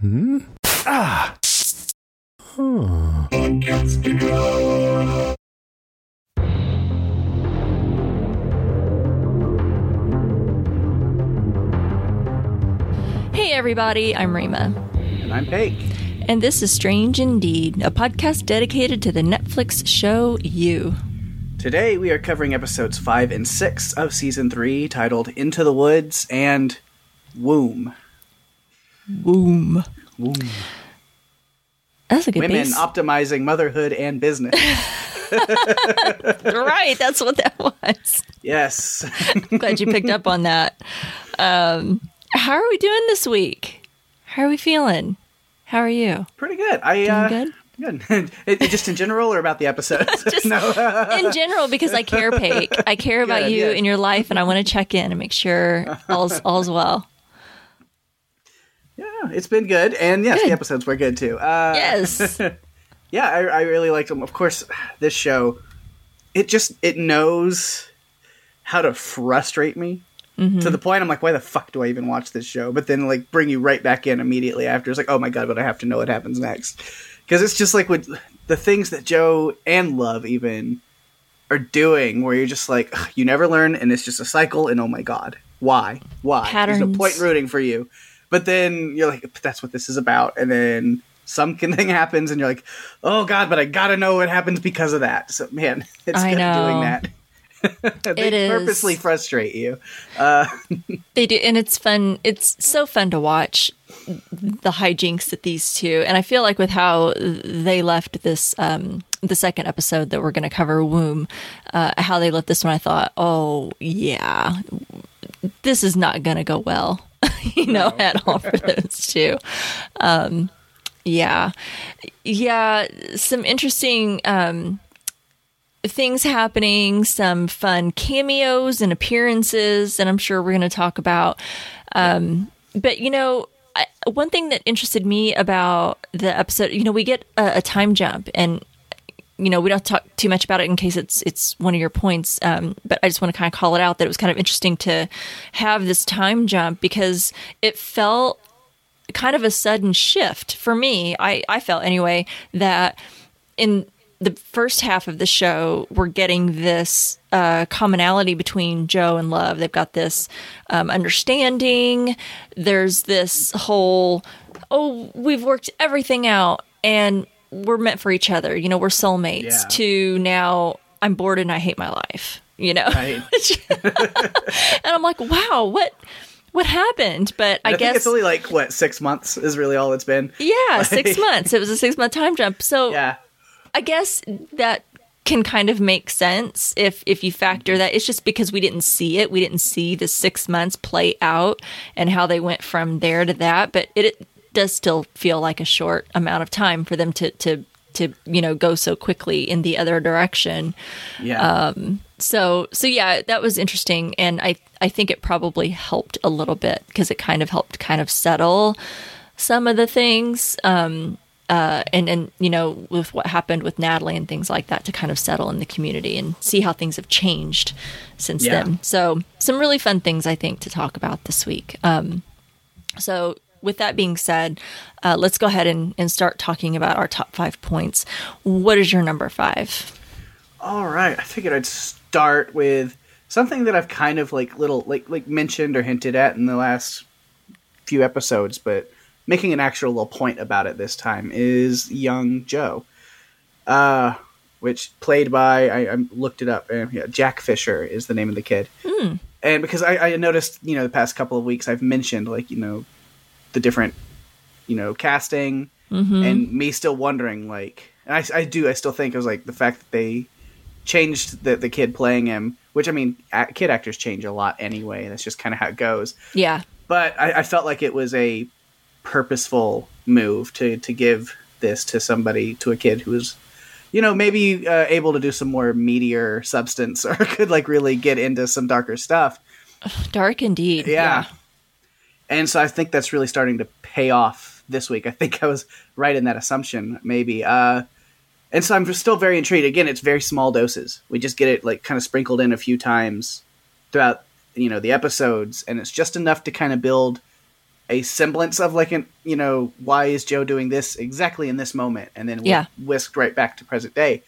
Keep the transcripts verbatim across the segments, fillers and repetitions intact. Hmm? Ah! Huh. Podcastica. Hey everybody, I'm Rima. And I'm Paik. And this is Strange Indeed, a podcast dedicated to the Netflix show You. Today we are covering episodes five and six of Season three, titled Into the Woods and Womb. Womb. Womb. That's a good Women base. Optimizing motherhood and business. Right, that's what that was. Yes. I'm glad you picked up on that. Um, how are we doing this week? How are we feeling? How are you? Pretty good. I uh, good? Good. Just in general or about the episode? Just no. In general, because I care, Paik. I care about good, you yeah. and your life, and I want to check in and make sure all's all's well. Yeah, it's been good, and yes, good. The episodes were good too. Uh, yes, yeah, I, I really liked them. Of course, this show, it just it knows how to frustrate me mm-hmm. to the point I'm like, why the fuck do I even watch this show? But then like bring you right back in immediately after. It's like, oh my god, but I have to know what happens next because it's just like with the things that Joe and Love even are doing, where you're just like, ugh, you never learn, and it's just a cycle. And oh my god, why, why? Patterns. There's no point in rooting for you. But then you're like, but that's what this is about. And then something happens and you're like, oh, God, but I got to know what happens because of that. So, man, it's I good know. Doing that. They it is. Purposely frustrate you. Uh, they do. And it's fun. It's so fun to watch the hijinks that these two. And I feel like with how they left this, um, the second episode that we're going to cover, Womb, uh, how they left this one, I thought, oh, yeah, this is not going to go well. you know, no. At all for those two. Um, yeah. Yeah. Some interesting um, things happening, some fun cameos and appearances that I'm sure we're going to talk about. Um, but, you know, I, one thing that interested me about the episode, you know, we get a, a time jump and, you know, we don't talk too much about it in case it's it's one of your points, um, but I just want to kind of call it out that it was kind of interesting to have this time jump because it felt kind of a sudden shift for me. I, I felt anyway that in the first half of the show, we're getting this uh, commonality between Joe and Love. They've got this um, understanding. There's this whole, oh, we've worked everything out and we're meant for each other, you know, we're soulmates, yeah. to now I'm bored and I hate my life, you know? Right. And I'm like, wow, what what happened? But I, I guess... think it's only like, what, six months is really all it's been? Yeah, like... six months. It was a six-month time jump. So yeah. I guess that can kind of make sense if, if you factor that. It's just because we didn't see it. We didn't see the six months play out and how they went from there to that. But it... it does still feel like a short amount of time for them to, to, to, you know, go so quickly in the other direction. Yeah. Um, so, so yeah, that was interesting. And I, I think it probably helped a little bit because it kind of helped kind of settle some of the things. Um, uh, and, and, you know, with what happened with Natalie and things like that to kind of settle in the community and see how things have changed since yeah. then. So some really fun things I think to talk about this week. Um, so, With that being said, uh, let's go ahead and, and start talking about our top five points. What is your number five? All right. I figured I'd start with something that I've kind of like little like like mentioned or hinted at in the last few episodes, but making an actual little point about it this time, is young Joe, uh, which played by, I, I looked it up, and, yeah, Jack Fisher is the name of the kid. Mm. And because I, I noticed, you know, the past couple of weeks I've mentioned, like, you know, the different, you know, casting, mm-hmm. and me still wondering, like, and I, I do, I still think it was, like, the fact that they changed the, the kid playing him, which, I mean, a- kid actors change a lot anyway, and that's just kind of how it goes. Yeah. But I, I felt like it was a purposeful move to, to give this to somebody, to a kid who was, you know, maybe uh, able to do some more meatier substance, or could, like, really get into some darker stuff. Dark indeed. Yeah. yeah. And so I think that's really starting to pay off this week. I think I was right in that assumption, maybe. Uh, and so I'm still very intrigued. Again, it's very small doses. We just get it, like, kind of sprinkled in a few times throughout, you know, the episodes. And it's just enough to kind of build a semblance of, like, an, you know, why is Joe doing this exactly in this moment? And then yeah. whisked right back to present day.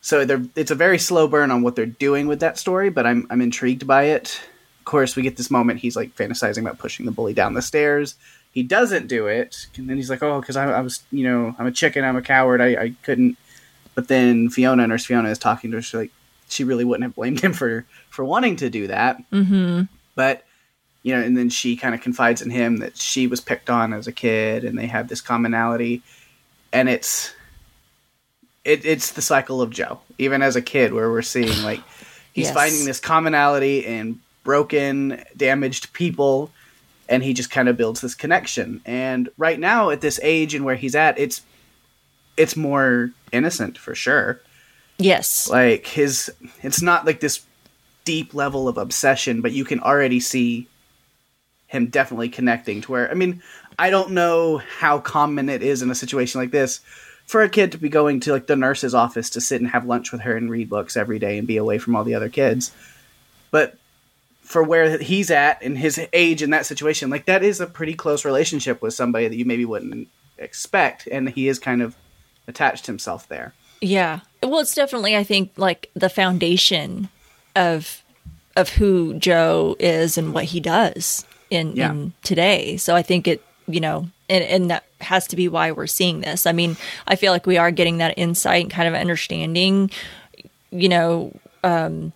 So they're, it's a very slow burn on what they're doing with that story, but I'm I'm intrigued by it. Of course, we get this moment. He's, like, fantasizing about pushing the bully down the stairs. He doesn't do it. And then he's like, oh, because I, I was, you know, I'm a chicken. I'm a coward. I, I couldn't. But then Fiona, Nurse Fiona, is talking to her. She's like, she really wouldn't have blamed him for, for wanting to do that. Mm-hmm. But, you know, and then she kind of confides in him that she was picked on as a kid, and they have this commonality. And it's it, it's the cycle of Joe, even as a kid, where we're seeing, like, he's yes. finding this commonality in broken, damaged people. And he just kind of builds this connection. And right now, at this age and where he's at, it's it's more innocent for sure. Yes. Like, his, it's not like this deep level of obsession, but you can already see him definitely connecting to where, I mean, I don't know how common it is in a situation like this for a kid to be going to, like, the nurse's office to sit and have lunch with her and read books every day and be away from all the other kids. But for where he's at and his age in that situation, like, that is a pretty close relationship with somebody that you maybe wouldn't expect. And he is kind of attached himself there. Yeah. Well, it's definitely, I think, like, the foundation of, of who Joe is and what he does in, yeah. in today. So I think it, you know, and, and that has to be why we're seeing this. I mean, I feel like we are getting that insight and kind of understanding, you know, um,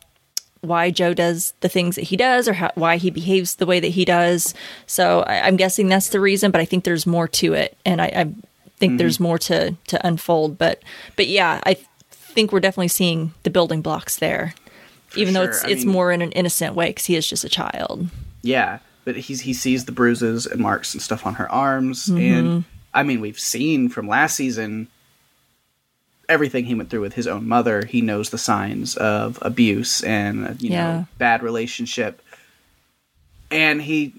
why Joe does the things that he does, or how, why he behaves the way that he does. So I, I'm guessing that's the reason, but I think there's more to it. And I, I think mm-hmm. there's more to, to unfold, but, but yeah, I think we're definitely seeing the building blocks there, for even sure. though it's, I it's mean, more in an innocent way, 'cause he is just a child. Yeah. But he's, he sees the bruises and marks and stuff on her arms. Mm-hmm. And I mean, we've seen from last season, everything he went through with his own mother. He knows the signs of abuse and, you yeah. know, bad relationship. And he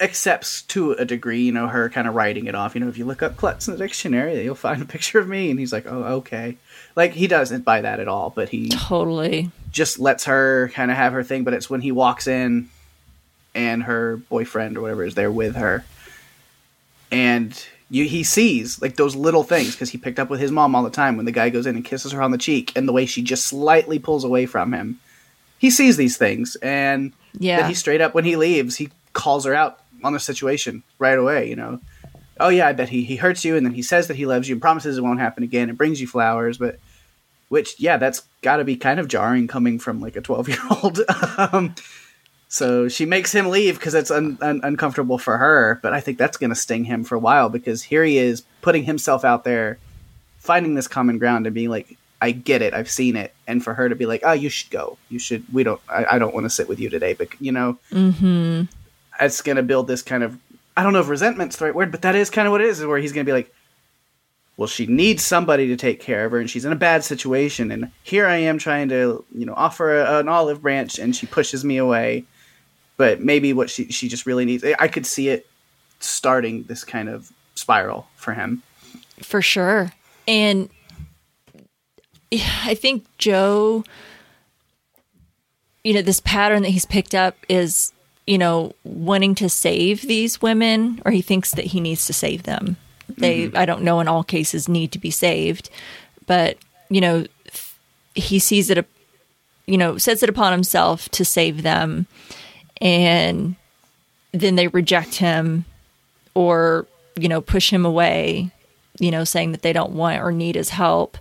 accepts to a degree, you know, her kind of writing it off. You know, if you look up klutz in the dictionary, you'll find a picture of me. And he's like, oh, okay. Like, he doesn't buy that at all, but he totally just lets her kind of have her thing. But it's when he walks in and her boyfriend or whatever is there with her, and You, he sees, like, those little things, because he picked up with his mom all the time when the guy goes in and kisses her on the cheek, and the way she just slightly pulls away from him. He sees these things, and yeah. then he straight up, when he leaves, he calls her out on the situation right away, you know. Oh, yeah, I bet he, he hurts you, and then he says that he loves you and promises it won't happen again and brings you flowers, but which, yeah, that's got to be kind of jarring coming from, like, a twelve-year-old. um, So she makes him leave because it's un- un- uncomfortable for her. But I think that's going to sting him for a while, because here he is putting himself out there, finding this common ground and being like, I get it. I've seen it. And for her to be like, oh, you should go. You should. We don't. I, I don't want to sit with you today. But, you know, mm-hmm. it's going to build this kind of, I don't know if resentment's the right word, but that is kind of what it is, is where he's going to be like, well, she needs somebody to take care of her, and she's in a bad situation. And here I am trying to, you know, offer a, an olive branch, and she pushes me away. But maybe what she she just really needs. I could see it starting this kind of spiral for him. For sure. And I think Joe, you know, this pattern that he's picked up is, you know, wanting to save these women, or he thinks that he needs to save them. They, mm-hmm. I don't know, in all cases need to be saved. But, you know, he sees it, you know, sets it upon himself to save them. And then they reject him or, you know, push him away, you know, saying that they don't want or need his help.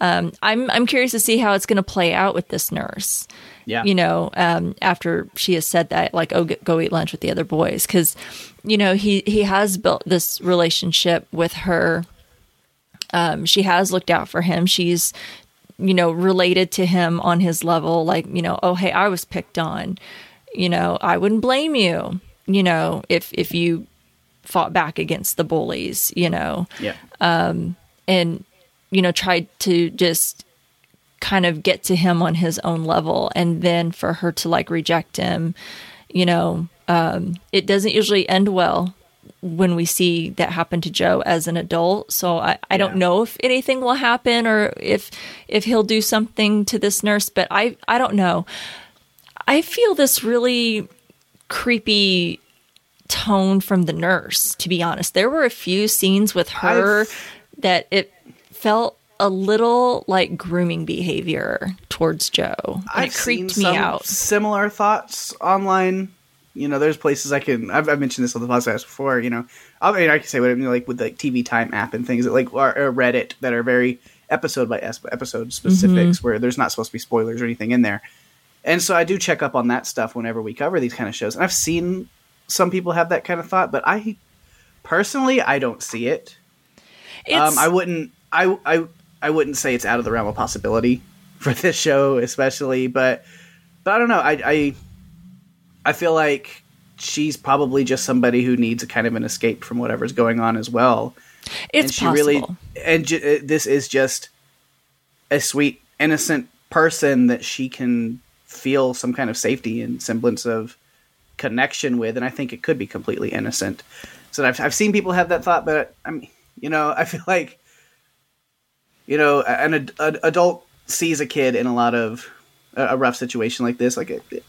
Um, I'm I'm curious to see how it's going to play out with this nurse. Yeah, you know, um, after she has said that, like, oh, go eat lunch with the other boys, because, you know, he he has built this relationship with her. Um, she has looked out for him. She's, you know, related to him on his level, like, you know, oh, hey, I was picked on. You know, I wouldn't blame you, you know, if if you fought back against the bullies, you know. Yeah. Um, and. you know, tried to just kind of get to him on his own level. And then for her to, like, reject him, you know, um, it doesn't usually end well when we see that happen to Joe as an adult. So I, I yeah. don't know if anything will happen or if if he'll do something to this nurse, but I, I don't know. I feel this really creepy tone from the nurse, to be honest. There were a few scenes with her I've... that it... felt a little like grooming behavior towards Joe. I've it creeped seen me some out. Similar thoughts online. You know, there's places I can. I've, I've mentioned this on the podcast before. You know, I mean, I can say what I mean, like with the T V Time app and things that like are, are Reddit that are very episode by episode specifics, mm-hmm. where there's not supposed to be spoilers or anything in there. And so I do check up on that stuff whenever we cover these kind of shows. And I've seen some people have that kind of thought, but I personally I don't see it. Um, I wouldn't. I, I I wouldn't say it's out of the realm of possibility for this show, especially, but but I don't know. I, I I feel like she's probably just somebody who needs a kind of an escape from whatever's going on as well. It's and she possible. Really, and ju- this is just a sweet, innocent person that she can feel some kind of safety and semblance of connection with, and I think it could be completely innocent. So I've I've seen people have that thought, but I mean, you know, I feel like. You know, an ad- ad- adult sees a kid in a lot of uh, a rough situation like this. Like, it, it,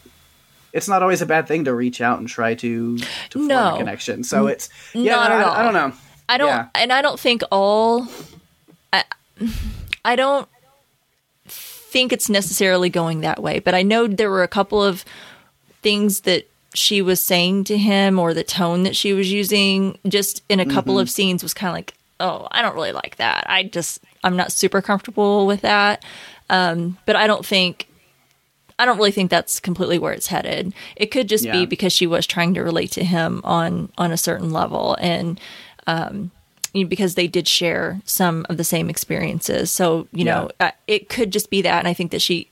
it's not always a bad thing to reach out and try to, to no. form a connection. So it's yeah, not I, at all. I, I don't know. I don't, yeah. and I don't think all. I, I don't think it's necessarily going that way. But I know there were a couple of things that she was saying to him, or the tone that she was using, just in a couple mm-hmm. of scenes, was kind of like, oh, I don't really like that. I just. I'm not super comfortable with that. Um, but I don't think, I don't really think that's completely where it's headed. It could just yeah. be because she was trying to relate to him on, on a certain level. And, um, you know, because they did share some of the same experiences. So, you yeah. know, I, it could just be that. And I think that she,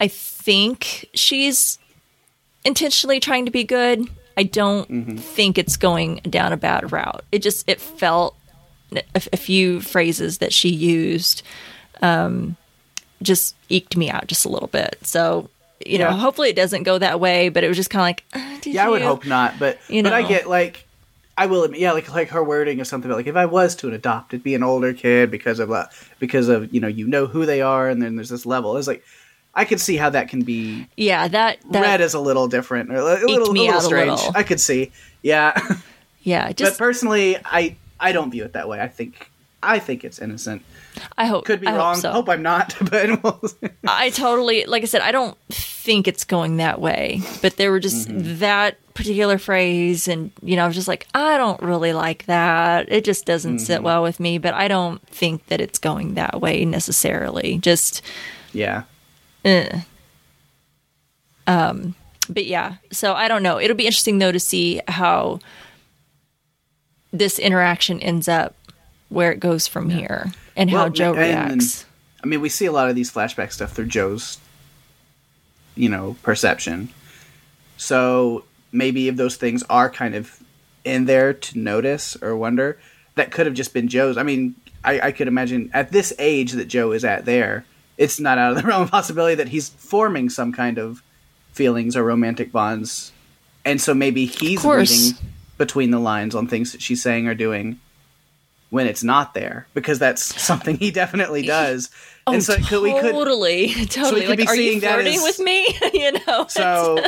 I think she's intentionally trying to be good. I don't mm-hmm. think it's going down a bad route. It just, it felt, A, a few phrases that she used um, just eked me out just a little bit. So, you yeah. know, hopefully it doesn't go that way, but it was just kind of like, uh, did yeah, you? I would hope not. But, you know. But I get like, I will admit, yeah, like, like her wording or something about like, if I was to adopt, it'd be an older kid because of, uh, because of, you know, you know who they are. And then there's this level. It's like, I could see how that can be. Yeah. That, that read is a little different or a little, me a little strange. A little. I could see. Yeah. Yeah. Just, but personally, I, I don't view it that way. I think I think it's innocent. I hope could be I wrong. Hope, so. Hope I'm not. But we'll I totally, like I said, I don't think it's going that way. But there were just mm-hmm. that particular phrase, and you know, I was just like, I don't really like that. It just doesn't mm-hmm. sit well with me. But I don't think that it's going that way necessarily. Just yeah. Eh. Um. But yeah. So I don't know. It'll be interesting though to see how. This interaction ends up where it goes from yeah. here and well, how Joe and, reacts. I mean, we see a lot of these flashback stuff through Joe's, you know, perception. So maybe if those things are kind of in there to notice or wonder, that could have just been Joe's. I mean, I, I could imagine at this age that Joe is at there, it's not out of the realm of possibility that he's forming some kind of feelings or romantic bonds. And so maybe he's reading between the lines on things that she's saying or doing when it's not there, because that's something he definitely does. Oh, and so totally, we could, totally. So we could like, be are seeing you flirting that as, with me? You know. So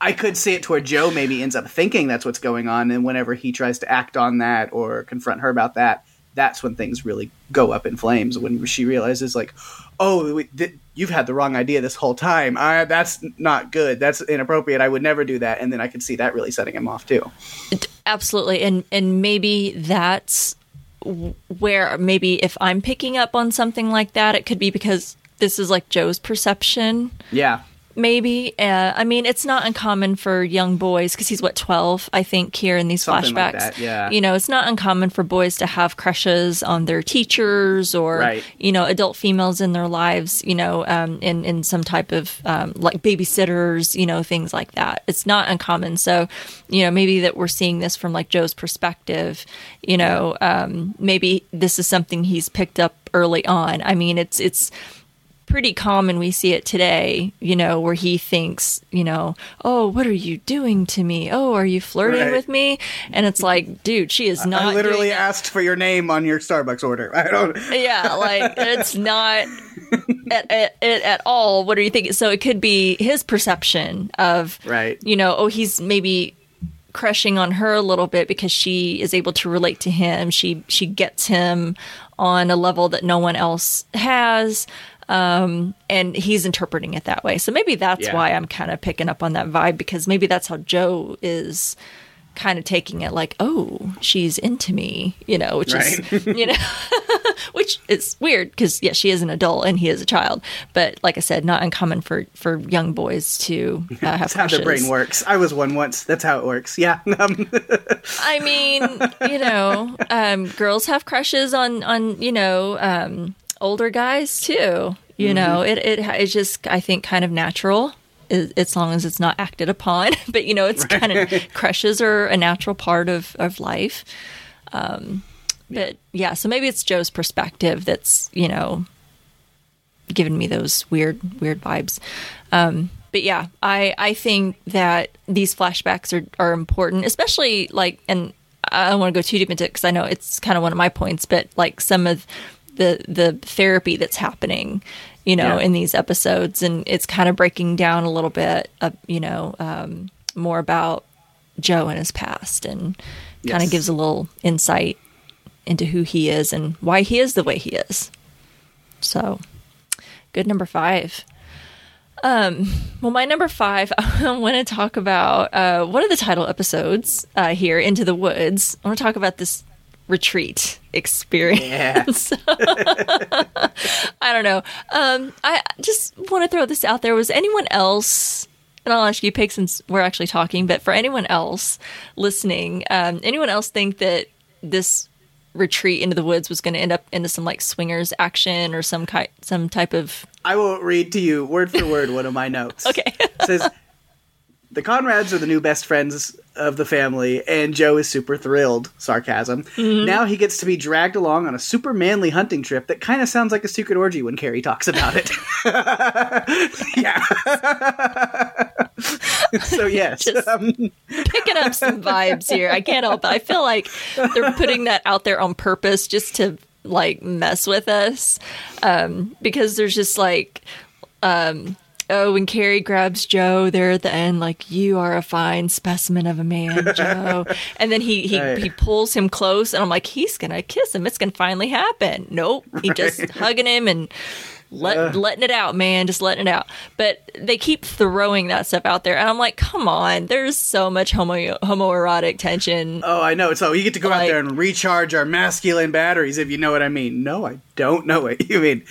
I could see it to where Joe maybe ends up thinking that's what's going on, and whenever he tries to act on that or confront her about that, that's when things really go up in flames, when she realizes, like, oh, we, th- you've had the wrong idea this whole time. I, that's not good. That's inappropriate. I would never do that. And then I could see that really setting him off, too. Absolutely. And, and maybe that's where, maybe if I'm picking up on something like that, it could be because this is like Joe's perception. Yeah. Maybe. Uh, I mean, it's not uncommon for young boys, because he's, what, twelve, I think, here in these Something flashbacks. Like that, yeah. You know, it's not uncommon for boys to have crushes on their teachers or, right. you know, adult females in their lives, you know, um, in, in some type of, um, like, babysitters, you know, things like that. It's not uncommon. So, you know, maybe that we're seeing this from, like, Joe's perspective, you know, um, maybe this is something he's picked up early on. I mean, it's it's... pretty common. We see it today, you know, where he thinks, you know, oh, what are you doing to me? Oh, are you flirting right. with me? And it's like, dude, she is not. I literally asked for your name on your Starbucks order. I don't. Yeah, like it's not at, at, at, at all. What are you thinking? So it could be his perception of, right. you know, oh, he's maybe crushing on her a little bit because she is able to relate to him. She she gets him on a level that no one else has. Um, and he's interpreting it that way. So maybe that's yeah. why I'm kind of picking up on that vibe, because maybe that's how Joe is kind of taking it, like, oh, she's into me, you know, which right. is, you know, which is weird because, yeah, she is an adult and he is a child. But like I said, not uncommon for, for young boys to uh, have that's how their brain works. I was one once. That's how it works. Yeah. I mean, you know, um, girls have crushes on, on, you know, um, older guys too, you mm-hmm. know, it, it it's just, I think, kind of natural, as long as it's not acted upon. But, you know, it's right. kind of crushes are a natural part of, of life. Um, yeah. But yeah, so maybe it's Joe's perspective that's, you know, giving me those weird, weird vibes. Um, but yeah, I, I think that these flashbacks are, are important, especially like, and I don't want to go too deep into it because I know it's kind of one of my points, but like some of the the therapy that's happening, you know, yeah. in these episodes, and it's kind of breaking down a little bit of, you know, um, more about Joe and his past, and yes. kind of gives a little insight into who he is and why he is the way he is. So good number five. Um, well, my number five, I want to talk about uh, one of the title episodes uh, here, Into the Woods. I want to talk about this retreat experience. Yeah. I don't know. Um, I just want to throw this out there. Was anyone else, and I'll ask you, Pig, since we're actually talking, but for anyone else listening, um, anyone else think that this retreat Into the Woods was going to end up into some like swingers action or some ki- some type of... I won't read to you word for word one of my notes. Okay. It says, the Conrads are the new best friends of the family, and Joe is super thrilled. Sarcasm. Mm-hmm. Now he gets to be dragged along on a super manly hunting trip that kind of sounds like a secret orgy when Carrie talks about it. yeah. So, yes. Just um, picking up some vibes here. I can't help it. I feel like they're putting that out there on purpose just to, like, mess with us. Um, because there's just, like... Um, oh, when Carrie grabs Joe there at the end, like, you are a fine specimen of a man, Joe. And then he he, right. he pulls him close, and I'm like, he's going to kiss him. It's going to finally happen. Nope. He right. just hugging him and let, uh. letting it out, man. Just letting it out. But they keep throwing that stuff out there. And I'm like, come on. There's so much homo homoerotic tension. Oh, I know. So you get to go like, out there and recharge our masculine batteries, if you know what I mean. No, I don't know what you mean.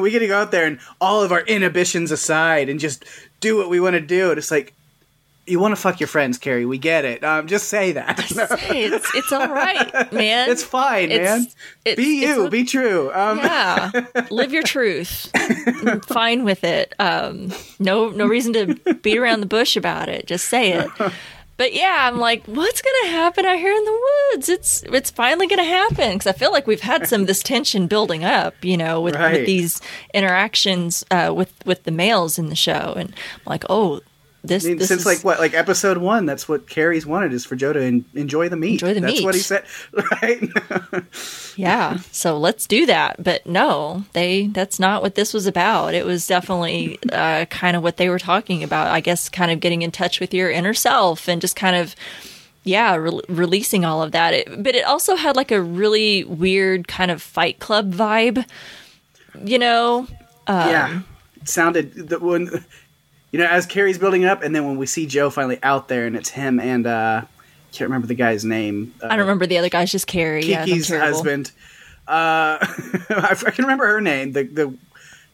We get to go out there and all of our inhibitions aside and just do what we want to do. And it's like, you want to fuck your friends, Carrie. We get it. Um, just say that. No. Say, it's, it's all right, man. It's fine, it's, man. It's, be you. It's, be true. Um. Yeah. Live your truth. I'm fine with it. Um, no, no reason to beat around the bush about it. Just say it. But yeah, I'm like, what's going to happen out here in the woods? It's it's finally going to happen. Because I feel like we've had some of this tension building up, you know, with, right. with these interactions uh, with, with the males in the show. And I'm like, oh, This, I mean, this since is, like what like episode one, that's what Carrie's wanted, is for Joe to en- enjoy the meat. Enjoy the that's meat. That's what he said, right? Yeah. So let's do that. But no, they that's not what this was about. It was definitely uh, kind of what they were talking about. I guess kind of getting in touch with your inner self and just kind of yeah, re- releasing all of that. It, but it also had like a really weird kind of Fight Club vibe, you know? Um, yeah. It sounded, the, when, you know, as Carrie's building up, and then when we see Joe finally out there, and it's him and, uh, I can't remember the guy's name. Uh, I don't remember the other guy's, just Carrie. Kiki's yeah, husband. Uh, I can remember her name. The, the,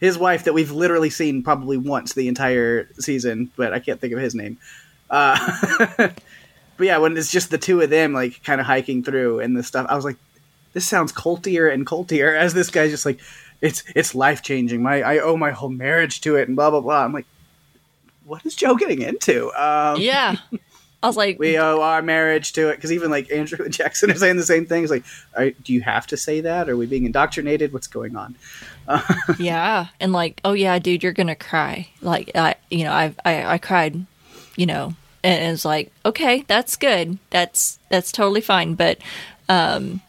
his wife that we've literally seen probably once the entire season, but I can't think of his name. Uh, But yeah, when it's just the two of them, like, kind of hiking through and this stuff, I was like, this sounds cultier and cultier, as this guy's just like, it's it's life-changing. My I owe my whole marriage to it and blah, blah, blah. I'm like, what is Joe getting into? Um, yeah. I was like... we owe our marriage to it. Because even, like, Andrew and Jackson are saying the same thing. It's like, are, do you have to say that? Are we being indoctrinated? What's going on? Uh, yeah. And like, oh, yeah, dude, you're going to cry. Like, I, you know, I, I, I cried, you know. And it's like, okay, that's good. That's that's totally fine. But, um,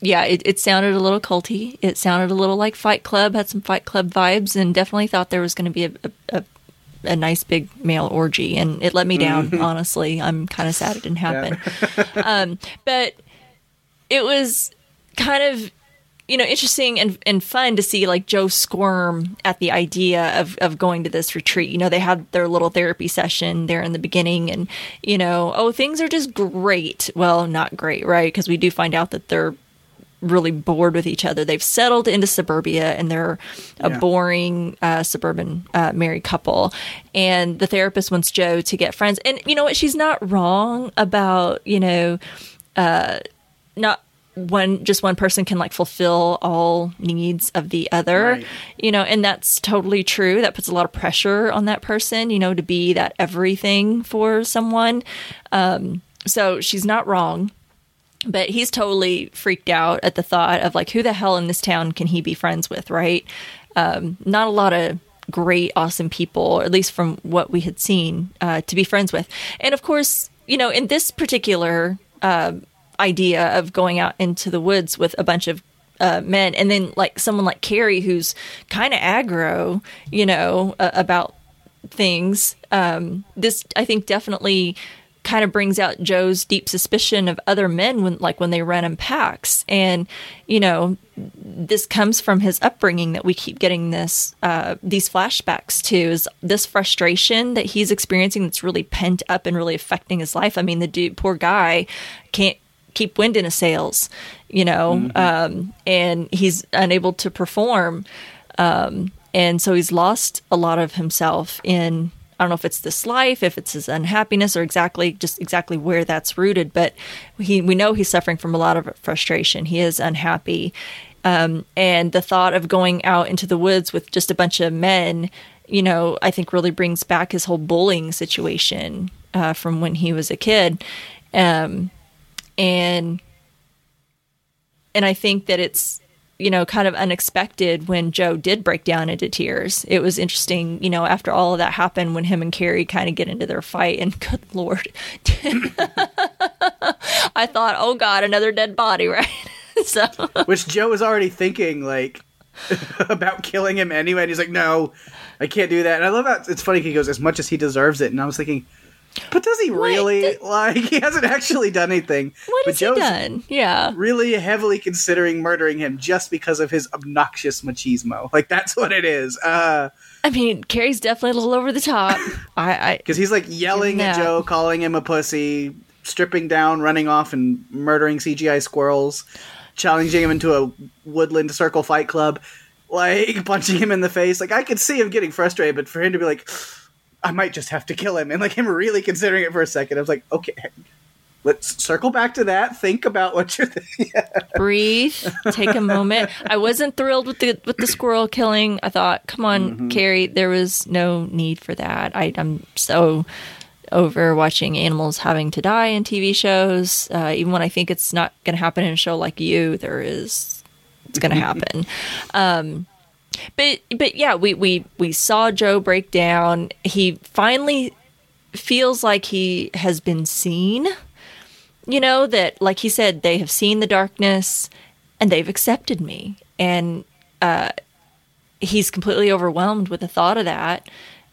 yeah, it, it sounded a little culty. It sounded a little like Fight Club, had some Fight Club vibes, and definitely thought there was going to be a, a a nice big male orgy. And it let me down, honestly. I'm kind of sad it didn't happen. Yeah. um, but it was kind of, you know, interesting and, and fun to see, like, Joe squirm at the idea of, of going to this retreat. You know, they had their little therapy session there in the beginning and, you know, oh, things are just great. Well, not great, right? Because we do find out that they're really bored with each other. They've settled into suburbia and they're a yeah. boring uh, suburban uh, married couple. And the therapist wants Joe to get friends. And you know what? She's not wrong about, you know, uh, not... one just one person can like fulfill all needs of the other, right. You know, and that's totally true. That puts a lot of pressure on that person, you know, to be that everything for someone. Um, so she's not wrong, but he's totally freaked out at the thought of like, who the hell in this town can he be friends with? Right. Um, not a lot of great, awesome people, or at least from what we had seen, uh, to be friends with. And of course, you know, in this particular, uh, idea of going out into the woods with a bunch of uh, men, and then like someone like Carrie who's kind of aggro, you know, uh, about things. Um, this I think definitely kind of brings out Joe's deep suspicion of other men when, like, when they run in packs, and you know, this comes from his upbringing that we keep getting this uh, these flashbacks to, is this frustration that he's experiencing that's really pent up and really affecting his life. I mean, the dude, poor guy, can't keep wind in his sails, you know, mm-hmm. um, and he's unable to perform. Um, and so he's lost a lot of himself in, I don't know if it's this life, if it's his unhappiness, or exactly just exactly where that's rooted. But he, we know he's suffering from a lot of frustration. He is unhappy. Um, and the thought of going out into the woods with just a bunch of men, you know, I think really brings back his whole bullying situation uh, from when he was a kid. Um, And and I think that it's, you know, kind of unexpected when Joe did break down into tears. It was interesting, you know, after all of that happened, when him and Carrie kind of get into their fight, and good Lord, I thought, oh God, another dead body, right? So, which Joe was already thinking, like, about killing him anyway. And he's like, no, I can't do that. And I love how it's funny. He goes, as much as he deserves it. And I was thinking, but does he really? Does- like, he hasn't actually done anything. What but has Joe's he done? Yeah. Really heavily considering murdering him just because of his obnoxious machismo. Like, that's what it is. Uh, I mean, Carrie's definitely a little over the top. I Because he's, like, yelling no. at Joe, calling him a pussy, stripping down, running off, and murdering C G I squirrels, challenging him into a woodland circle fight club, like, punching him in the face. Like, I could see him getting frustrated, but for him to be like... I might just have to kill him. And like him really considering it for a second, I was like, okay, let's circle back to that. Think about what you're thinking. Yeah. Breathe. Take a moment. I wasn't thrilled with the with the squirrel killing. I thought, come on, mm-hmm. Carrie, there was no need for that. I, I'm so over watching animals having to die in T V shows. Uh, even when I think it's not going to happen in a show like you, there is, it's going to happen. Um, But but yeah, we, we, we saw Joe break down. He finally feels like he has been seen. You know, that, like he said, they have seen the darkness and they've accepted me. And uh, he's completely overwhelmed with the thought of that.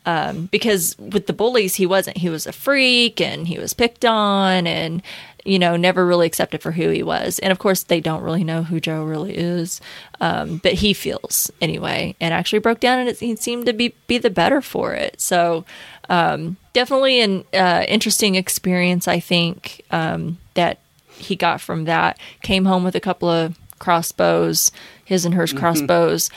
Um, because with the bullies, he wasn't. He was a freak, and he was picked on, and, you know, never really accepted for who he was. And, of course, they don't really know who Joe really is. Um, but he feels anyway, and actually broke down, and it, he seemed to be, be the better for it. So um, definitely an uh, interesting experience, I think, um, that he got from that. Came home with a couple of crossbows, his and hers mm-hmm. crossbows.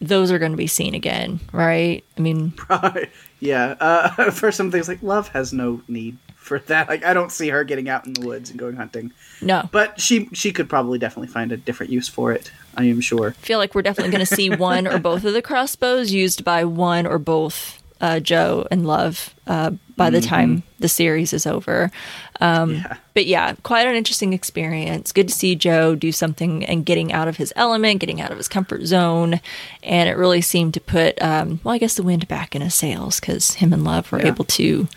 Those are going to be seen again, right? I mean, probably, yeah. Uh, for some things, like, Love has no need for that. Like, I don't see her getting out in the woods and going hunting. No, but she she could probably definitely find a different use for it. I am sure. I feel like we're definitely going to see one or both of the crossbows used by one or both uh, Joe and Love uh, by mm-hmm. the time the series is over. Um, yeah. But yeah, quite an interesting experience. Good to see Joe do something and getting out of his element, getting out of his comfort zone. And it really seemed to put, um, well, I guess the wind back in his sails, because him and Love were yeah. able to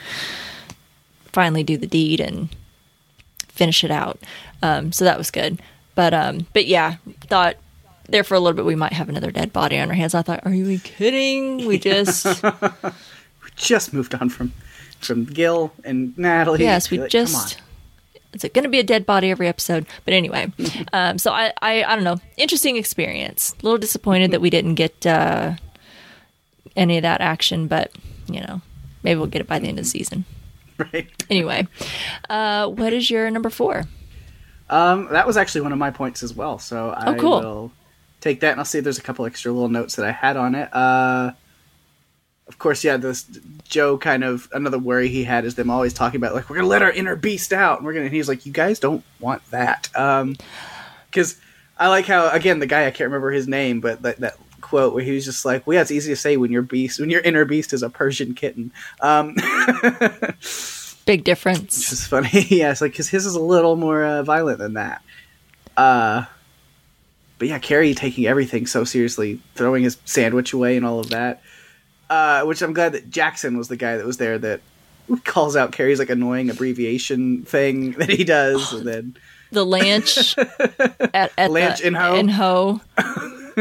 finally do the deed and finish it out. Um, so that was good. But, um, but yeah, thought there for a little bit, we might have another dead body on our hands. I thought, are you kidding? We just, we just moved on from, from Gil and Natalie. Yes, we like, just... It's going to be a dead body every episode. But anyway, um, so I, I I don't know. Interesting experience. A little disappointed that we didn't get uh, any of that action. But, you know, maybe we'll get it by the end of the season. Right. Anyway, uh, what is your number four? Um, that was actually one of my points as well. So I oh, cool. will take that, and I'll see if there's a couple extra little notes that I had on it. Uh, of course, yeah, this Joe kind of, another worry he had is them always talking about, like, we're going to let our inner beast out. And we're going to, and he's like, you guys don't want that. Um, cause I like how, again, the guy, I can't remember his name, but that, that quote where he was just like, well, yeah, it's easy to say when your beast, when your inner beast is a Persian kitten. Um, big difference. Which is funny. Yeah. It's like, cause his is a little more uh, violent than that. Uh, but yeah, Carrie taking everything so seriously, throwing his sandwich away and all of that. Uh, which I'm glad that Jackson was the guy that was there that calls out Carrie's, like, annoying abbreviation thing that he does. Oh, and then the Lanch at, at Lanch the, in Ho. In Ho.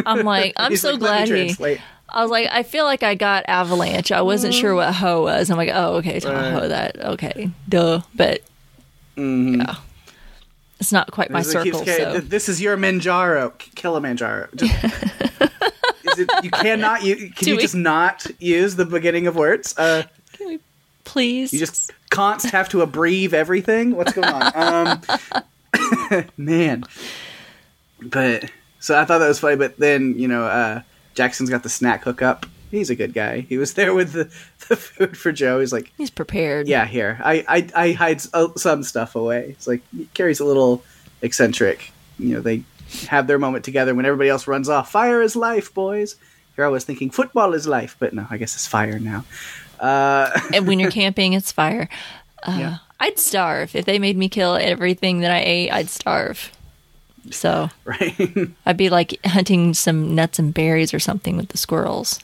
I'm like, I'm He's so like, glad he... I was like, I feel like I got Avalanche. I wasn't sure what Ho was. I'm like, oh, okay, Tom right. Ho that. Okay, duh. But, mm-hmm. yeah. It's not quite my circle, keeps, so... This is your Manjaro. Kilimanjaro. Just... Is it, you cannot. You, can Do you we, just not use the beginning of words? Uh, can we please? You just const have to abbreviate everything. What's going on, um, man? But so I thought that was funny. But then, you know, uh, Jackson's got the snack hookup. He's a good guy. He was there with the, the food for Joe. He's like, he's prepared. Yeah, here I I, I hide some stuff away. It's like Carrie's a little eccentric. You know, they have their moment together when everybody else runs off. Fire is life, boys. You're always thinking football is life, but no, I guess it's fire now. Uh, and when you're camping, it's fire. Uh, yeah. I'd starve. If they made me kill everything that I ate, I'd starve. So right. I'd be like hunting some nuts and berries or something with the squirrels.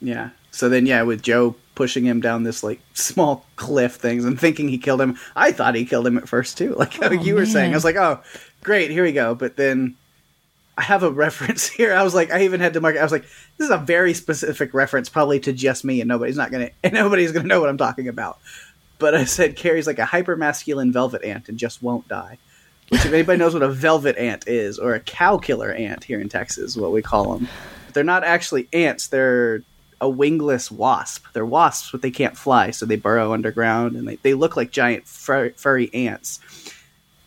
Yeah. So then, yeah, with Joe pushing him down this, like, small cliff things and thinking he killed him. I thought he killed him at first, too. Like oh, how you man. were saying. I was like, oh, great, here we go. But then I have a reference here. I was like, I even had to mark it. I was like, this is a very specific reference, probably to just me, and nobody's not gonna, and nobody's gonna know what I'm talking about. But I said, Carrie's like a hyper masculine velvet ant and just won't die. Which, if anybody knows what a velvet ant is, or a cow killer ant here in Texas, is what we call them, but they're not actually ants. They're a wingless wasp. They're wasps, but they can't fly, so they burrow underground, and they, they look like giant fur, furry ants.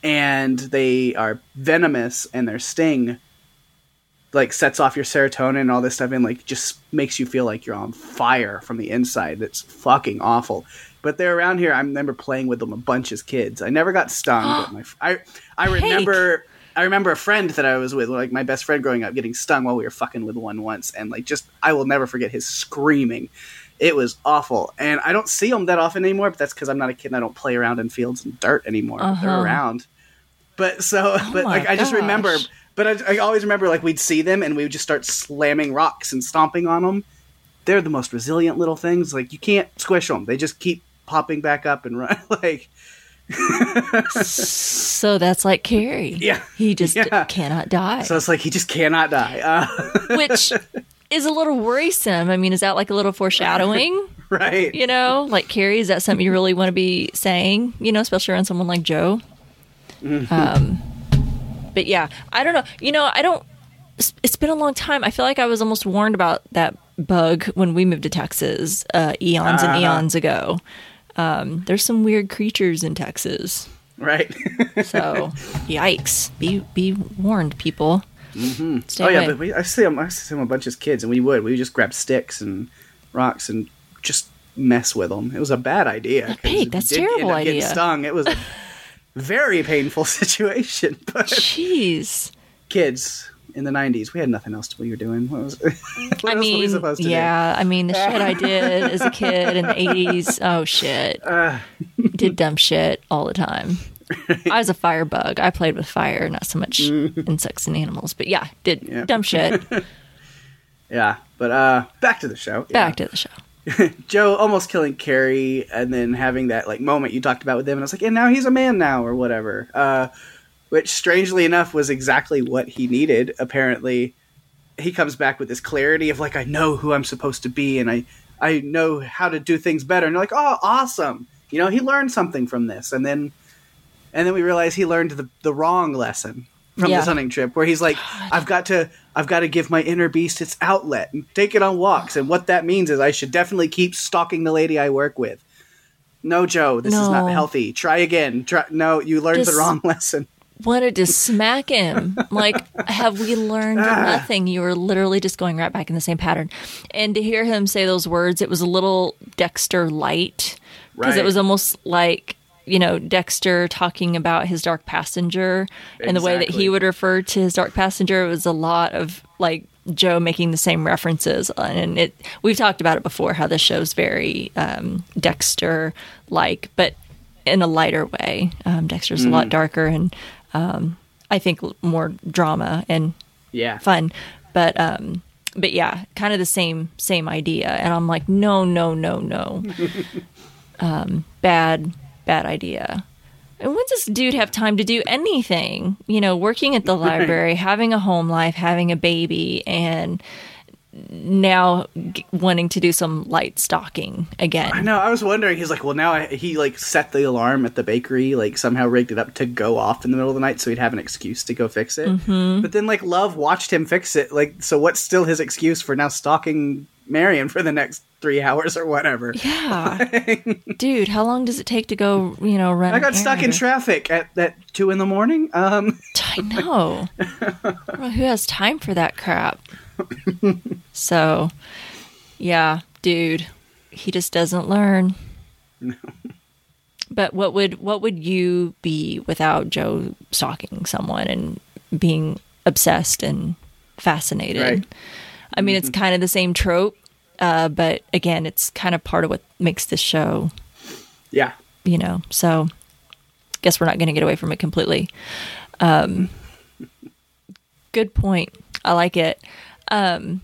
And they are venomous, and their sting, like, sets off your serotonin and all this stuff, and, like, just makes you feel like you're on fire from the inside. That's fucking awful. But they're around here. I remember playing with them a bunch as kids. I never got stung. But my, I I remember I remember a friend that I was with, like, my best friend growing up, getting stung while we were fucking with one once, and, like, just I will never forget his screaming. It was awful. And I don't see them that often anymore, but that's because I'm not a kid and I don't play around in fields and dirt anymore. Uh-huh. But they're around. But so, oh but like, gosh. I just remember, but I, I always remember, like, we'd see them and we would just start slamming rocks and stomping on them. They're the most resilient little things. Like, you can't squish them. They just keep popping back up and run. Like, so that's like Carrie. Yeah. He just yeah. cannot die. So it's like, he just cannot die. Uh- Which... is a little worrisome. I mean, is that like a little foreshadowing? Right. You know, like, Carrie, is that something you really want to be saying? You know, especially around someone like Joe. Mm-hmm. Um, but yeah, I don't know. You know, I don't. It's been a long time. I feel like I was almost warned about that bug when we moved to Texas uh, eons and uh, eons ago. Um, there's some weird creatures in Texas. Right. So, yikes. Be be warned, people. Mm-hmm. Stay oh, away. yeah, but we, I see them, I see them a bunch as kids, and we would. We would just grab sticks and rocks and just mess with them. It was a bad idea. Pig, that's a terrible idea. Getting stung. It was a very painful situation. But jeez. Kids. In the nineties, we had nothing else we were doing. What was? What I else mean, were we supposed to yeah. Do? I mean, the shit I did as a kid in the eighties. Oh shit! Uh. Did dumb shit all the time. Right. I was a firebug. I played with fire, not so much insects and animals. But yeah, did yeah. dumb shit. Yeah, but uh, back to the show. Back yeah. to the show. Joe almost killing Carrie, and then having that like moment you talked about with him, and I was like, and now he's a man now, or whatever. Uh, Which, strangely enough, was exactly what he needed. Apparently, he comes back with this clarity of, like, I know who I'm supposed to be, and I, I know how to do things better. And you're like, oh, awesome. You know, he learned something from this. And then and then we realize he learned the, the wrong lesson from yeah. this hunting trip, where he's like, I've got to I've got to give my inner beast its outlet and take it on walks. And what that means is I should definitely keep stalking the lady I work with. No, Joe, this no. is not healthy. Try again. Try, no, you learned Just- the wrong lesson. Wanted to smack him. Like, have we learned ah. nothing? You were literally just going right back in the same pattern. And to hear him say those words, it was a little Dexter light. Because right. it was almost like, you know, Dexter talking about his dark passenger. Exactly. And the way that he would refer to his dark passenger was a lot of, like, Joe making the same references. And it we've talked about it before, how this show's very um, Dexter-like, but in a lighter way. Um, Dexter's mm. a lot darker and Um, I think more drama and yeah. fun, but um, but yeah, kind of the same same idea. And I'm like, no, no, no, no, um, bad bad idea. And when does this dude have time to do anything? You know, working at the library, having a home life, having a baby, and now g- wanting to do some light stalking again. I know. I was wondering. He's like, well, now I, he like set the alarm at the bakery, like somehow rigged it up to go off in the middle of the night, so he'd have an excuse to go fix it. Mm-hmm. But then, like, Love watched him fix it. Like, so what's still his excuse for now stalking Marion for the next three hours or whatever? Yeah, dude, how long does it take to go? You know, run. I got stuck in traffic at that two in the morning. Um, I know. Well, who has time for that crap? So, yeah, dude, he just doesn't learn. No. But what would what would you be without Joe stalking someone and being obsessed and fascinated? Right. I mean, mm-hmm. it's kind of the same trope, uh, but again, it's kind of part of what makes this show. Yeah. You know, so guess we're not going to get away from it completely. Um, good point. I like it. Um,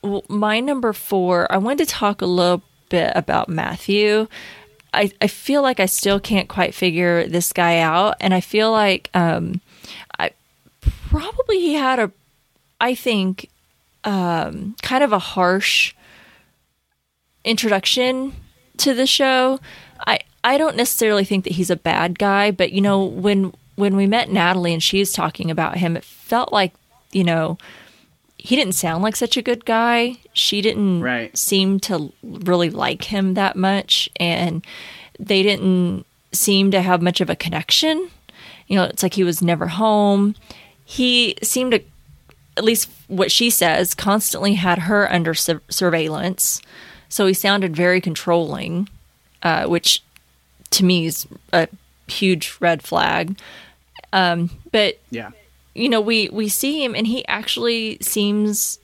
well, my number four, I wanted to talk a little bit about Matthew. I, I feel like I still can't quite figure this guy out. And I feel like, um, I probably he had a, I think, um, kind of a harsh introduction to the show. I, I don't necessarily think that he's a bad guy, but you know, when, when we met Natalie and she's talking about him, it felt like, you know, he didn't sound like such a good guy. She didn't right. seem to really like him that much. And they didn't seem to have much of a connection. You know, it's like he was never home. He seemed to, at least what she says, constantly had her under su- surveillance. So he sounded very controlling, uh, which to me is a huge red flag. Um, but yeah. You know, we, we see him and he actually seems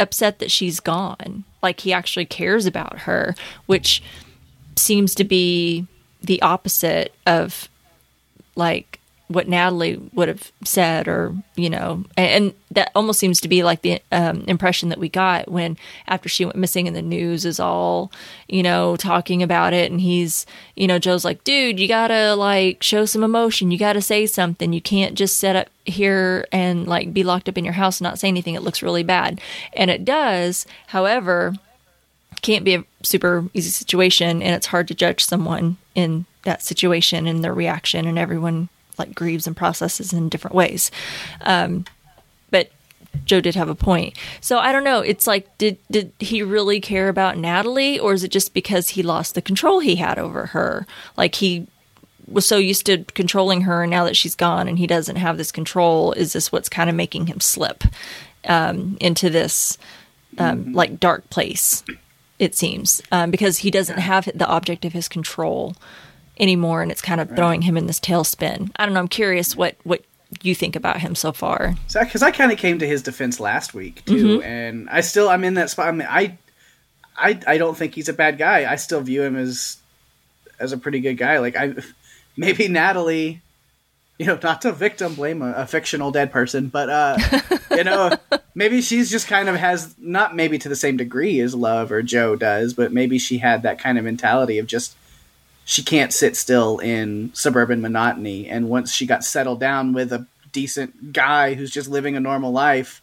upset that she's gone. Like, he actually cares about her, which seems to be the opposite of, like, what Natalie would have said, or, you know, and, and that almost seems to be like the um, impression that we got when, after she went missing and the news is all, you know, talking about it. And he's, you know, Joe's like, dude, you gotta like show some emotion. You gotta say something. You can't just sit up here and like be locked up in your house and not say anything. It looks really bad. And it does. However, can't be a super easy situation, and it's hard to judge someone in that situation and their reaction, and everyone like grieves and processes in different ways. Um, but Joe did have a point. So I don't know. It's like, did, did he really care about Natalie, or is it just because he lost the control he had over her? Like, he was so used to controlling her, and now that she's gone and he doesn't have this control, is this what's kind of making him slip um, into this um, mm-hmm. like dark place? It seems, um, because he doesn't have the object of his control anymore, and it's kind of right. throwing him in this tailspin. I don't know. I'm curious what, what you think about him so far. Because I kind of came to his defense last week too, mm-hmm. and I still I'm in that spot. I mean, I, I I don't think he's a bad guy. I still view him as as a pretty good guy. Like, I maybe Natalie, you know, not to victim blame a, a fictional dead person, but uh, you know. Maybe she's just kind of has, not maybe to the same degree as Love or Joe does, but maybe she had that kind of mentality of just, she can't sit still in suburban monotony. And once she got settled down with a decent guy who's just living a normal life,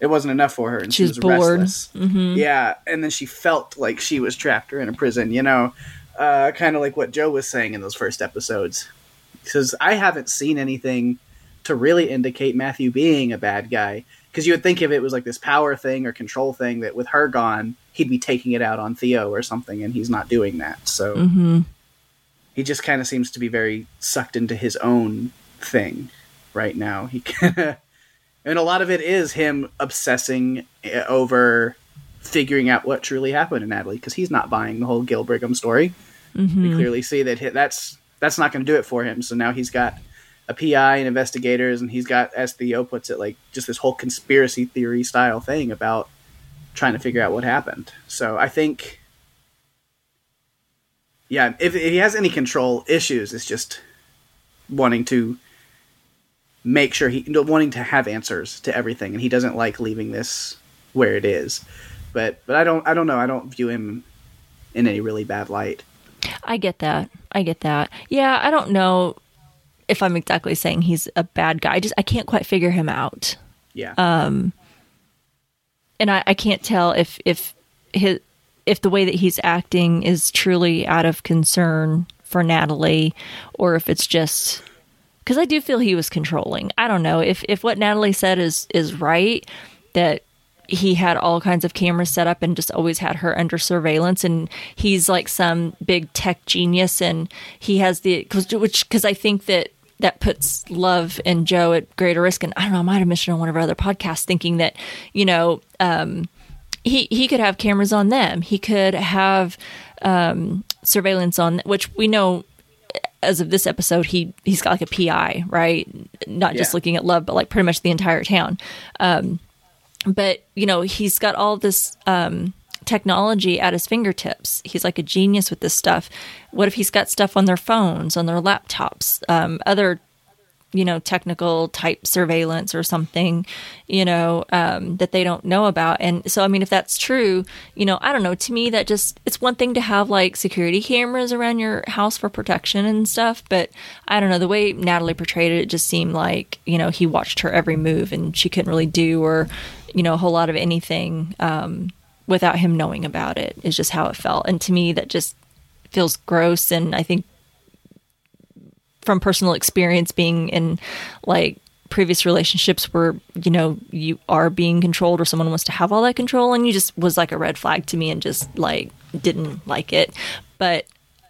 it wasn't enough for her. And she, she was bored. Restless. Mm-hmm. Yeah. And then she felt like she was trapped or in a prison, you know, uh, kind of like what Joe was saying in those first episodes. Because I haven't seen anything to really indicate Matthew being a bad guy. Because you would think if it was like this power thing or control thing, that with her gone, he'd be taking it out on Theo or something, and he's not doing that. So mm-hmm. he just kind of seems to be very sucked into his own thing right now. He kinda, and a lot of it is him obsessing over figuring out what truly happened to Natalie, because he's not buying the whole Gil Brigham story. Mm-hmm. We clearly see that that's that's not going to do it for him. So now he's got a P I and investigators, and he's got, as Theo puts it, like just this whole conspiracy theory style thing about trying to figure out what happened. So I think, yeah, if, if he has any control issues, it's just wanting to make sure he, wanting to have answers to everything. And he doesn't like leaving this where it is, but, but I don't, I don't know. I don't view him in any really bad light. I get that. I get that. Yeah. I don't know if I'm exactly saying he's a bad guy. I just, I can't quite figure him out. Yeah. Um, and I, I can't tell if, if his, if the way that he's acting is truly out of concern for Natalie, or if it's just, cause I do feel he was controlling. I don't know if, if what Natalie said is, is right, that he had all kinds of cameras set up and just always had her under surveillance. And he's like some big tech genius, and he has the, cause, which, cause I think that, that puts Love and Joe at greater risk. And I don't know, I might have mentioned on one of our other podcasts, thinking that, you know, um, he, he could have cameras on them. He could have um, surveillance on, which we know as of this episode, he, he's got like a P I, right? Not just yeah. looking at Love, but like pretty much the entire town. Um, but, you know, he's got all this um, technology at his fingertips. He's like a genius with this stuff. What if he's got stuff on their phones, on their laptops, um, other, you know, technical type surveillance or something, you know, um, that they don't know about. And so, I mean, if that's true, you know, I don't know, to me that just, it's one thing to have like security cameras around your house for protection and stuff. But I don't know, the way Natalie portrayed it, it just seemed like, you know, he watched her every move, and she couldn't really do, or, you know, a whole lot of anything, um, without him knowing about it, is just how it felt. And to me that just feels gross. And I think, from personal experience being in like previous relationships where, you know, you are being controlled or someone wants to have all that control, and you just was like a red flag to me, and just like didn't like it. But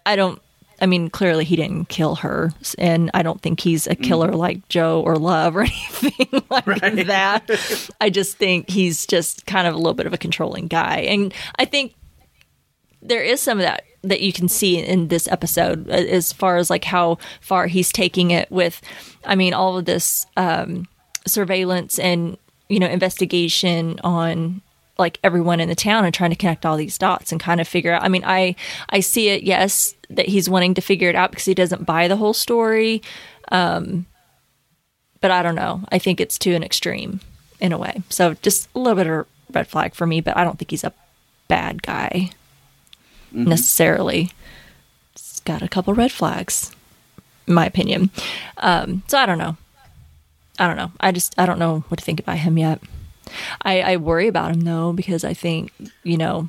I don't, I mean, clearly he didn't kill her, and I don't think he's a killer mm. like Joe or Love or anything like right. that. I just think he's just kind of a little bit of a controlling guy. And I think there is some of that that you can see in this episode, as far as like how far he's taking it with, I mean, all of this um, surveillance and, you know, investigation on like everyone in the town, and trying to connect all these dots and kind of figure out. I mean, I, I see it. Yes. That he's wanting to figure it out because he doesn't buy the whole story. Um, but I don't know. I think it's to an extreme in a way. So just a little bit of a red flag for me, but I don't think he's a bad guy mm-hmm. necessarily. He's got a couple red flags, in my opinion. Um, so I don't know. I don't know. I just, I don't know what to think about him yet. I, I worry about him though, because I think, you know,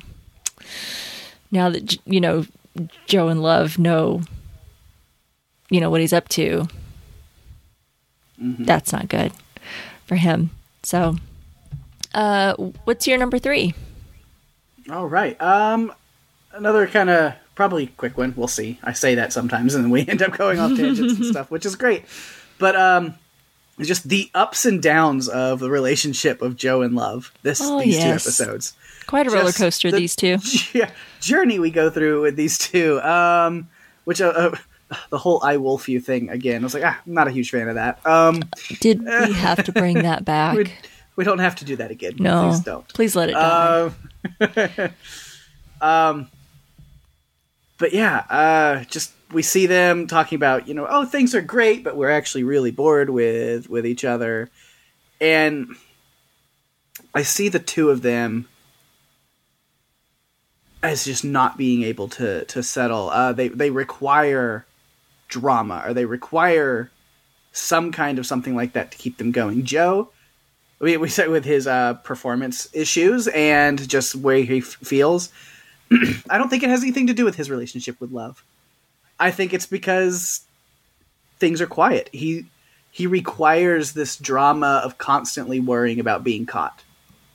now that, you know, Joe and Love know, you know, what he's up to, mm-hmm. that's not good for him. So, uh, what's your number three? All right. Um, another kind of probably quick one. We'll see. I say that sometimes and then we end up going off tangents and stuff, which is great. But, um, just the ups and downs of the relationship of Joe and Love. This oh, these yes. two episodes, quite a just roller coaster. The, these two, yeah, journey we go through with these two. Um, which uh, uh, the whole "I wolf you" thing again. I was like, ah, I'm not a huge fan of that. Um, Did we have to bring that back? we, we don't have to do that again. No, please don't. Please let it die. Um, um but yeah, uh, just. We see them talking about, you know, oh, things are great, but we're actually really bored with, with each other. And I see the two of them as just not being able to, to settle. Uh, they, they require drama, or they require some kind of something like that to keep them going. Joe, we, we said with his uh, performance issues and just way he f- feels. I don't think it has anything to do with his relationship with Love. I think it's because things are quiet. He he requires this drama of constantly worrying about being caught.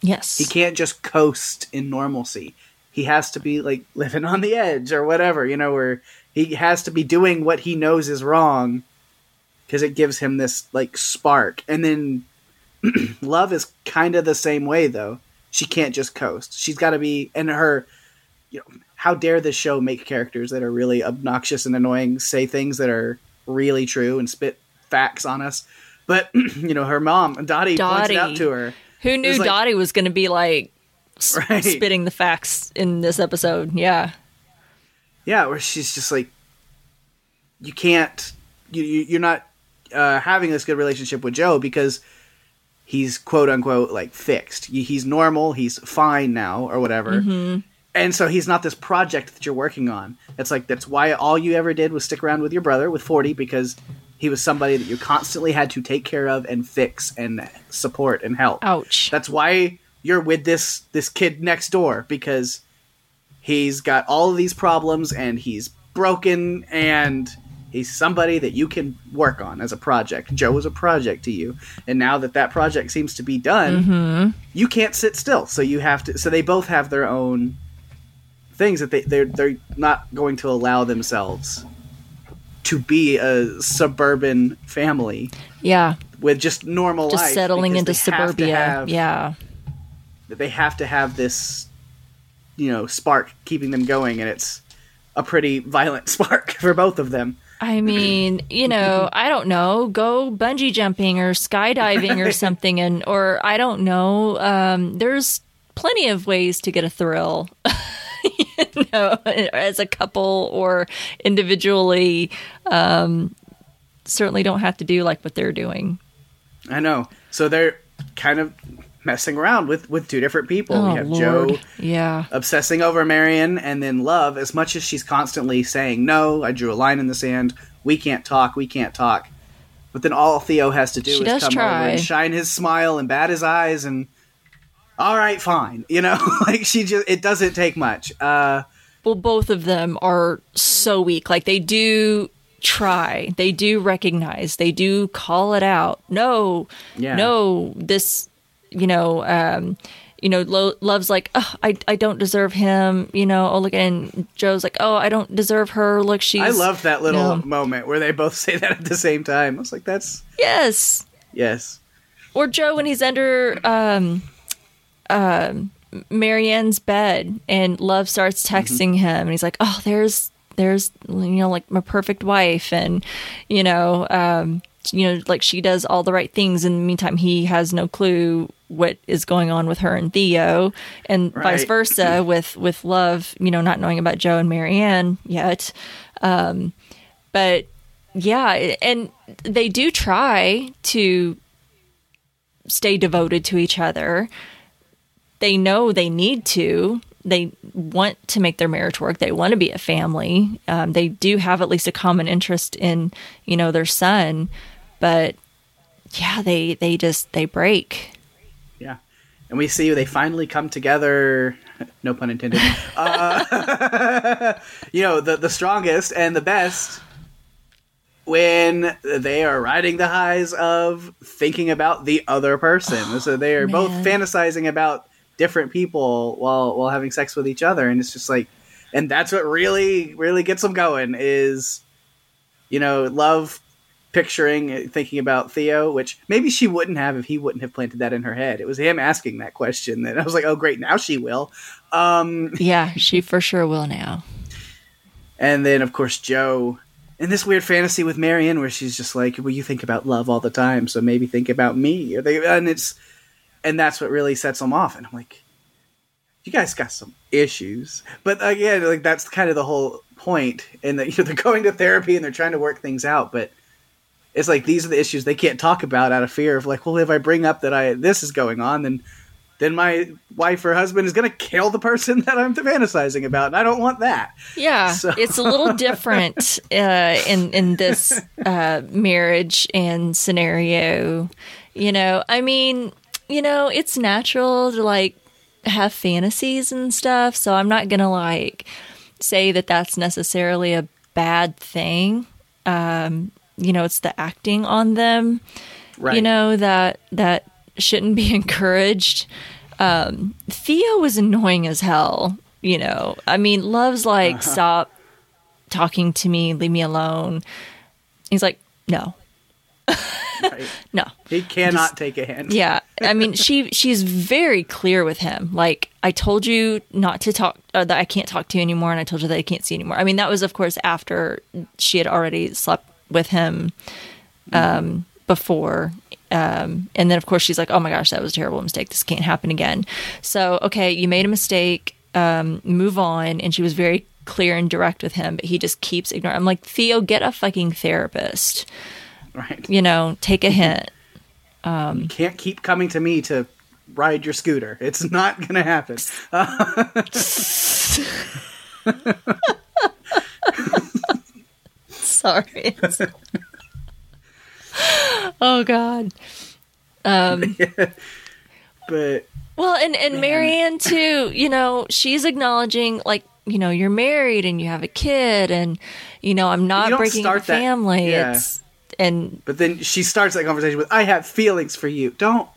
Yes. He can't just coast in normalcy. He has to be like living on the edge or whatever, you know, where he has to be doing what he knows is wrong because it gives him this like spark. And then Love is kind of the same way though. She can't just coast. She's got to be and her, you know, how dare this show make characters that are really obnoxious and annoying, say things that are really true and spit facts on us. But, you know, her mom, Dottie, Dottie. points it out to her. Who knew like, Dottie was going to be, like, right. spitting the facts in this episode? Yeah. Yeah, where she's just like, you can't, you, you, you're not uh, having this good relationship with Joe because he's, quote unquote, like, fixed. He's normal, he's fine now, or whatever. Mm-hmm. And so he's not this project that you're working on. That's like that's why all you ever did was stick around with your brother with forty because he was somebody that you constantly had to take care of and fix and support and help. Ouch. That's why you're with this this kid next door because he's got all of these problems and he's broken and he's somebody that you can work on as a project. Joe was a project to you. And now that that project seems to be done, mm-hmm. you can't sit still. So you have to so they both have their own things that they, they're, they're not going to allow themselves to be a suburban family. Yeah. With just normal just life. Just settling into suburbia. Have have, yeah. They have to have this, you know, spark keeping them going, and it's a pretty violent spark for both of them. I mean, you know, I don't know, go bungee jumping or skydiving right. or something, and or I don't know. Um, there's plenty of ways to get a thrill. You know, as a couple or individually, um, certainly don't have to do like what they're doing. I know. So they're kind of messing around with, with two different people. Oh, we have Lord. Joe yeah. obsessing over Marion, and then Love, as much as she's constantly saying, no, I drew a line in the sand. We can't talk. We can't talk. But then all Theo has to do she is come try. over and shine his smile and bat his eyes and... all right, fine. You know, like she just, it doesn't take much. Uh, well, both of them are so weak. Like they do try, they do recognize, they do call it out. No, yeah. no, this, you know, um, you know, Lo- Love's like, oh, I, I don't deserve him. You know, oh, look, and Joe's like, oh, I don't deserve her. Look, she's. I love that little no. moment where they both say that at the same time. I was like, that's. Yes. Yes. Or Joe when he's under, um, Um, Marianne's bed, and Love starts texting mm-hmm. him, and he's like, "Oh, there's, there's, you know, like my perfect wife, and you know, um, you know, like she does all the right things." In the meantime, he has no clue what is going on with her and Theo, and right. vice versa with with Love, you know, not knowing about Joe and Marianne yet. Um, but Yeah, and they do try to stay devoted to each other. They know they need to. They want to make their marriage work. They want to be a family. Um, they do have at least a common interest in, you know, their son. But, yeah, they, they just, they break. Yeah. And we see they finally come together, no pun intended. Uh, you know, the, the strongest and the best when they are riding the highs of thinking about the other person. Oh, so they are man. both fantasizing about different people while while having sex with each other, and it's just like, and that's what really really gets them going is, you know, love, picturing, thinking about Theo, which maybe she wouldn't have if he wouldn't have planted that in her head. It was him asking that question that I was like, oh great, now she will. Um yeah, she for sure will now. And then of course Joe in this weird fantasy with Marion where she's just like, well, you think about love all the time, so maybe think about me. And it's And that's what really sets them off. And I'm like, you guys got some issues. But again, like that's kind of the whole point. And that, you know, they're going to therapy and they're trying to work things out. But it's like, these are the issues they can't talk about out of fear of like, well, if I bring up that I this is going on, then then my wife or husband is going to kill the person that I'm fantasizing about. And I don't want that. Yeah, so. It's a little different uh, in, in this uh, marriage and scenario. You know, I mean... You know, it's natural to, like, have fantasies and stuff, so I'm not going to, like, say that that's necessarily a bad thing. Um, you know, it's the acting on them, right. You know, that that shouldn't be encouraged. Um, Theo was annoying as hell, you know. I mean, Love's like, uh-huh. Stop talking to me, leave me alone. He's like, no. Right. No, he cannot just, take a hint. Yeah, I mean, she she's very clear with him. Like, I told you not to talk, uh, that I can't talk to you anymore, and I told you that I can't see you anymore. I mean, that was, of course, after she had already slept with him um, mm. before, um, and then of course she's like, "Oh my gosh, that was a terrible mistake. This can't happen again." So, okay, you made a mistake. Um, move on. And she was very clear and direct with him, but he just keeps ignoring. I'm like, Theo, get a fucking therapist. Right. You know, take a hint. Um, you can't keep coming to me to ride your scooter. It's not going to happen. Sorry. Oh, God. Um, but well, and, and Marianne, too, you know, she's acknowledging, like, you know, you're married and you have a kid and, you know, I'm not breaking the family. Yeah. It's... And but then she starts that conversation with, I have feelings for you. Don't.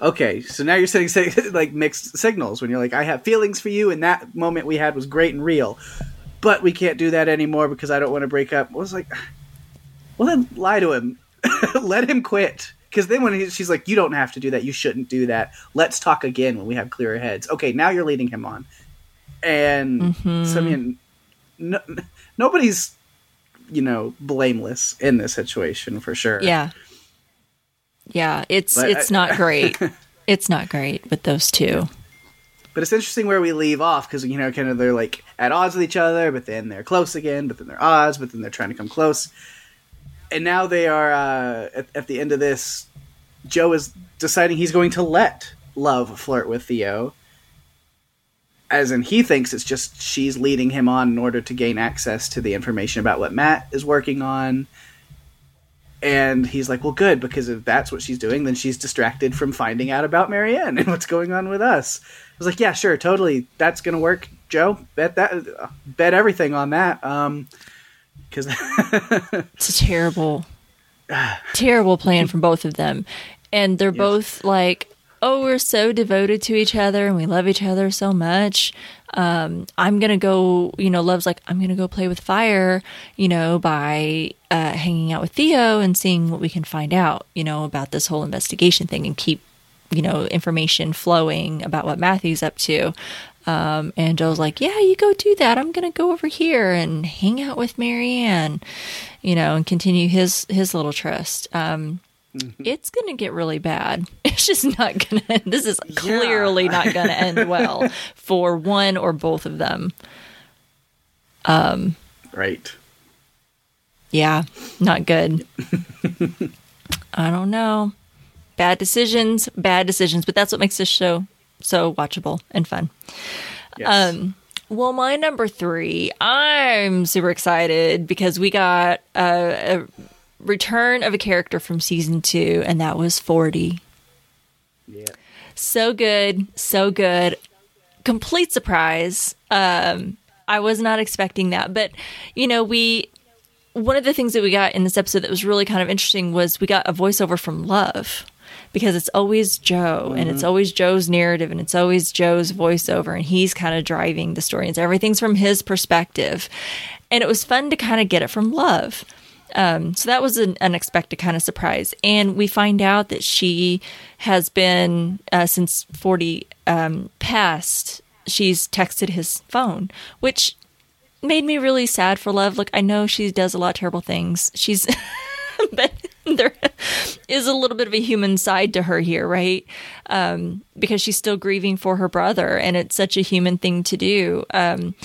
Okay, so now you're sending like mixed signals when you're like, I have feelings for you, and that moment we had was great and real, but we can't do that anymore because I don't want to break up. I was like, well, then lie to him. Let him quit. Because then when he, she's like, you don't have to do that. You shouldn't do that. Let's talk again when we have clearer heads. Okay, now you're leading him on. And mm-hmm. so, I mean, no, nobody's... you know, blameless in this situation for sure. Yeah. Yeah. It's, but it's I, not great. It's not great with those two. But it's interesting where we leave off. Cause you know, kind of, they're like at odds with each other, but then they're close again, but then they're odds, but then they're trying to come close. And now they are, uh, at, at the end of this, Joe is deciding he's going to let Love flirt with Theo. As in, he thinks it's just she's leading him on in order to gain access to the information about what Matt is working on. And he's like, well, good, because if that's what she's doing, then she's distracted from finding out about Marianne and what's going on with us. I was like, yeah, sure, totally. That's going to work, Joe. Bet that, bet everything on that. Um, cause it's a terrible, terrible plan from both of them. And they're yes. both like... oh, we're so devoted to each other and we love each other so much. Um, I'm going to go, you know, Love's like, I'm going to go play with fire, you know, by uh, hanging out with Theo and seeing what we can find out, you know, about this whole investigation thing and keep, you know, information flowing about what Matthew's up to. Um, and Joe's like, yeah, you go do that. I'm going to go over here and hang out with Marianne, you know, and continue his, his little tryst. Um, It's going to get really bad. It's just not going to end. This is clearly yeah. not going to end well for one or both of them. Um, right. Yeah, not good. I don't know. Bad decisions, bad decisions. But that's what makes this show so watchable and fun. Yes. Um, well, my number three, I'm super excited because we got a, a return of a character from season two, and that was Forty. Yeah. So good. So good. Complete surprise. Um, I was not expecting that. But, you know, we... One of the things that we got in this episode that was really kind of interesting was we got a voiceover from Love, because it's always Joe, mm-hmm. and it's always Joe's narrative, and it's always Joe's voiceover, and he's kind of driving the story, and everything's from his perspective. And it was fun to kind of get it from Love. Um, so that was an unexpected kind of surprise. And we find out that she has been, uh, since forty um, passed, she's texted his phone, which... made me really sad for Love. Look, I know she does a lot of terrible things. She's, but there is a little bit of a human side to her here, right? Um, because she's still grieving for her brother, and it's such a human thing to do. Um,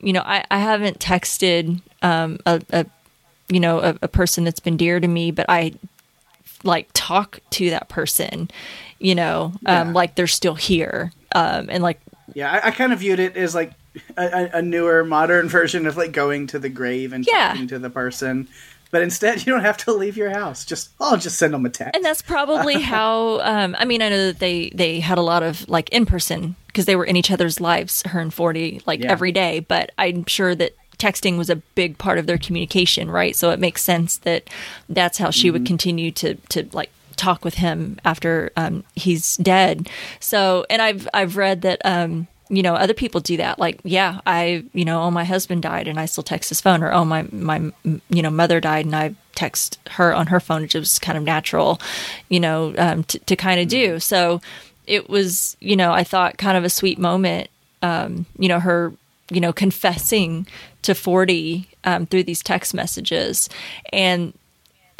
you know, I, I haven't texted um, a, a, you know, a, a person that's been dear to me, but I like talk to that person, you know, um, yeah. like they're still here, um, and like. Yeah, I, I kind of viewed it as like. A, a newer modern version of like going to the grave and yeah. talking to the person, but instead you don't have to leave your house. Just I'll just send them a text, and that's probably how. Um, I mean, I know that they they had a lot of like in person because they were in each other's lives, her and Forty, like yeah. every day. But I'm sure that texting was a big part of their communication, right? So it makes sense that that's how she mm-hmm. would continue to to like talk with him after um, he's dead. So, and I've I've read that. Um, You know, other people do that. Like, yeah, I, you know, oh, my husband died and I still text his phone, or oh, my, my, you know, mother died and I text her on her phone. It was kind of natural, you know, um, to, to kind of do. So it was, you know, I thought kind of a sweet moment, um, you know, her, you know, confessing to Forty um, through these text messages. And,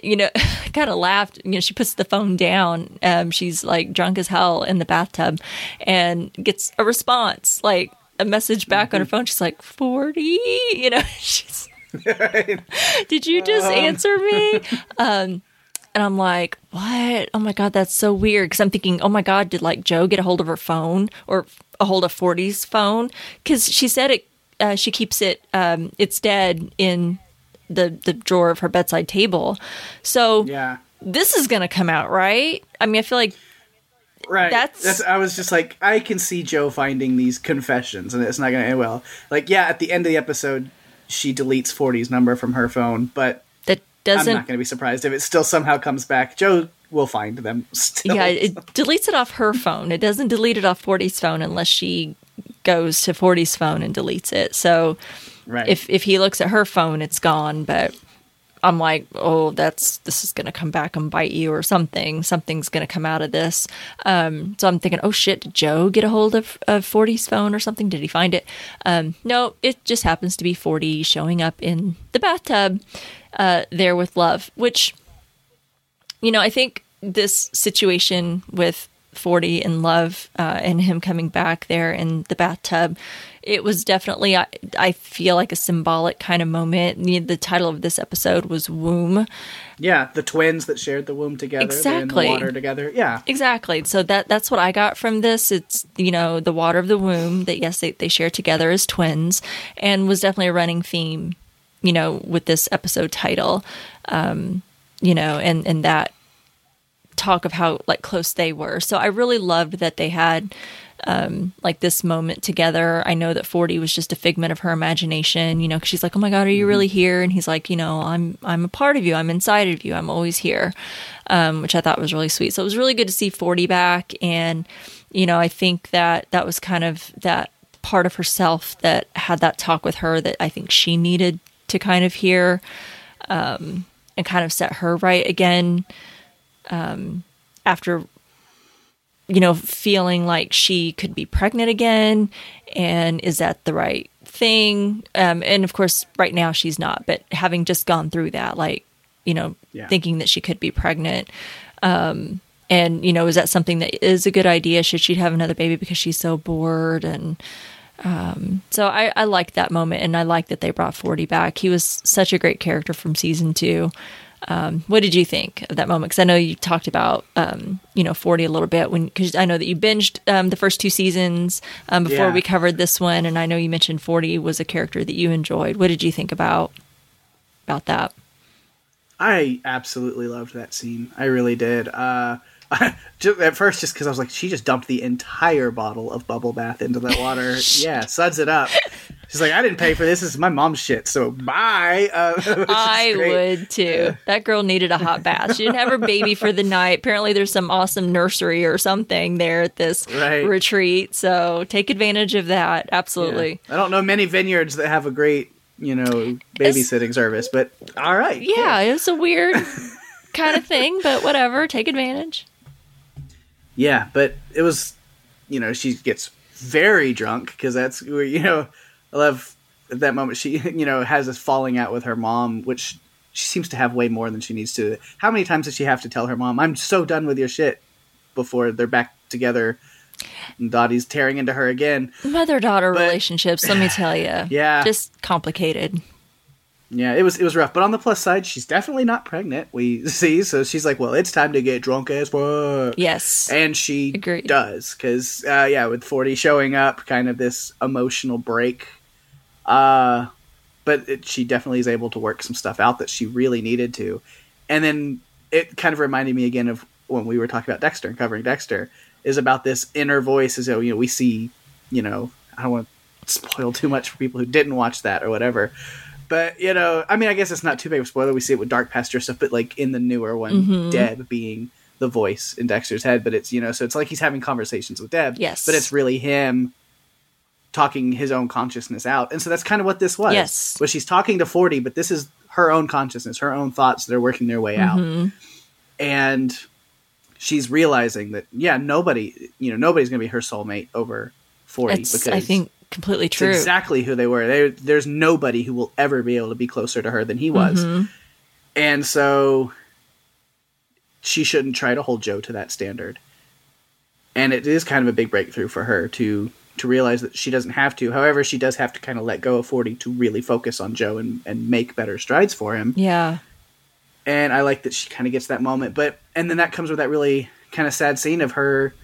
you know, I kind of laughed. You know, she puts the phone down. Um, she's like drunk as hell in the bathtub and gets a response, like a message back mm-hmm. on her phone. She's like, forty, you know, she's, did you just um. answer me? Um, and I'm like, what? Oh my God, that's so weird. Because I'm thinking, oh my God, did like Joe get a hold of her phone or a hold of forty's phone? Because she said it, uh, she keeps it, um, it's dead in the the drawer of her bedside table. So yeah. this is going to come out, right? I mean, I feel like right. that's... that's... I was just like, I can see Joe finding these confessions, and it's not going to end well. Like, yeah, at the end of the episode, she deletes forty's number from her phone, but that doesn't... I'm not going to be surprised if it still somehow comes back. Joe will find them still. Yeah, it deletes it off her phone. It doesn't delete it off forty's phone unless she goes to forty's phone and deletes it. So... Right. If if he looks at her phone, it's gone. But I'm like, oh, that's this is going to come back and bite you or something. Something's going to come out of this. Um, so I'm thinking, oh, shit, did Joe get a hold of, of forty's phone or something? Did he find it? Um, no, it just happens to be forty showing up in the bathtub uh, there with Love, which, you know, I think this situation with forty and Love uh, and him coming back there in the bathtub, it was definitely, I, I feel like a symbolic kind of moment. The, the title of this episode was Womb. Yeah, the twins that shared the womb together. Exactly. In the water together. Yeah. Exactly. So that that's what I got from this. It's, you know, the water of the womb that, yes, they, they share together as twins, and was definitely a running theme, you know, with this episode title, um, you know, and, and that talk of how, like, close they were. So I really loved that they had... Um, like this moment together. I know that forty was just a figment of her imagination, you know, 'cause she's like, oh my God, are you really here? And he's like, you know, I'm, I'm a part of you. I'm inside of you. I'm always here. Um, which I thought was really sweet. So it was really good to see forty back. And, you know, I think that that was kind of that part of herself that had that talk with her that I think she needed to kind of hear, um, and kind of set her right again, um, after, you know, feeling like she could be pregnant again, and is that the right thing? Um, and of course, right now she's not, but having just gone through that, like, you know, yeah. thinking that she could be pregnant. Um, and, you know, is that something that is a good idea? Should she have another baby because she's so bored? And, Um, so I, I liked that moment, and I liked that they brought Forty back. He was such a great character from season two. Um, what did you think of that moment? Because I know you talked about, um, you know, Forty a little bit when, because I know that you binged um, the first two seasons um, before yeah. we covered this one, and I know you mentioned Forty was a character that you enjoyed. What did you think about about that? I absolutely loved that scene. I really did. Uh, I, at first, just because I was like, she just dumped the entire bottle of bubble bath into that water. Yeah, suds it up. She's like, I didn't pay for this. This is my mom's shit, so bye. Uh, I would, too. That girl needed a hot bath. She didn't have her baby for the night. Apparently, there's some awesome nursery or something there at this right. retreat, so take advantage of that. Absolutely. Yeah. I don't know many vineyards that have a great... you know, babysitting it's, service, but all right. Yeah, cool. It's a weird kind of thing, but whatever, take advantage. Yeah, but it was, you know, she gets very drunk because that's where, you know, I love at that moment. She, you know, has this falling out with her mom, which she seems to have way more than she needs to. How many times does she have to tell her mom, I'm so done with your shit, before they're back together? And Dottie's tearing into her again. Mother-daughter but, relationships, let me tell you. Yeah. Just complicated. Yeah, it was it was rough. But on the plus side, she's definitely not pregnant, we see. So she's like, well, it's time to get drunk as fuck. Yes. And she Agreed. does. Because, uh, yeah, with Forty showing up, kind of this emotional break. Uh, but it, she definitely is able to work some stuff out that she really needed to. And then it kind of reminded me again of when we were talking about Dexter and covering Dexter. Is about this inner voice, as though, you know, we see, you know, I don't want to spoil too much for people who didn't watch that or whatever, but, you know, I mean, I guess it's not too big of a spoiler. We see it with Dark Pasture stuff, but like in the newer one, mm-hmm. Deb being the voice in Dexter's head, but it's, you know, so it's like he's having conversations with Deb, yes, but it's really him talking his own consciousness out, and so that's kind of what this was. Yes, where she's talking to Forty, but this is her own consciousness, her own thoughts that are working their way mm-hmm. out, and. She's realizing that, yeah, nobody, you know, nobody's going to be her soulmate over Forty. That's, because I think, completely true. It's exactly who they were. They, there's nobody who will ever be able to be closer to her than he was. Mm-hmm. And so she shouldn't try to hold Joe to that standard. And it is kind of a big breakthrough for her to to realize that she doesn't have to. However, she does have to kind of let go of Forty to really focus on Joe and, and make better strides for him. Yeah. And I like that she kind of gets that moment. But and then that comes with that really kind of sad scene of her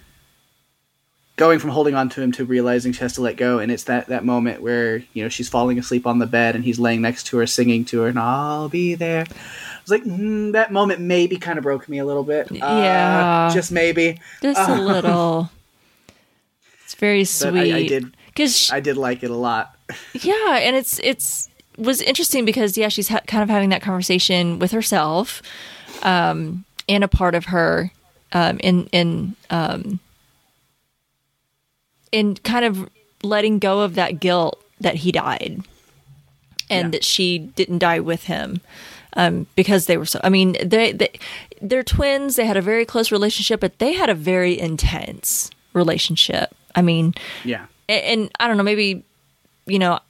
going from holding on to him to realizing she has to let go. And it's that, that moment where, you know, she's falling asleep on the bed and he's laying next to her singing to her, and I'll be there. I was like, mm, that moment maybe kind of broke me a little bit. Yeah. Uh, just maybe. Just um, a little. It's very sweet. I, I did. Because I did like it a lot. Yeah. And it's it's... was interesting because, yeah, she's ha- kind of having that conversation with herself um, and a part of her um, in in um, in kind of letting go of that guilt that he died and yeah. that she didn't die with him um, because they were so – I mean, they, they, they're twins. They had a very close relationship, but they had a very intense relationship. I mean – yeah, and, and I don't know, maybe, you know –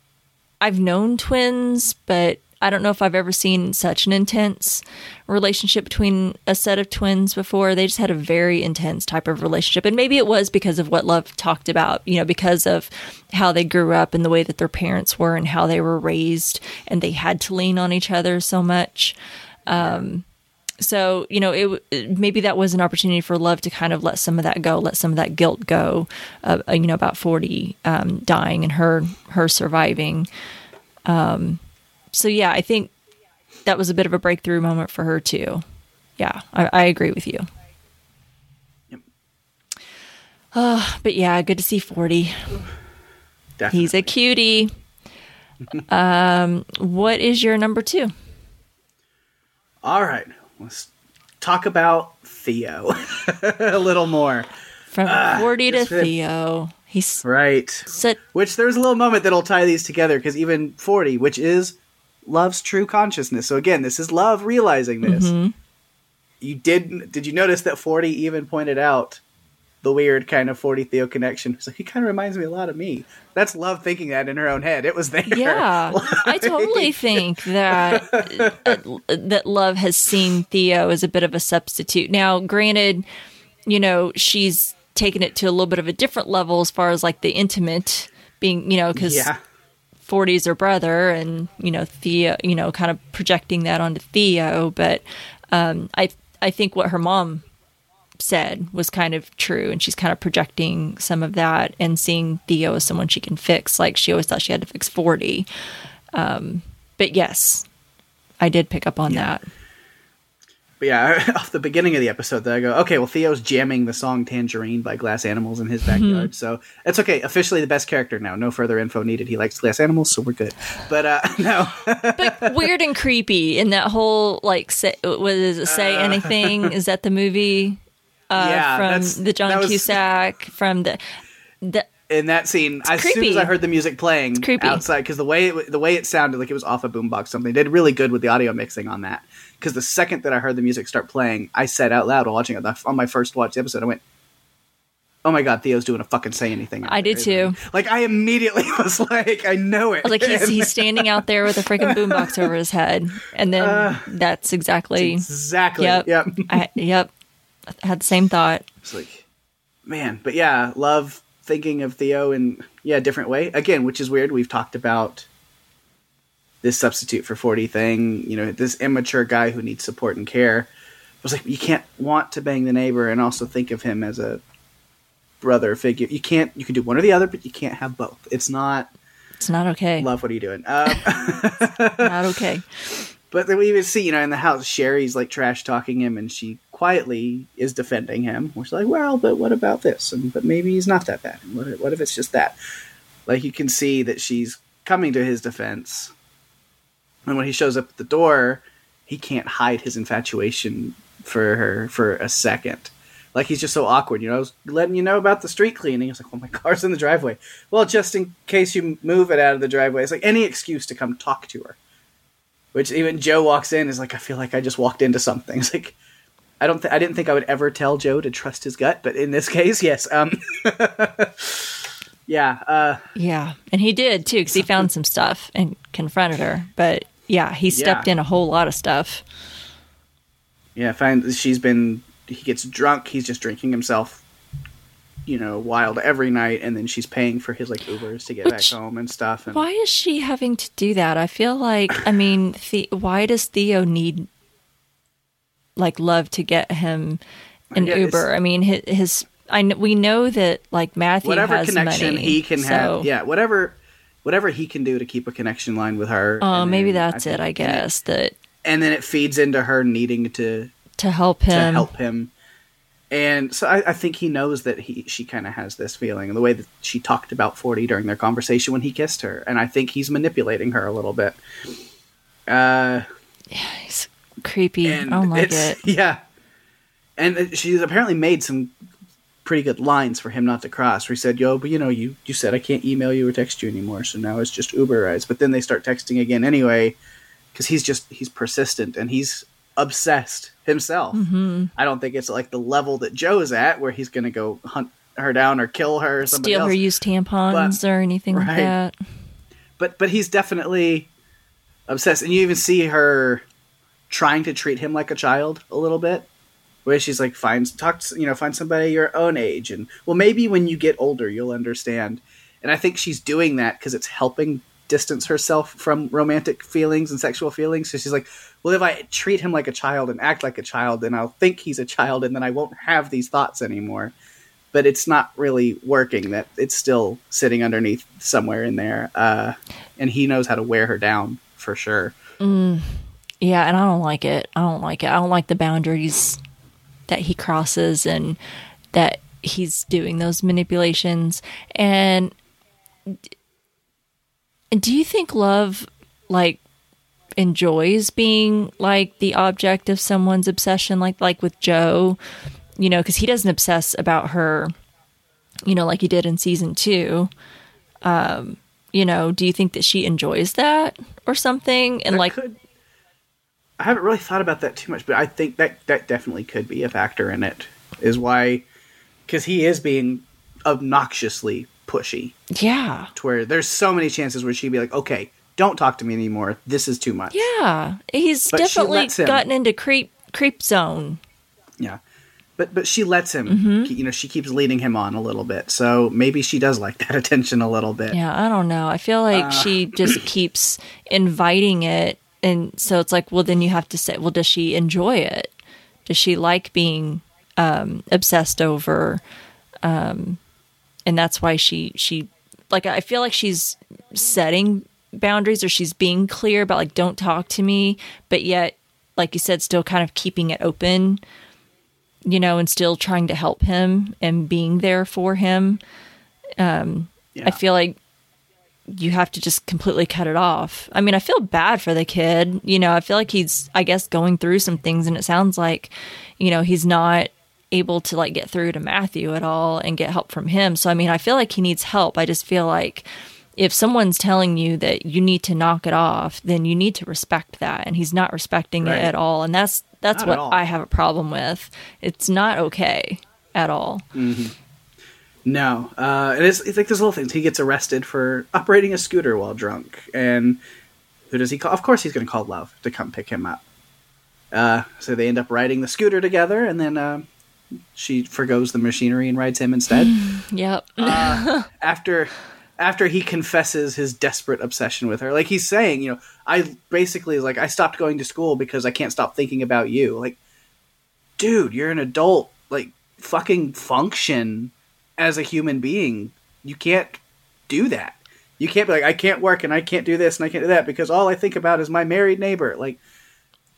I've known twins, but I don't know if I've ever seen such an intense relationship between a set of twins before. They just had a very intense type of relationship. And maybe it was because of what Love talked about, you know, because of how they grew up and the way that their parents were and how they were raised, and they had to lean on each other so much. Um, so, you know, it maybe that was an opportunity for Love to kind of let some of that go, let some of that guilt go, uh, you know, about Forty um, dying and her her surviving. Um, so, yeah, I think that was a bit of a breakthrough moment for her, too. Yeah, I, I agree with you. Yep. Oh, but, yeah, good to see Forty. Definitely. He's a cutie. um, what is your number two? All right. Let's talk about Theo a little more. From uh, Forty to Theo. He's right. Sit. Which there's a little moment that'll tie these together, because even Forty, which is Love's true consciousness. So again, this is Love realizing this. Mm-hmm. You did did you notice that Forty even pointed out the weird kind of Forty Theo connection? So he kind of reminds me a lot of me. That's Love thinking that in her own head. It was there. Yeah, like, I totally think that uh, that Love has seen Theo as a bit of a substitute. Now, granted, you know, she's taken it to a little bit of a different level as far as like the intimate being, you know, because yeah. Forty's her brother, and you know Theo, you know, kind of projecting that onto Theo. But um, I I think what her mom said was kind of true, and she's kind of projecting some of that and seeing Theo as someone she can fix. Like she always thought she had to fix Forty. Um, but yes, I did pick up on yeah. that. But yeah, off the beginning of the episode, though, I go, okay, well, Theo's jamming the song Tangerine by Glass Animals in his backyard. Mm-hmm. So it's okay. Officially the best character now. No further info needed. He likes Glass Animals, so we're good. But uh, no. But weird and creepy in that whole, like, say, what is it, Say uh, Anything? Is that the movie? Uh, yeah. From that's, the John was, Cusack, from the... the in that scene, as soon as I heard the music playing outside, because the way it, the way it sounded, like it was off a boombox something. They did really good with the audio mixing on that. Because the second that I heard the music start playing, I said out loud while watching it on my first watch the episode, I went, "Oh my god, Theo's doing a fucking Say Anything." I did too. Like I immediately was like, "I know it." I was like he's he's standing out there with a freaking boombox over his head, and then uh, that's exactly exactly yep yep I, yep. I had the same thought. It's like, man, but yeah, love. Thinking of Theo in yeah a different way again, which is weird. We've talked about this substitute for Forty thing, you know, this immature guy who needs support and care. I was like, you can't want to bang the neighbor and also think of him as a brother figure. You can't. You can do one or the other, but you can't have both. It's not. It's not okay. Love, what are you doing? Um, not okay. But then we even see, you know, in the house, Sherry's like trash talking him, and she quietly is defending him. We're like, well, but what about this? And but maybe he's not that bad. And what, what if it's just that? Like you can see that she's coming to his defense. And when he shows up at the door, he can't hide his infatuation for her for a second. Like he's just so awkward. You know, I was letting you know about the street cleaning. It's like, well, my car's in the driveway. Well, just in case you move it out of the driveway. It's like any excuse to come talk to her. Which even Joe walks in is like, I feel like I just walked into something. It's like, I don't, th- I didn't think I would ever tell Joe to trust his gut, but in this case, yes. Um, yeah, uh, yeah, and he did too because he found some stuff and confronted her. But yeah, he stepped yeah. in a whole lot of stuff. Yeah, find she's been. He gets drunk. He's just drinking himself, you know, wild every night, and then she's paying for his like Ubers to get Which, back home and stuff. And why is she having to do that? I feel like, I mean, the- why does Theo need? Like love to get him an yeah, Uber. I mean, his, his I we know that like Matthew whatever has connection money, he can so. have, yeah, whatever, whatever he can do to keep a connection line with her. Oh, and maybe that's I it. I guess that, and then it feeds into her needing to to help him, to help him. And so I, I think he knows that he she kind of has this feeling, and the way that she talked about Forty during their conversation when he kissed her, and I think he's manipulating her a little bit. Uh, yeah, he's. Creepy. And I don't like it. Yeah. And she's apparently made some pretty good lines for him not to cross, where he said, yo, but you know, you, you said I can't email you or text you anymore, so now it's just Uber rides. But then they start texting again anyway, because he's just, he's persistent and he's obsessed himself. Mm-hmm. I don't think it's like the level that Joe is at where he's going to go hunt her down or kill her or somebody else. Steal her used tampons but, or anything right. like that. But, but he's definitely obsessed. And you even see her trying to treat him like a child a little bit, where she's like, find talk, to, you know, find somebody your own age, and well, maybe when you get older, you'll understand. And I think she's doing that because it's helping distance herself from romantic feelings and sexual feelings. So she's like, well, if I treat him like a child and act like a child, then I'll think he's a child, and then I won't have these thoughts anymore. But it's not really working. That it's still sitting underneath somewhere in there, uh, and he knows how to wear her down for sure. Mm. Yeah, and I don't like it. I don't like it. I don't like the boundaries that he crosses and that he's doing those manipulations. And do you think love, like, enjoys being, like, the object of someone's obsession, like, like with Joe? You know, because he doesn't obsess about her, you know, like he did in season two. Um, you know, do you think that she enjoys that or something? And, that like... Could- I haven't really thought about that too much, but I think that that definitely could be a factor in it, is why, because he is being obnoxiously pushy. Yeah. To where there's so many chances where she'd be like, okay, don't talk to me anymore. This is too much. Yeah. He's but definitely gotten into creep creep zone. Yeah. But but she lets him, mm-hmm. you know, she keeps leading him on a little bit. So maybe she does like that attention a little bit. Yeah, I don't know. I feel like uh, she just keeps inviting it. And so it's like, well, then you have to say, well, does she enjoy it? Does she like being um, obsessed over? Um, and that's why she, she, like, I feel like she's setting boundaries, or she's being clear about, like, don't talk to me. But yet, like you said, still kind of keeping it open, you know, and still trying to help him and being there for him. Um, yeah. I feel like you have to just completely cut it off. I mean, I feel bad for the kid. You know, I feel like he's, I guess, going through some things, and it sounds like, you know, he's not able to, like, get through to Matthew at all and get help from him. So, I mean, I feel like he needs help. I just feel like if someone's telling you that you need to knock it off, then you need to respect that. And he's not respecting right. it at all. And that's, That's not what I have a problem with. It's not okay at all. Mm-hmm. No. Uh, and it's, it's like there's little things. He gets arrested for operating a scooter while drunk. And who does he call? Of course he's going to call Love to come pick him up. Uh, so they end up riding the scooter together, and then uh, she forgoes the machinery and rides him instead. Yep. uh, after... After he confesses his desperate obsession with her. Like, he's saying, you know, I basically, like, I stopped going to school because I can't stop thinking about you. Like, dude, you're an adult. Like, fucking function as a human being. You can't do that. You can't be like, I can't work and I can't do this and I can't do that because all I think about is my married neighbor. Like,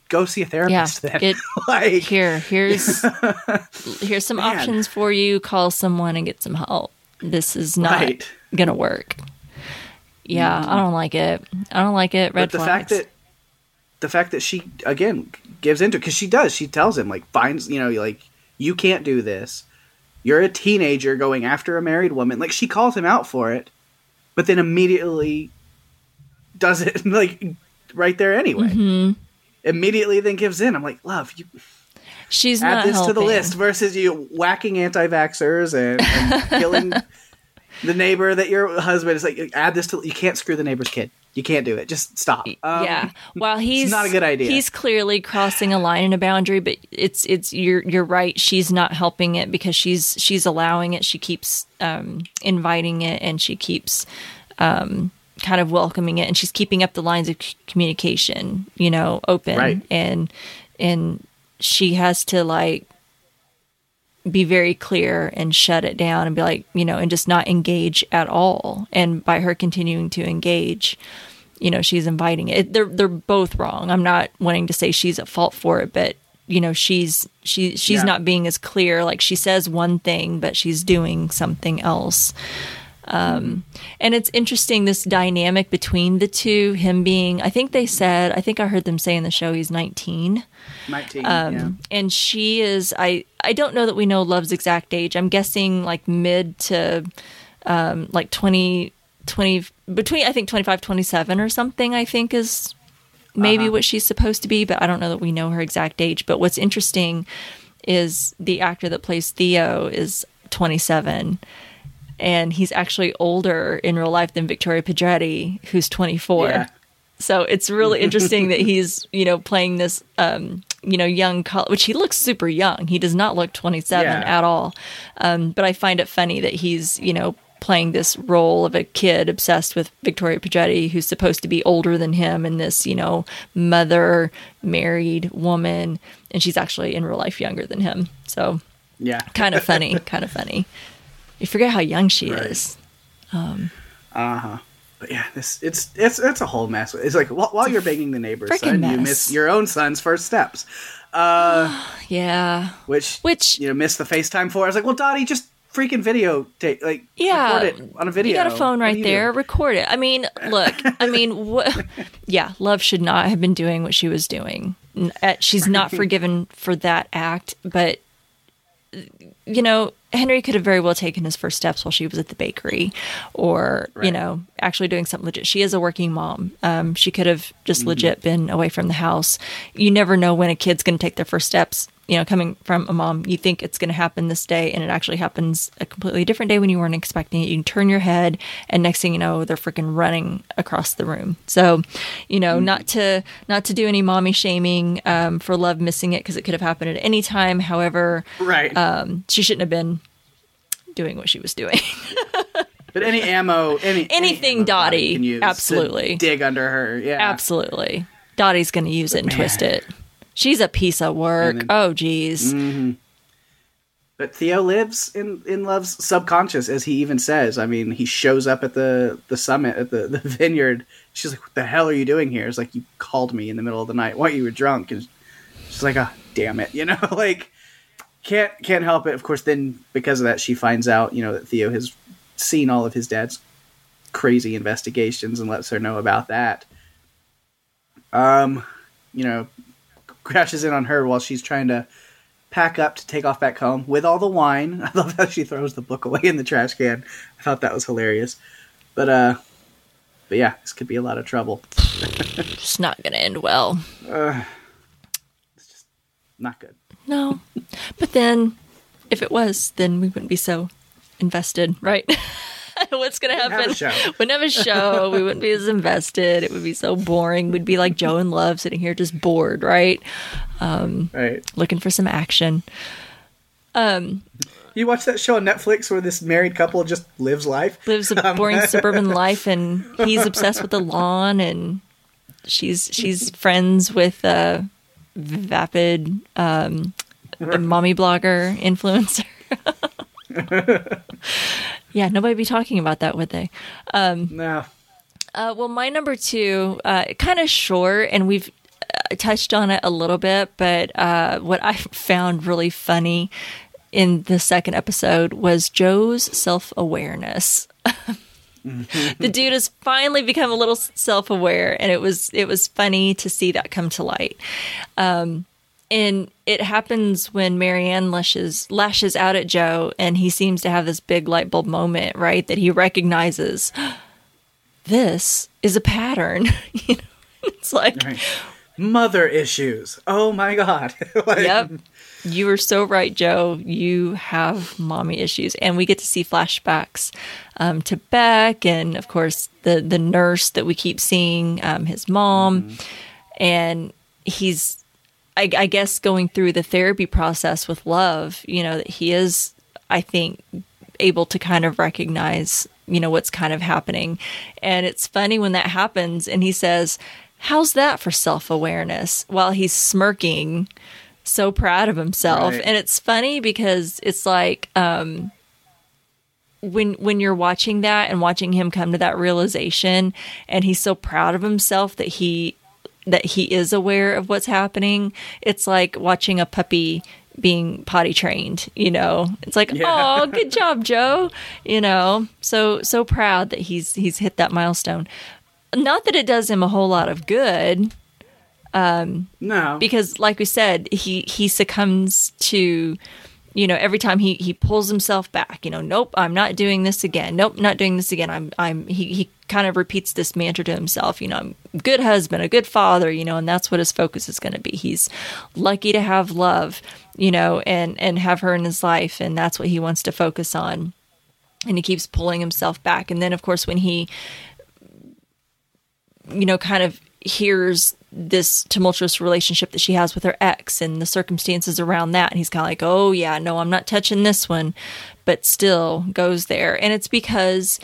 go see a therapist yeah, then. Get, like, here, here's, here's some man. options for you. Call someone and get some help. This is not right. gonna work. Yeah, I don't like it. I don't like it. Red but the flags. fact that the fact that she again gives into, because she does. She tells him, like, finds you know like you can't do this. You're a teenager going after a married woman. Like, she calls him out for it, but then immediately does it like right there anyway. Mm-hmm. Immediately then gives in. I'm like, love you. She's Add not this helping. to the list versus you whacking anti-vaxxers and, and killing the neighbor that your husband is like. Add this to you can't screw the neighbor's kid. You can't do it. Just stop. Um, yeah. Well, he's it's not a good idea. He's clearly crossing a line and a boundary, but it's it's you're you're right. She's not helping it because she's she's allowing it. She keeps um, inviting it, and she keeps um, kind of welcoming it, and she's keeping up the lines of communication, you know, open right. and and. She has to, like, be very clear and shut it down and be like, you know, and just not engage at all. And by her continuing to engage, you know, she's inviting it. They're they're both wrong. I'm not wanting to say she's at fault for it, but, you know, she's she she's yeah. not being as clear. Like, she says one thing, but she's doing something else. Um, and it's interesting, this dynamic between the two, him being, I think they said, I think I heard them say in the show, he's nineteen. nineteen, um, yeah. And she is, I, I don't know that we know Love's exact age. I'm guessing like mid to, um, like twenty, twenty, between, I think twenty-five, twenty-seven or something, I think is maybe uh-huh. what she's supposed to be, but I don't know that we know her exact age. But what's interesting is the actor that plays Theo is twenty-seven. And he's actually older in real life than Victoria Pedretti, who's twenty-four. Yeah. So it's really interesting that he's, you know, playing this, um, you know, young, co- which he looks super young. He does not look twenty-seven yeah. at all. Um, but I find it funny that he's, you know, playing this role of a kid obsessed with Victoria Pedretti, who's supposed to be older than him, and this, you know, mother, married woman. And she's actually in real life younger than him. So yeah, kind of funny, kind of funny. You forget how young she right. is. Um, uh huh. But yeah, this it's it's it's a whole mess. It's like while, while you're banging the neighbor's son, mess. you miss your own son's first steps. Uh, yeah. Which which you know miss the FaceTime for. I was like, well, Dottie, just freaking video tape, like yeah, record it on a video. You got a phone right there, doing? record it. I mean, look, I mean, what? Yeah, Love should not have been doing what she was doing. She's not forgiven for that act, but. You know, Henry could have very well taken his first steps while she was at the bakery, or, right. you know, actually doing something legit. She is a working mom. Um, she could have just mm-hmm. legit been away from the house. You never know when a kid's going to take their first steps. You know, coming from a mom, you think it's going to happen this day, and it actually happens a completely different day when you weren't expecting it. You can turn your head, and next thing you know, they're freaking running across the room. So, you know, mm-hmm. not to not to do any mommy shaming um, for love missing it, because it could have happened at any time. However, right. um, she shouldn't have been doing what she was doing. But any ammo, any anything, any ammo Dottie can use, absolutely dig under her. Yeah, absolutely. Dottie's going to use it and Man. twist it. She's a piece of work. Then, oh, geez. Mm-hmm. But Theo lives in, in love's subconscious, as he even says. I mean, he shows up at the, the summit, at the, the vineyard. She's like, what the hell are you doing here? It's like, you called me in the middle of the night while you were drunk. And she's like, oh, damn it. You know, like, can't can't help it. Of course, then because of that, she finds out, you know, that Theo has seen all of his dad's crazy investigations and lets her know about that. Um, you know... crashes in on her while she's trying to pack up to take off back home with all the wine. I love how she throws the book away in the trash can. I thought that was hilarious. But, uh, but yeah, this could be a lot of trouble. It's not going to end well. Uh, it's just not good. No. But then, if it was, then we wouldn't be so invested, right? What's going to happen? We'd have a show. We wouldn't be as invested. It would be so boring. We'd be like Joe and Love sitting here just bored, right? Um, right. Looking for some action. Um, you watch that show on Netflix where this married couple just lives life? Lives a boring suburban life, and he's obsessed with the lawn, and she's she's friends with a vapid um, mommy blogger influencer. Yeah, nobody would be talking about that, would they? Um, no. Uh, well, my number two, uh, kind of short, and we've uh, touched on it a little bit, but uh, what I found really funny in the second episode was Joe's self-awareness. The dude has finally become a little self-aware, and it was it was funny to see that come to light. Um And it happens when Marianne lashes lashes out at Joe, and he seems to have this big light bulb moment, right? That he recognizes, this is a pattern. You know, it's like right. mother issues. Oh my God! Like, yep, you were so right, Joe. You have mommy issues, and we get to see flashbacks um, to Beck, and of course the the nurse that we keep seeing, um, his mom, mm. and he's. I, I guess going through the therapy process with Love, you know, that he is, I think, able to kind of recognize, you know, what's kind of happening. And it's funny when that happens and he says, how's that for self-awareness? While he's smirking, so proud of himself. Right. And it's funny because it's like, um, when when you're watching that and watching him come to that realization, and he's so proud of himself that he that he is aware of what's happening. It's like watching a puppy being potty trained, you know, it's like, yeah. Oh, good job, Joe. You know, so, so proud that he's, he's hit that milestone. Not that it does him a whole lot of good. Um, no, because like we said, he, he succumbs to, you know, every time he, he pulls himself back, you know, nope, I'm not doing this again. Nope, not doing this again. I'm, I'm, he, he kind of repeats this mantra to himself, you know, I'm a good husband, a good father, you know, and that's what his focus is going to be. He's lucky to have Love, you know, and, and have her in his life. And that's what he wants to focus on. And he keeps pulling himself back. And then of course, when he, you know, kind of hears this tumultuous relationship that she has with her ex and the circumstances around that. And he's kind of like, oh yeah, no, I'm not touching this one, but still goes there. And it's because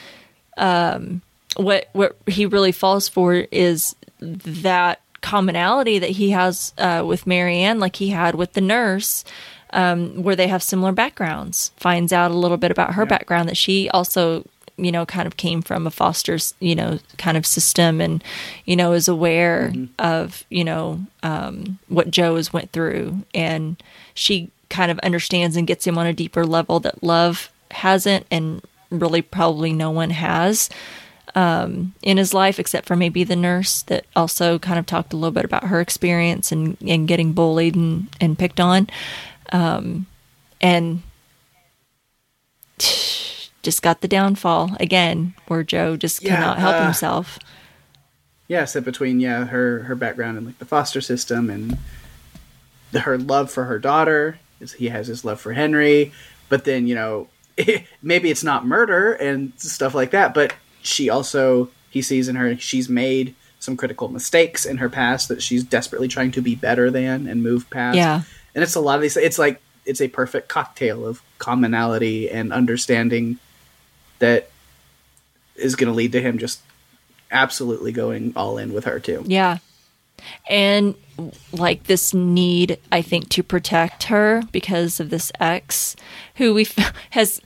um, what, what he really falls for is that commonality that he has uh, with Marianne, like he had with the nurse, um, where they have similar backgrounds, finds out a little bit about her yeah. background that she also you know, kind of came from a foster, you know, kind of system and, you know, is aware mm-hmm. of, you know, um, what Joe has went through. And she kind of understands and gets him on a deeper level that Love hasn't, and really probably no one has um, in his life, except for maybe the nurse that also kind of talked a little bit about her experience and, and getting bullied and, and picked on. Um, and... just got the downfall again, where Joe just yeah, cannot help uh, himself. Yeah, so between yeah her her background in like the foster system and the, her love for her daughter, he has his love for Henry, but then you know it, maybe it's not murder and stuff like that, but she also he sees in her she's made some critical mistakes in her past that she's desperately trying to be better than and move past. Yeah, and it's a lot of these. It's like it's a perfect cocktail of commonality and understanding that is going to lead to him just absolutely going all in with her too. Yeah. And like this need, I think, to protect her because of this ex who we f- has,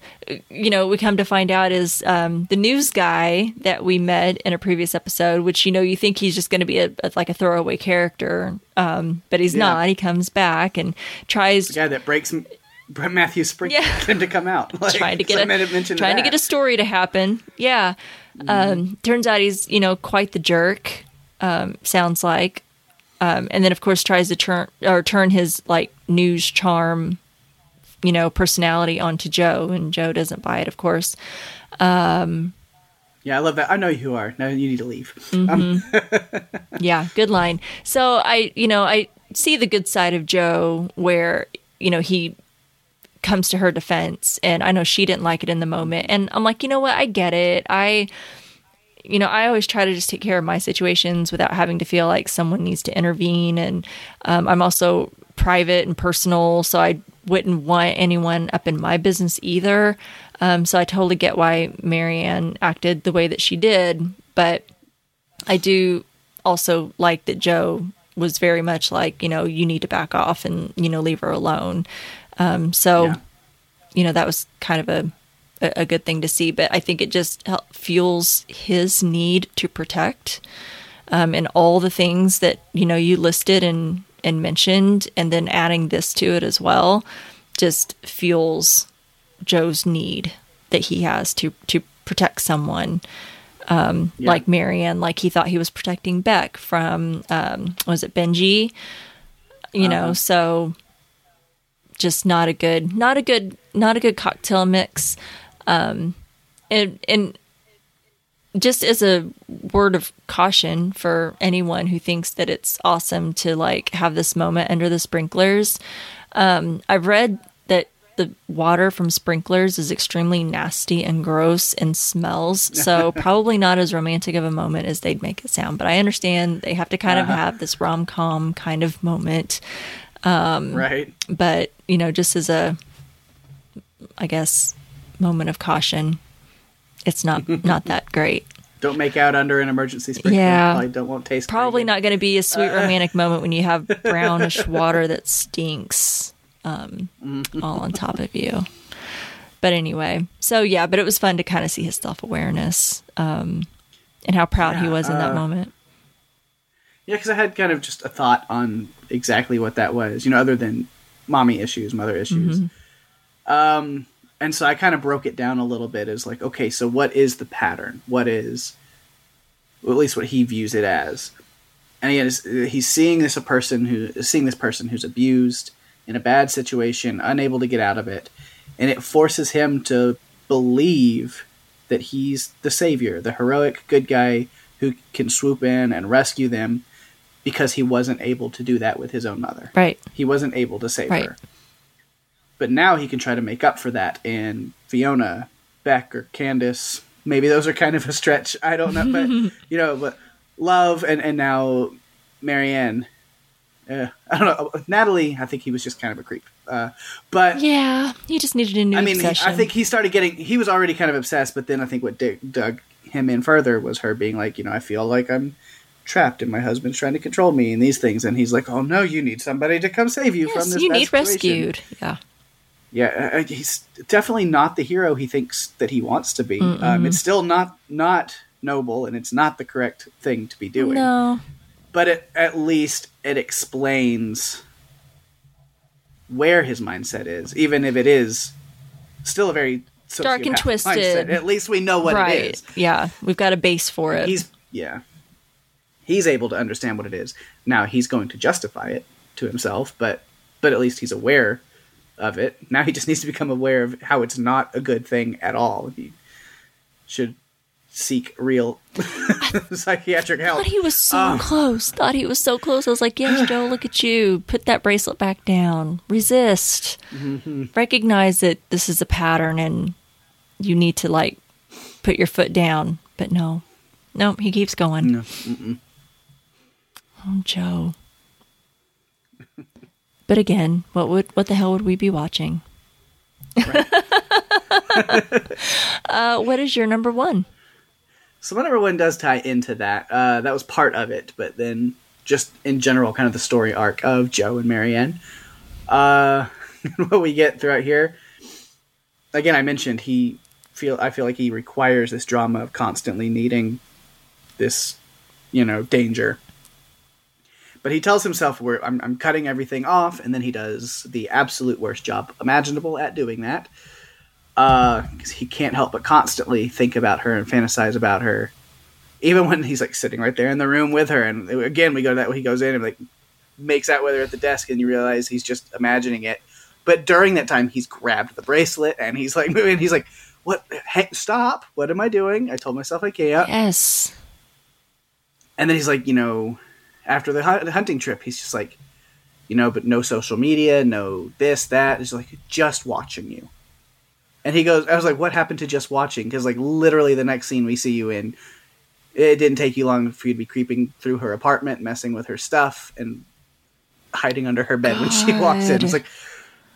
you know, we come to find out is um, the news guy that we met in a previous episode, which, you know, you think he's just going to be a, a, like a throwaway character. Um, but he's yeah. not. He comes back and tries. The guy that breaks him. Matthew Springfield yeah. to come out, like, trying to get a trying to get a story to happen. Yeah, mm-hmm. um, turns out he's you know quite the jerk. Um, sounds like, um, and then of course tries to turn or turn his like news charm, you know, personality onto Joe, and Joe doesn't buy it, of course. Um, yeah, I love that. I know who you are. Now you need to leave. Mm-hmm. Um. yeah, good line. So I, you know, I see the good side of Joe where you know he. comes to her defense, and I know she didn't like it in the moment, and I'm like, you know what, I get it. I you know I always try to just take care of my situations without having to feel like someone needs to intervene, and um, I'm also private and personal, so I wouldn't want anyone up in my business either, um, so I totally get why Marianne acted the way that she did. But I do also like that Joe was very much like, you know, you need to back off and, you know, leave her alone. Um, so, yeah. you know, that was kind of a, a, a good thing to see, but I think it just help, fuels his need to protect, um, and all the things that, you know, you listed and, and mentioned, and then adding this to it as well, just fuels Joe's need that he has to, to protect someone, um, yeah. like Marianne, like he thought he was protecting Beck from, um, was it Benji, you uh-huh. know, so... Just not a good, not a good, not a good cocktail mix, um, and and just as a word of caution for anyone who thinks that it's awesome to like have this moment under the sprinklers. Um, I've read that the water from sprinklers is extremely nasty and gross and smells, so probably not as romantic of a moment as they'd make it sound. But I understand they have to kind uh-huh. of have this rom-com kind of moment. Um, right. But, you know, just as a, I guess, moment of caution, it's not, not that great. Don't make out under an emergency sprinkler. Yeah. Probably don't want taste. Probably not going to be a sweet romantic uh. moment when you have brownish water that stinks, um, mm. all on top of you. But anyway, so yeah, but it was fun to kind of see his self-awareness, um, and how proud yeah, he was in uh, that moment. Yeah, because I had kind of just a thought on exactly what that was, you know, other than mommy issues, mother issues. Mm-hmm. Um, and so I kind of broke it down a little bit as like, okay, so what is the pattern? What is, well, at least what he views it as. And again, he's seeing this a person who seeing this person who's abused in a bad situation, unable to get out of it, and it forces him to believe that he's the savior, the heroic good guy who can swoop in and rescue them. Because he wasn't able to do that with his own mother. Right. He wasn't able to save right. her. But now he can try to make up for that in Fiona, Beck, or Candace. Maybe those are kind of a stretch. I don't know. But, you know, but Love and, and now Marianne. Uh, I don't know. Natalie, I think he was just kind of a creep. Uh, but yeah, he just needed a new I mean, obsession. I think he started getting... He was already kind of obsessed, but then I think what dig, dug him in further was her being like, you know, I feel like I'm... trapped and my husband's trying to control me and these things, and he's like, oh no, you need somebody to come save you yes, from this you need situation. Rescued yeah yeah he's definitely not the hero he thinks that he wants to be. Mm-mm. um it's still not not noble, and it's not the correct thing to be doing, no but it, at least it explains where his mindset is, even if it is still a very dark and twisted mindset. At least we know what right. it is. Yeah we've got a base for it. He's yeah He's able to understand what it is. Now he's going to justify it to himself, but but at least he's aware of it. Now he just needs to become aware of how it's not a good thing at all. He should seek real psychiatric help. But he was so um, close. Thought he was so close. I was like, yes, Joe, look at you. Put that bracelet back down. Resist. Mm-hmm. Recognize that this is a pattern and you need to, like, put your foot down. But no. No, he keeps going. No. Mm-mm. Oh, Joe. But again, what would what the hell would we be watching? Right. uh, what is your number one? So my number one does tie into that. Uh, that was part of it, but then just in general, kind of the story arc of Joe and Marianne. Uh, what we get throughout here. Again, I mentioned he feel I feel like he requires this drama of constantly needing this, you know, danger. But he tells himself, "We're I'm, I'm cutting everything off," and then he does the absolute worst job imaginable at doing that. Uh, 'cause he can't help but constantly think about her and fantasize about her, even when he's like sitting right there in the room with her. And again, we go to that he goes in and like makes out with her at the desk, and you realize he's just imagining it. But during that time, he's grabbed the bracelet and he's like moving. He's like, "What? Hey, stop! What am I doing? I told myself I can't." Yes. And then he's like, you know. After the hunting trip, he's just like, you know, but no social media, no this, that. He's like, just watching you. And he goes, I was like, what happened to just watching? Because, like, literally the next scene we see you in, it didn't take you long for you to be creeping through her apartment, messing with her stuff, and hiding under her bed God. When she walks in. It's like,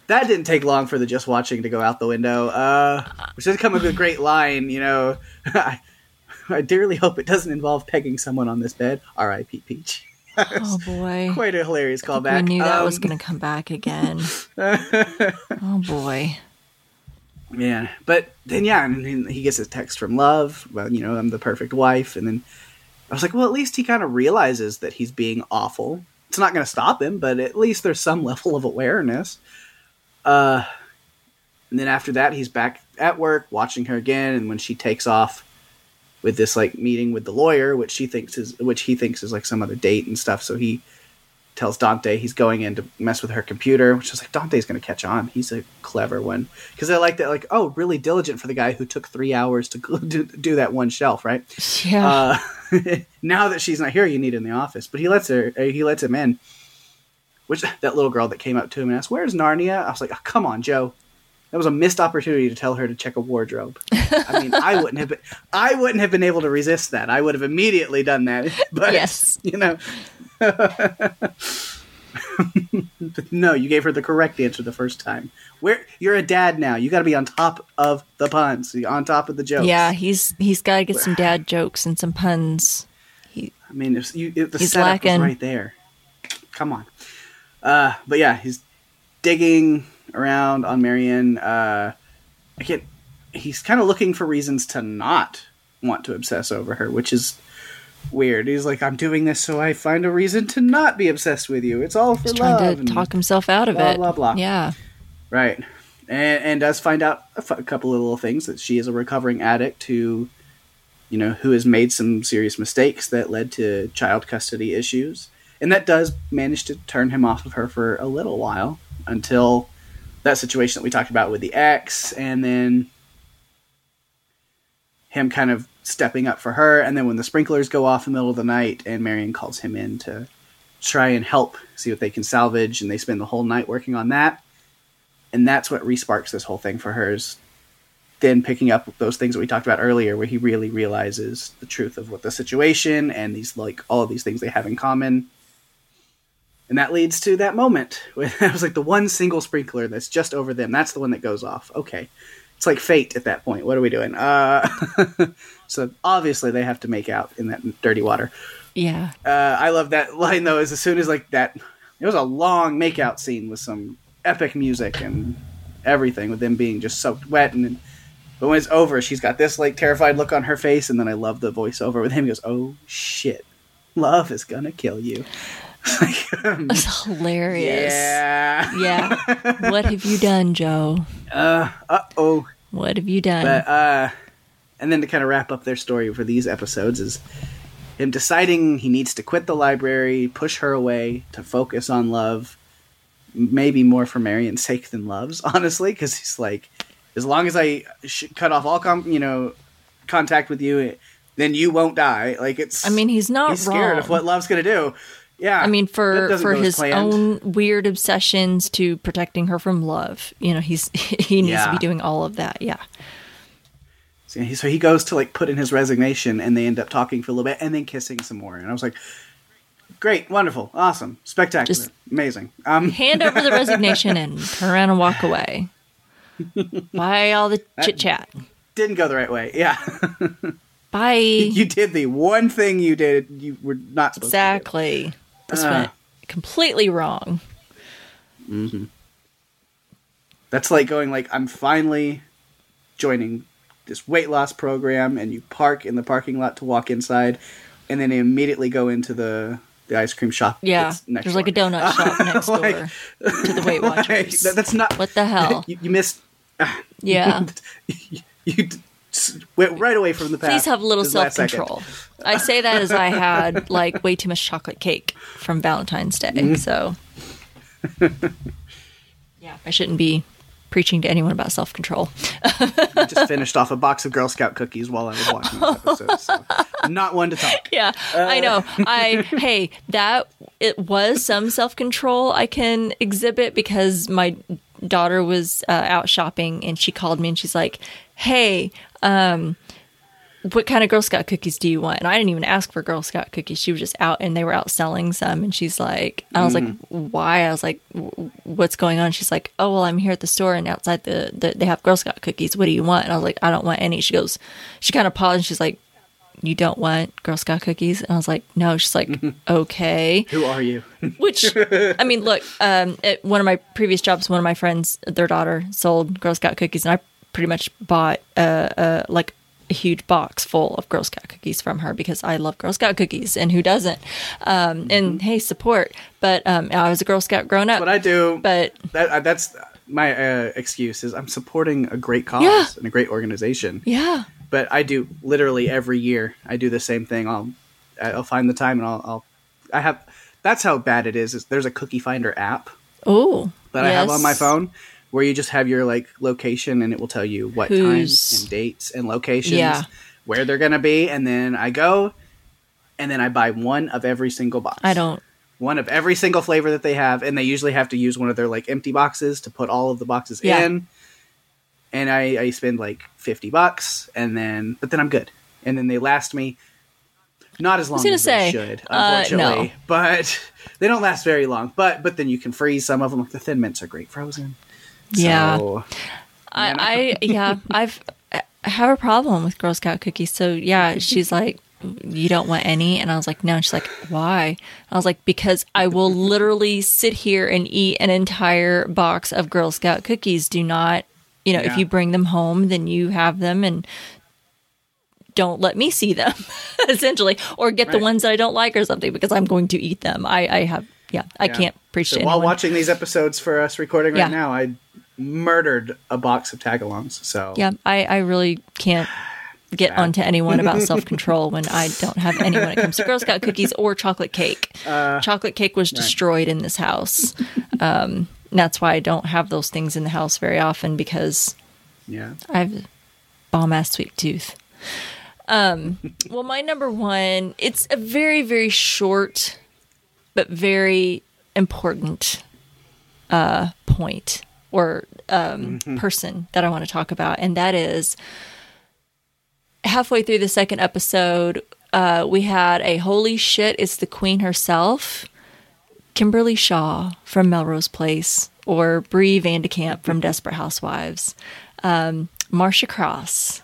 that didn't take long for the just watching to go out the window. Uh, which does come with a great line, you know. I, I dearly hope it doesn't involve pegging someone on this bed. R I P Peach. Oh boy! Quite a hilarious callback. I knew that um, was going to come back again. Oh boy! Yeah, but then yeah, I mean, he gets a text from Love. Well, you know, I'm the perfect wife, and then I was like, well, at least he kind of realizes that he's being awful. It's not going to stop him, but at least there's some level of awareness. Uh, and then after that, he's back at work watching her again, and when she takes off. With this like meeting with the lawyer, which she thinks is, which he thinks is like some other date and stuff. So he tells Dante he's going in to mess with her computer, which is like Dante's going to catch on. He's a clever one because I like that. Like, oh, really diligent for the guy who took three hours to do, do that one shelf, right? Yeah. Uh, now that she's not here, you need in the office, but he lets her. He lets him in. Which that little girl that came up to him and asked, "Where's Narnia?" I was like, oh, "Come on, Joe." That was a missed opportunity to tell her to check a wardrobe. I mean, I wouldn't have been, I wouldn't have been able to resist that. I would have immediately done that. But, yes. You know. But no, you gave her the correct answer the first time. Where you're a dad now. You got to be on top of the puns, on top of the jokes. Yeah, he's he's got to get some dad jokes and some puns. He, I mean, if you if the setup lacking. Was right there. Come on. Uh, but yeah, he's digging around on Marianne. Uh, I can't, he's kind of looking for reasons to not want to obsess over her, which is weird. He's like, I'm doing this so I find a reason to not be obsessed with you. It's all for he's love. Trying to talk himself out of blah, it. Blah, blah, blah. Yeah. Right. And, and does find out a, f- a couple of little things that she is a recovering addict who, you know, who has made some serious mistakes that led to child custody issues. And that does manage to turn him off of her for a little while until that situation that we talked about with the ex, and then him kind of stepping up for her, and then when the sprinklers go off in the middle of the night, and Marion calls him in to try and help, see what they can salvage, and they spend the whole night working on that, and that's what re-sparks this whole thing for her, is then picking up those things that we talked about earlier, where he really realizes the truth of what the situation, and these like all of these things they have in common. And that leads to that moment where that was like the one single sprinkler that's just over them. That's the one that goes off. Okay. It's like fate at that point. What are we doing? Uh, so obviously they have to make out in that dirty water. Yeah. Uh, I love that line though, is as soon as like that, it was a long makeout scene with some epic music and everything with them being just soaked wet. And then, but when it's over, she's got this like terrified look on her face. And then I love the voiceover with him. He goes, oh shit, love is gonna kill you. Like, um, that's hilarious. Yeah. Yeah. What have you done, Joe? Uh oh. What have you done? But, uh, and then to kind of wrap up their story for these episodes is him deciding he needs to quit the library, push her away to focus on love, maybe more for Marion's sake than Love's, honestly, because he's like, as long as I sh- cut off all com- you know contact with you, it, then you won't die. Like, it's. I mean, he's not he's scared wrong. of what Love's going to do. Yeah, I mean, for for his own weird obsessions to protecting her from Love, you know, he's he needs yeah. to be doing all of that. Yeah. So he, so he goes to like put in his resignation, and they end up talking for a little bit, and then kissing some more. And I was like, great, wonderful, awesome, spectacular, just amazing. Um, hand over the resignation and turn around and walk away. Bye, all the chit chat. Didn't go the right way. Yeah. Bye. You did the one thing you did you were not supposed exactly. to do. Exactly. This uh, went completely wrong. Mm-hmm. That's like going like, I'm finally joining this weight loss program, and you park in the parking lot to walk inside, and then immediately go into the, the ice cream shop. Yeah, that's next there's door. Like a donut shop next door like, to the Weight Watchers. Like, that, that's not what the hell you, you missed. Yeah, you, you went right away from the path. Please have a little self control. I say that as I had like way too much chocolate cake from Valentine's Day. Mm-hmm. So yeah, I shouldn't be preaching to anyone about self-control. I just finished off a box of Girl Scout cookies while I was watching this episode, so I'm not one to talk. Yeah, uh. I know. I Hey, that it was some self-control I can exhibit, because my daughter was uh, out shopping, and she called me and she's like, hey, um, what kind of Girl Scout cookies do you want? And I didn't even ask for Girl Scout cookies. She was just out, and they were out selling some. And she's like, I was mm. like, why? I was like, what's going on? She's like, oh, well, I'm here at the store, and outside the, the they have Girl Scout cookies. What do you want? And I was like, I don't want any. She goes, she kind of paused, and she's like, you don't want Girl Scout cookies? And I was like, no. She's like, okay. Who are you? Which, I mean, look, um, at one of my previous jobs, one of my friends, their daughter sold Girl Scout cookies, and I pretty much bought uh, uh, like, a huge box full of Girl Scout cookies from her, because I love Girl Scout cookies, and who doesn't? Um, and hey, support. But um, I was a Girl Scout grown up. That's what I do. But that, that's my uh, excuse is I'm supporting a great cause yeah. and a great organization. Yeah. But I do literally every year. I do the same thing. I'll I'll find the time and I'll, I'll I have. That's how bad it is. Is there's a Cookie Finder app. Oh. That yes. I have on my phone, where you just have your like location, and it will tell you what Who's, times and dates and locations, yeah. where they're going to be. And then I go, and then I buy one of every single box. I don't. One of every single flavor that they have. And they usually have to use one of their like empty boxes to put all of the boxes yeah. in. And I, I spend like fifty bucks, and then, but then I'm good. And then they last me not as long as say, they should, unfortunately, uh, no. but they don't last very long, but, but then you can freeze some of them. Like the Thin Mints are great frozen. Yeah, so, I, I yeah I've I have a problem with Girl Scout cookies. So yeah, she's like, you don't want any, and I was like, no. And she's like, why? I was like, because I will literally sit here and eat an entire box of Girl Scout cookies. Do not, you know, yeah. if you bring them home, then you have them, and don't let me see them, essentially, or get right. the ones that I don't like or something, because I'm going to eat them. I I have yeah I yeah. can't preach so to anyone. While watching these episodes for us recording right yeah. now, I. murdered a box of tagalongs. So yeah, I, I really can't get yeah. onto anyone about self-control when I don't have any when it comes to Girl Scout cookies or chocolate cake. Uh, chocolate cake was destroyed right. in this house. Um, that's why I don't have those things in the house very often, because yeah, I have a bomb-ass sweet tooth. Um, well, my number one, it's a very, very short but very important uh, point. Or um, mm-hmm. person that I want to talk about. And that is, halfway through the second episode, uh, we had a holy shit, it's the queen herself, Kimberly Shaw from Melrose Place, or Bree Van de Kamp from Desperate Housewives. Um, Marcia Cross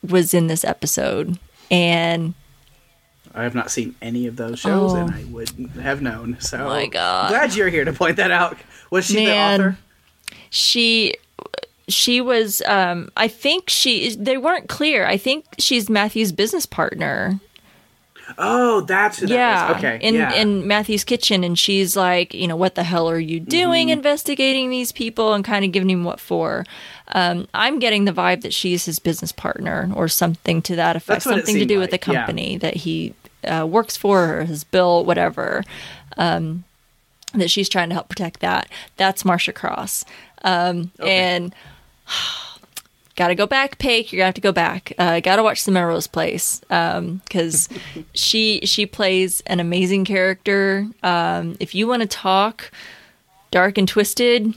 was in this episode, and I have not seen any of those shows, oh. and I wouldn't have known. So, oh my God. Glad you're here to point that out. Was she Man, the author? She, she was. Um, I think she. They weren't clear. I think she's Matthew's business partner. Oh, that's who that yeah. was. Okay, in yeah. in Matthew's kitchen, and she's like, you know, what the hell are you doing, mm-hmm. investigating these people and kind of giving him what for? Um, I'm getting the vibe that she's his business partner or something to that effect. Something to do like. with the company yeah. that he uh, works for, or his bill, whatever. Um, that she's trying to help protect that. That's Marcia Cross. Um, okay. And gotta go back, Paik. You're gonna have to go back. Uh, gotta watch the Melrose Place because um, she she plays an amazing character. Um, if you want to talk dark and twisted,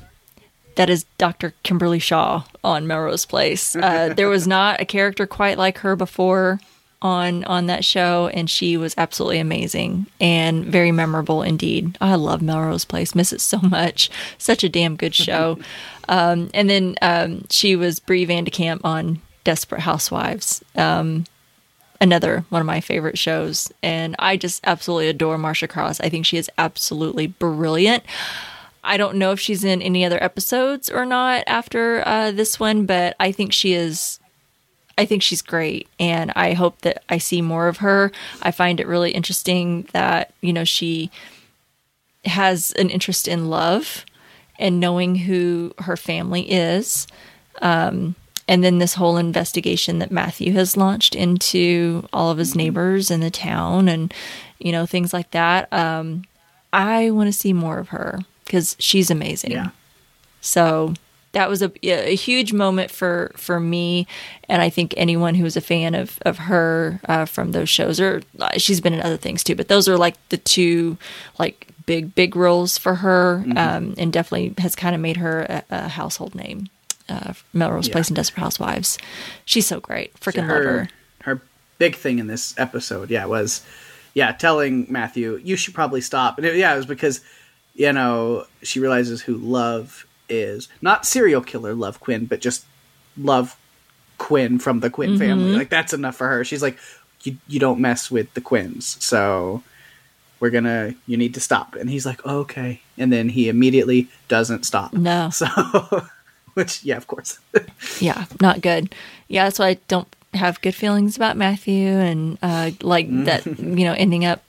that is Doctor Kimberly Shaw on Melrose Place. Uh, there was not a character quite like her before on on that show, and she was absolutely amazing and very memorable indeed. I love Melrose Place. Miss it so much. Such a damn good show. um, and then um, she was Bree Van de Kamp on Desperate Housewives. Um, another one of my favorite shows. And I just absolutely adore Marcia Cross. I think she is absolutely brilliant. I don't know if she's in any other episodes or not after uh, this one, but I think she is. I think she's great, and I hope that I see more of her. I find it really interesting that, you know, she has an interest in love and knowing who her family is. Um, and then this whole investigation that Matthew has launched into all of his neighbors in the town and, you know, things like that. Um, I want to see more of her, because she's amazing. Yeah. So that was a, a huge moment for, for me, and I think anyone who was a fan of, of her uh, from those shows, or she's been in other things too, but those are like the two like big, big roles for her, mm-hmm. um, and definitely has kind of made her a, a household name, uh, Melrose yeah. Place and Desperate Housewives. She's so great. Freaking so love her. Her big thing in this episode, yeah, was yeah telling Matthew, you should probably stop. And it, yeah, it was because... You know, she realizes who love is. Not serial killer Love Quinn, but just Love Quinn from the Quinn mm-hmm. family. Like, that's enough for her. She's like, you you don't mess with the Quinns. So we're going to, you need to stop. And he's like, oh, okay. And then he immediately doesn't stop. No. So, which, yeah, of course. Yeah, not good. Yeah, that's why I don't have good feelings about Matthew and uh, like that, you know, ending up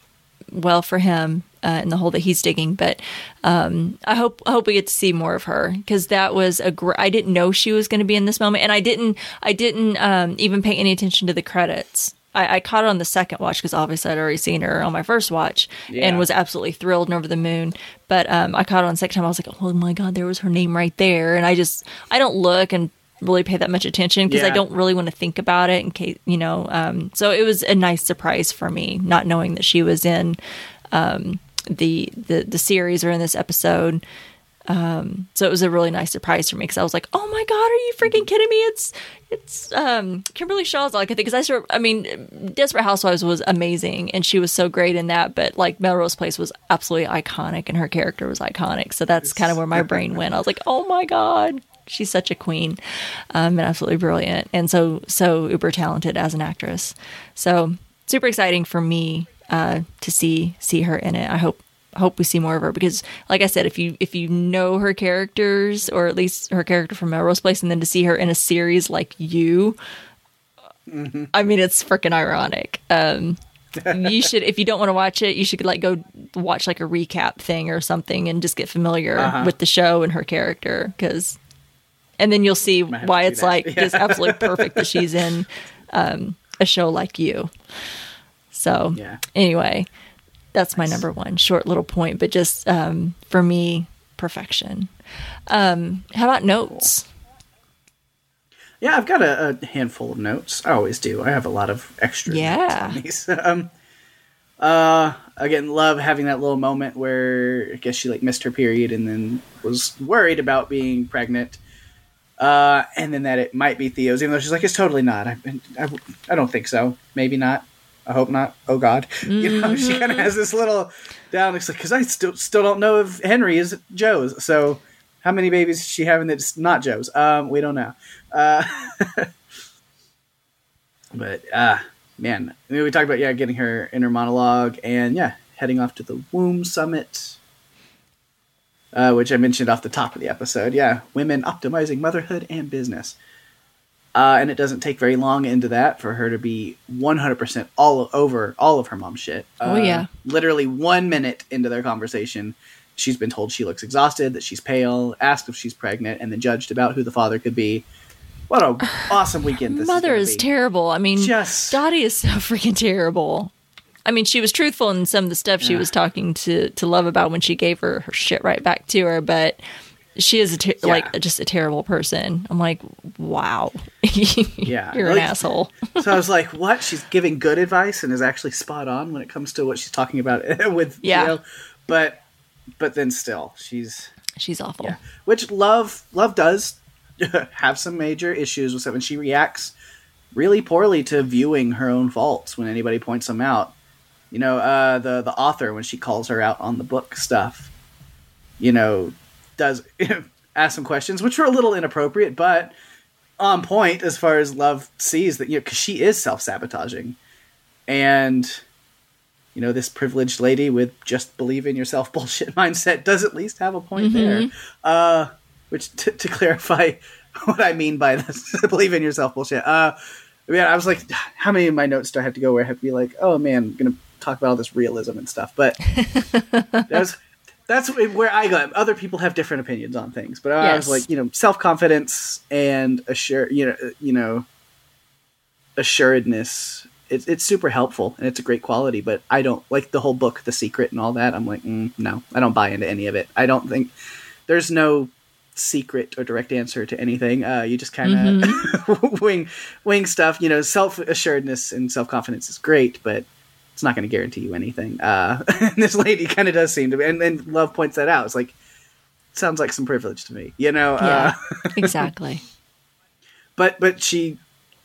well for him. Uh, in the hole that he's digging, but um, I hope I hope we get to see more of her, because that was a gr- I didn't know she was going to be in this moment, and I didn't I didn't um, even pay any attention to the credits. I, I caught it on the second watch because obviously I'd already seen her on my first watch yeah. and was absolutely thrilled and over the moon. But um, I caught it on the second time. I was like, oh my god, there was her name right there, and I just I don't look and really pay that much attention because yeah. I don't really want to think about it in case you know. Um, so it was a nice surprise for me not knowing that she was in. Um, the the the series or in this episode, um so it was a really nice surprise for me because I was like, oh my god, are you freaking kidding me? It's it's um Kimberly Shaw's all I could think, because I sort of, I mean, Desperate Housewives was amazing and she was so great in that, but like Melrose Place was absolutely iconic and her character was iconic, so that's kind of where my brain went. I was like, oh my god, she's such a queen, um and absolutely brilliant, and so so uber talented as an actress, so super exciting for me Uh, to see see her in it. I hope hope we see more of her, because like I said, if you if you know her characters, or at least her character from Melrose Place, and then to see her in a series like you, mm-hmm. I mean, it's freaking ironic. Um, you should, if you don't want to watch it, you should like go watch like a recap thing or something and just get familiar uh-huh. with the show and her character, because and then you'll see why it's like yeah. just absolutely perfect that she's in um, a show like you. So yeah. anyway, that's nice. My number one short little point, but just um, for me, perfection. Um, how about notes? Cool. Yeah, I've got a, a handful of notes. I always do. I have a lot of extra yeah. notes on these. um, uh, again, love having that little moment where I guess she like missed her period and then was worried about being pregnant. Uh, and then that it might be Theo's, even though she's like, it's totally not. I, I, I don't think so. Maybe not. I hope not. Oh God! You know mm-hmm. she kind of has this little down. It's like, because I still still don't know if Henry is Joe's. So how many babies is she having that's not Joe's? Um, we don't know. Uh, but uh, man, I mean, we talked about yeah getting her inner monologue and yeah heading off to the Womb Summit, uh, which I mentioned off the top of the episode. Yeah, women optimizing motherhood and business. Uh, and it doesn't take very long into that for her to be one hundred percent all over all of her mom's shit. Uh, oh, yeah. Literally one minute into their conversation, she's been told she looks exhausted, that she's pale, asked if she's pregnant, and then judged about who the father could be. What an awesome weekend this is. Mother is, is terrible. I mean, Just, Dottie is so freaking terrible. I mean, she was truthful in some of the stuff she yeah. was talking to, to Love about when she gave her, her shit right back to her, but she is a ter- yeah. like just a terrible person. I'm like, wow, yeah, you're like, an asshole. So I was like, what? She's giving good advice and is actually spot on when it comes to what she's talking about with yeah. Theo. But but then still, she's she's awful. Yeah. Which Love Love does have some major issues with something. She reacts really poorly to viewing her own faults when anybody points them out. You know, uh, the, the author, when she calls her out on the book stuff, you know, does ask some questions, which were a little inappropriate, but on point as far as Love sees that, you know, because she is self-sabotaging. And, you know, this privileged lady with just believe in yourself bullshit mindset does at least have a point mm-hmm. there. Uh, which, t- to clarify what I mean by this, believe in yourself bullshit. Uh, I mean, I was like, how many of my notes do I have to go where I have to be like, oh man, I'm going to talk about all this realism and stuff, but that's that's where I got. Other people have different opinions on things, but I yes. was like, you know, self confidence and assure, you know, you know, assuredness. It's it's super helpful and it's a great quality, but I don't like the whole book, The Secret, and all that. I'm like, mm, no, I don't buy into any of it. I don't think there's no secret or direct answer to anything. Uh, you just kind of mm-hmm. wing wing stuff. You know, self assuredness and self confidence is great, but it's not going to guarantee you anything. Uh, this lady kind of does seem to be, and, and Love points that out. It's like, sounds like some privilege to me, you know? Yeah, uh, exactly. But, but she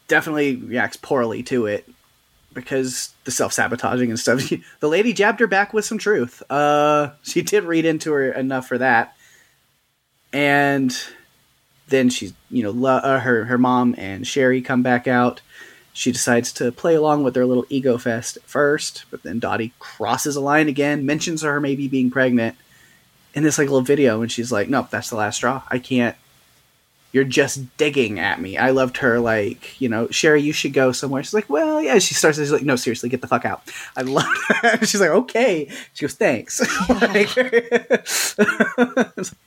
definitely reacts poorly to it because the self-sabotaging and stuff, she, the lady jabbed her back with some truth. Uh, she did read into her enough for that. And then she's, you know, lo- uh, her, her mom and Sherry come back out. She decides to play along with their little ego fest at first, but then Dottie crosses a line again, mentions her maybe being pregnant in this like little video, and she's like, nope, that's the last straw. I can't. You're just digging at me. I loved her like, you know, Sherry, you should go somewhere. She's like, well, yeah. She starts, she's like, no, seriously, get the fuck out. I loved her. She's like, okay. She goes, thanks. like,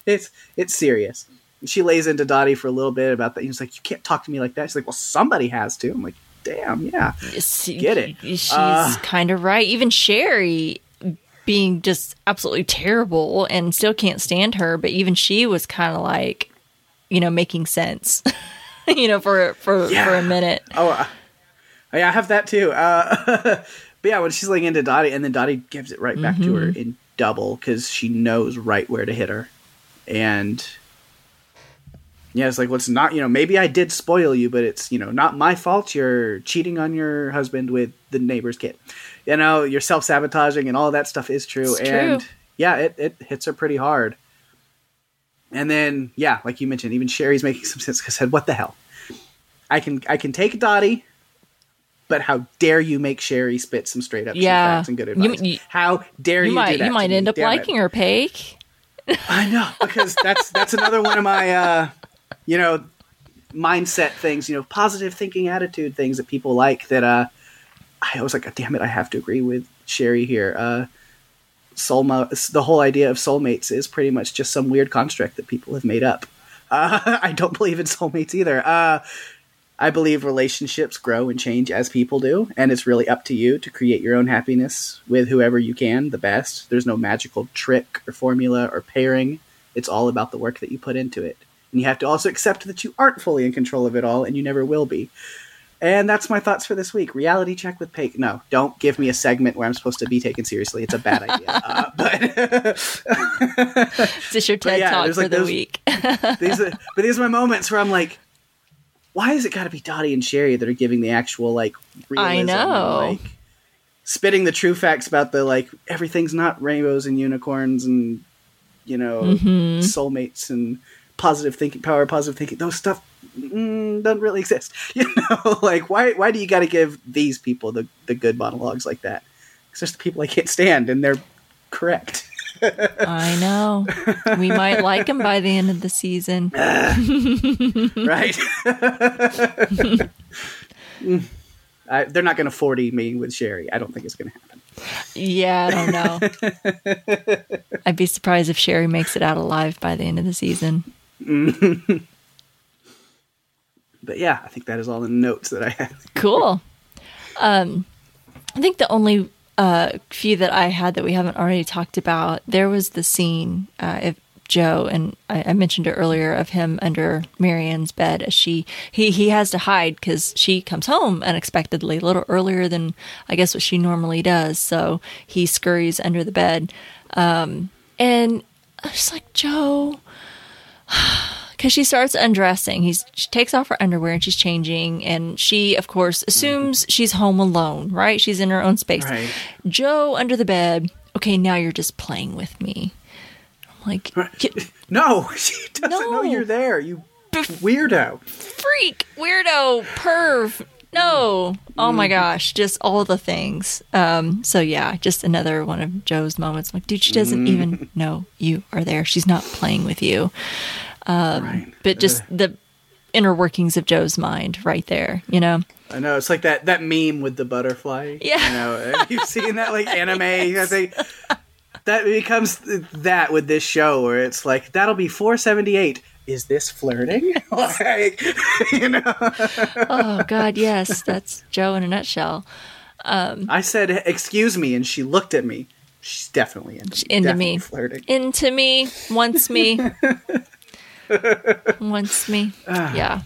it's it's serious. And she lays into Dottie for a little bit about that. He's like, you can't talk to me like that. She's like, well, somebody has to. I'm like, damn, yeah, she, get it. She's uh, kind of right. Even Sherry being just absolutely terrible and still can't stand her, but even she was kind of like, you know, making sense, you know, for for, yeah. for a minute. Oh, uh, yeah, I have that too. Uh, but yeah, when she's laying into Dottie, and then Dottie gives it right mm-hmm. back to her in double because she knows right where to hit her, and. Yeah, it's like, well, it's not, you know, maybe I did spoil you, but it's, you know, not my fault you're cheating on your husband with the neighbor's kid. You know, you're self-sabotaging and all that stuff is true. It's and true. yeah, it, it hits her pretty hard. And then, yeah, like you mentioned, even Sherry's making some sense because I said, what the hell? I can I can take Dottie, but how dare you make Sherry spit some straight up yeah. facts and good advice? You, you, how dare you, you might, do that? You might end up Damn liking it. her, Paige. I know, because that's that's another one of my... Uh, you know, mindset things, you know, positive thinking attitude things that people like that, uh, I was like, oh, damn it, I have to agree with Sherry here. Uh, soulma- the whole idea of soulmates is pretty much just some weird construct that people have made up. Uh, I don't believe in soulmates either. Uh, I believe relationships grow and change as people do. And it's really up to you to create your own happiness with whoever you can the best. There's no magical trick or formula or pairing. It's all about the work that you put into it. And you have to also accept that you aren't fully in control of it all, and you never will be. And that's my thoughts for this week. Reality check with Paige. No, don't give me a segment where I'm supposed to be taken seriously. It's a bad idea. Uh, but is this your TED yeah, Talk for like the those, week? these are, but these are my moments where I'm like, why has it got to be Dottie and Sherry that are giving the actual, like, realism? I know. And, like, spitting the true facts about the, like, everything's not rainbows and unicorns and, you know, mm-hmm. soulmates and... positive thinking power, positive thinking, those stuff mm, doesn't really exist. You know, like why why do you got to give these people the, the good monologues like that? Because there's the people I can't stand and they're correct. I know. We might like them by the end of the season. Uh, right. I, they're not going to forty me with Sherry. I don't think it's going to happen. Yeah, I don't know. I'd be surprised if Sherry makes it out alive by the end of the season. But yeah, I think that is all the notes that I have. Cool. Um, I think the only uh, few that I had that we haven't already talked about, there was the scene uh, if Joe, and I, I mentioned it earlier, of him under Marianne's bed as she he, he has to hide because she comes home unexpectedly, a little earlier than I guess what she normally does. So he scurries under the bed. Um, and I was like, Joe, because she starts undressing. He's, she takes off her underwear and she's changing. And she, of course, assumes she's home alone, right? She's in her own space. Right. Joe under the bed, okay, now you're just playing with me. Like, get, no, she doesn't no. know you're there, you weirdo. Freak, weirdo, perv, no. Oh my gosh, just all the things. Um, so yeah, just another one of Joe's moments. I'm like, dude, she doesn't mm. even know you are there. She's not playing with you. Um, right. But just Ugh. the inner workings of Joe's mind right there, you know? I know, it's like that, that meme with the butterfly. Yeah. You know, have you seen that, like, anime? Yes. I think... That becomes that with this show where it's like, that'll be four seventy-eight. Is this flirting? Like, you know? Oh, God, yes. That's Joe in a nutshell. Um, I said, excuse me, and she looked at me. She's definitely into, she's into definitely me. Flirting. Into me. Wants me. Wants me. Yeah.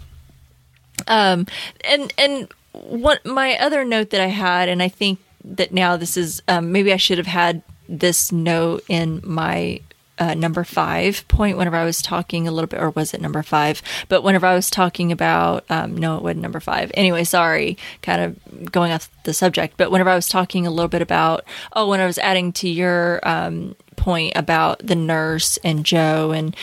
Um, and, and what my other note that I had, and I think that now this is, um, maybe I should have had this note in my uh, number five point whenever I was talking a little bit, or was it number five? But whenever I was talking about, um, no, it wasn't number five. Anyway, sorry, kind of going off the subject. But whenever I was talking a little bit about, oh, when I was adding to your um, point about the nurse and Joe and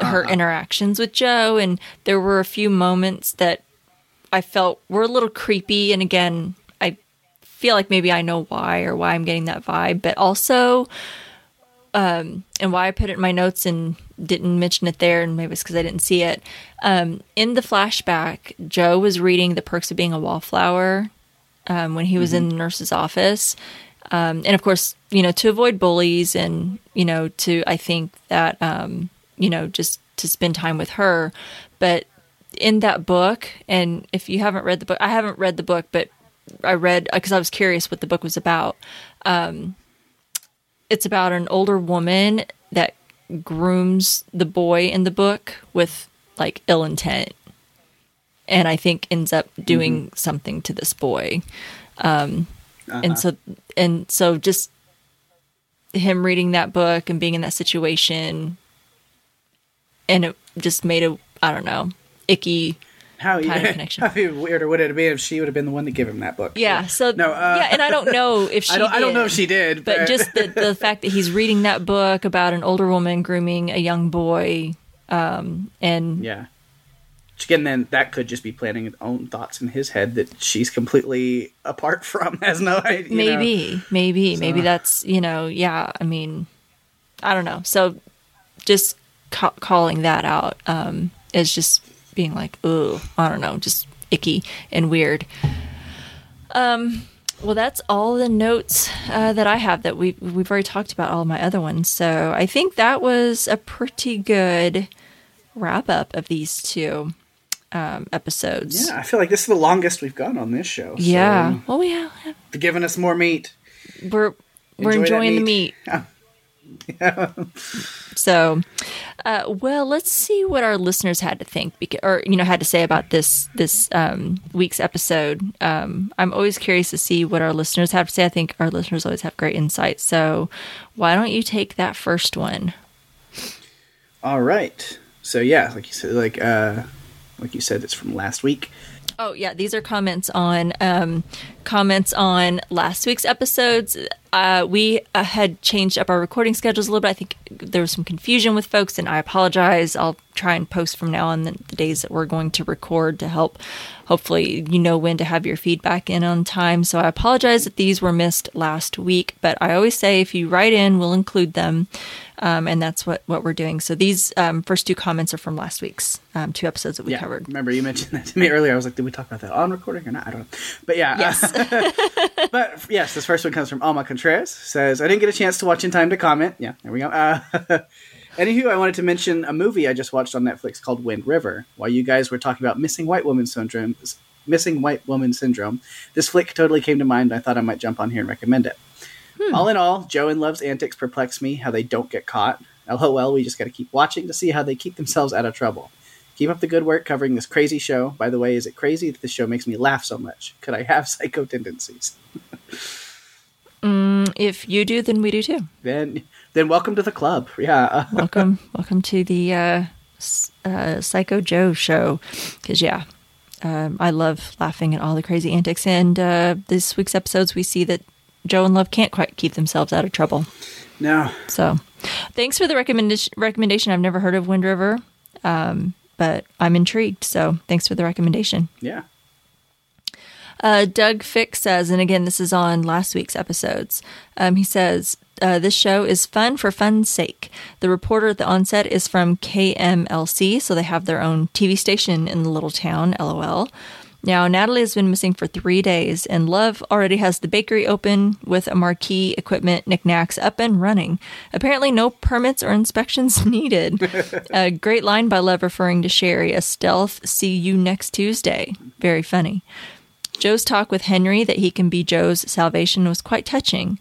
her uh-huh. interactions with Joe, and there were a few moments that I felt were a little creepy. And again, feel like maybe I know why or why I'm getting that vibe, but also um and why I put it in my notes and didn't mention it there, and maybe it's because I didn't see it. Um in the flashback, Joe was reading The Perks of Being a Wallflower um when he was mm-hmm. in the nurse's office. Um and of course, you know, to avoid bullies and, you know, to I think that um, you know, just to spend time with her. But in that book, and if you haven't read the book, I haven't read the book, but I read because I was curious what the book was about. Um, it's about an older woman that grooms the boy in the book with like ill intent, and I think ends up doing mm-hmm. something to this boy. Um, uh-huh. And so, and so, just him reading that book and being in that situation, and it just made a I don't know icky. How, even, how even weirder would it have been if she would have been the one to give him that book? Yeah. So no, uh, yeah, and I don't know if she. I don't, did, I don't know if she did, but, but just the, the fact that he's reading that book about an older woman grooming a young boy, um, and yeah, again, then that could just be planning his own thoughts in his head that she's completely apart from, has no idea. Maybe, know? maybe, so. maybe that's you know, yeah. I mean, I don't know. So just ca- calling that out um, is just. Being like, oh, I don't know, just icky and weird. Um, well, that's all the notes uh, that I have. That we we've already talked about all of my other ones, so I think that was a pretty good wrap up of these two um, episodes. Yeah, I feel like this is the longest we've gone on this show. So yeah, well, we have they're giving us more meat. We're we're Enjoy enjoying meat. the meat. Yeah. Yeah. So, uh, well, let's see what our listeners had to think, beca- or you know, had to say about this this um, week's episode. Um, I'm always curious to see what our listeners have to say. I think our listeners always have great insights. So, why don't you take that first one? All right. So yeah, like you said, like uh, like you said, it's from last week. Oh yeah, these are comments on um, comments on last week's episodes. Uh, we uh, had changed up our recording schedules a little bit. I think there was some confusion with folks, and I apologize. I'll try and post from now on the, the days that we're going to record to help. Hopefully, you know when to have your feedback in on time. So I apologize that these were missed last week, but I always say if you write in, we'll include them, um, and that's what, what we're doing. So these um, first two comments are from last week's um, two episodes that we yeah, covered. Remember, you mentioned that to me earlier. I was like, did we talk about that on recording or not? I don't know. But yeah. Yes. Uh, but yes, this first one comes from Alma Contreras. Says, I didn't get a chance to watch in time to comment. Yeah, there we go. Uh Anywho, I wanted to mention a movie I just watched on Netflix called Wind River. While you guys were talking about missing white woman syndrome, missing white woman syndrome, this flick totally came to mind. I thought I might jump on here and recommend it. Hmm. All in all, Joe and Love's antics perplex me how they don't get caught. LOL, we just got to keep watching to see how they keep themselves out of trouble. Keep up the good work covering this crazy show. By the way, is it crazy that this show makes me laugh so much? Could I have psycho tendencies? mm, if you do, then we do too. Then then welcome to the club. Yeah. welcome welcome to the uh, uh, Psycho Joe show. Because, yeah, um, I love laughing at all the crazy antics. And uh, this week's episodes, we see that Joe and Love can't quite keep themselves out of trouble. No. So thanks for the recommendation. recommendation. I've never heard of Wind River, um, but I'm intrigued. So thanks for the recommendation. Yeah. Uh, Doug Fick says, and again, this is on last week's episodes. Um, he says, uh, this show is fun for fun's sake. The reporter at the onset is from K M L C. So they have their own T V station in the little town. LOL. Now, Natalie has been missing for three days, and Love already has the bakery open with a marquee, equipment, knickknacks up and running. Apparently, no permits or inspections needed. A great line by Love referring to Sherry, a stealth, see you next Tuesday. Very funny. Joe's talk with Henry that he can be Joe's salvation was quite touching.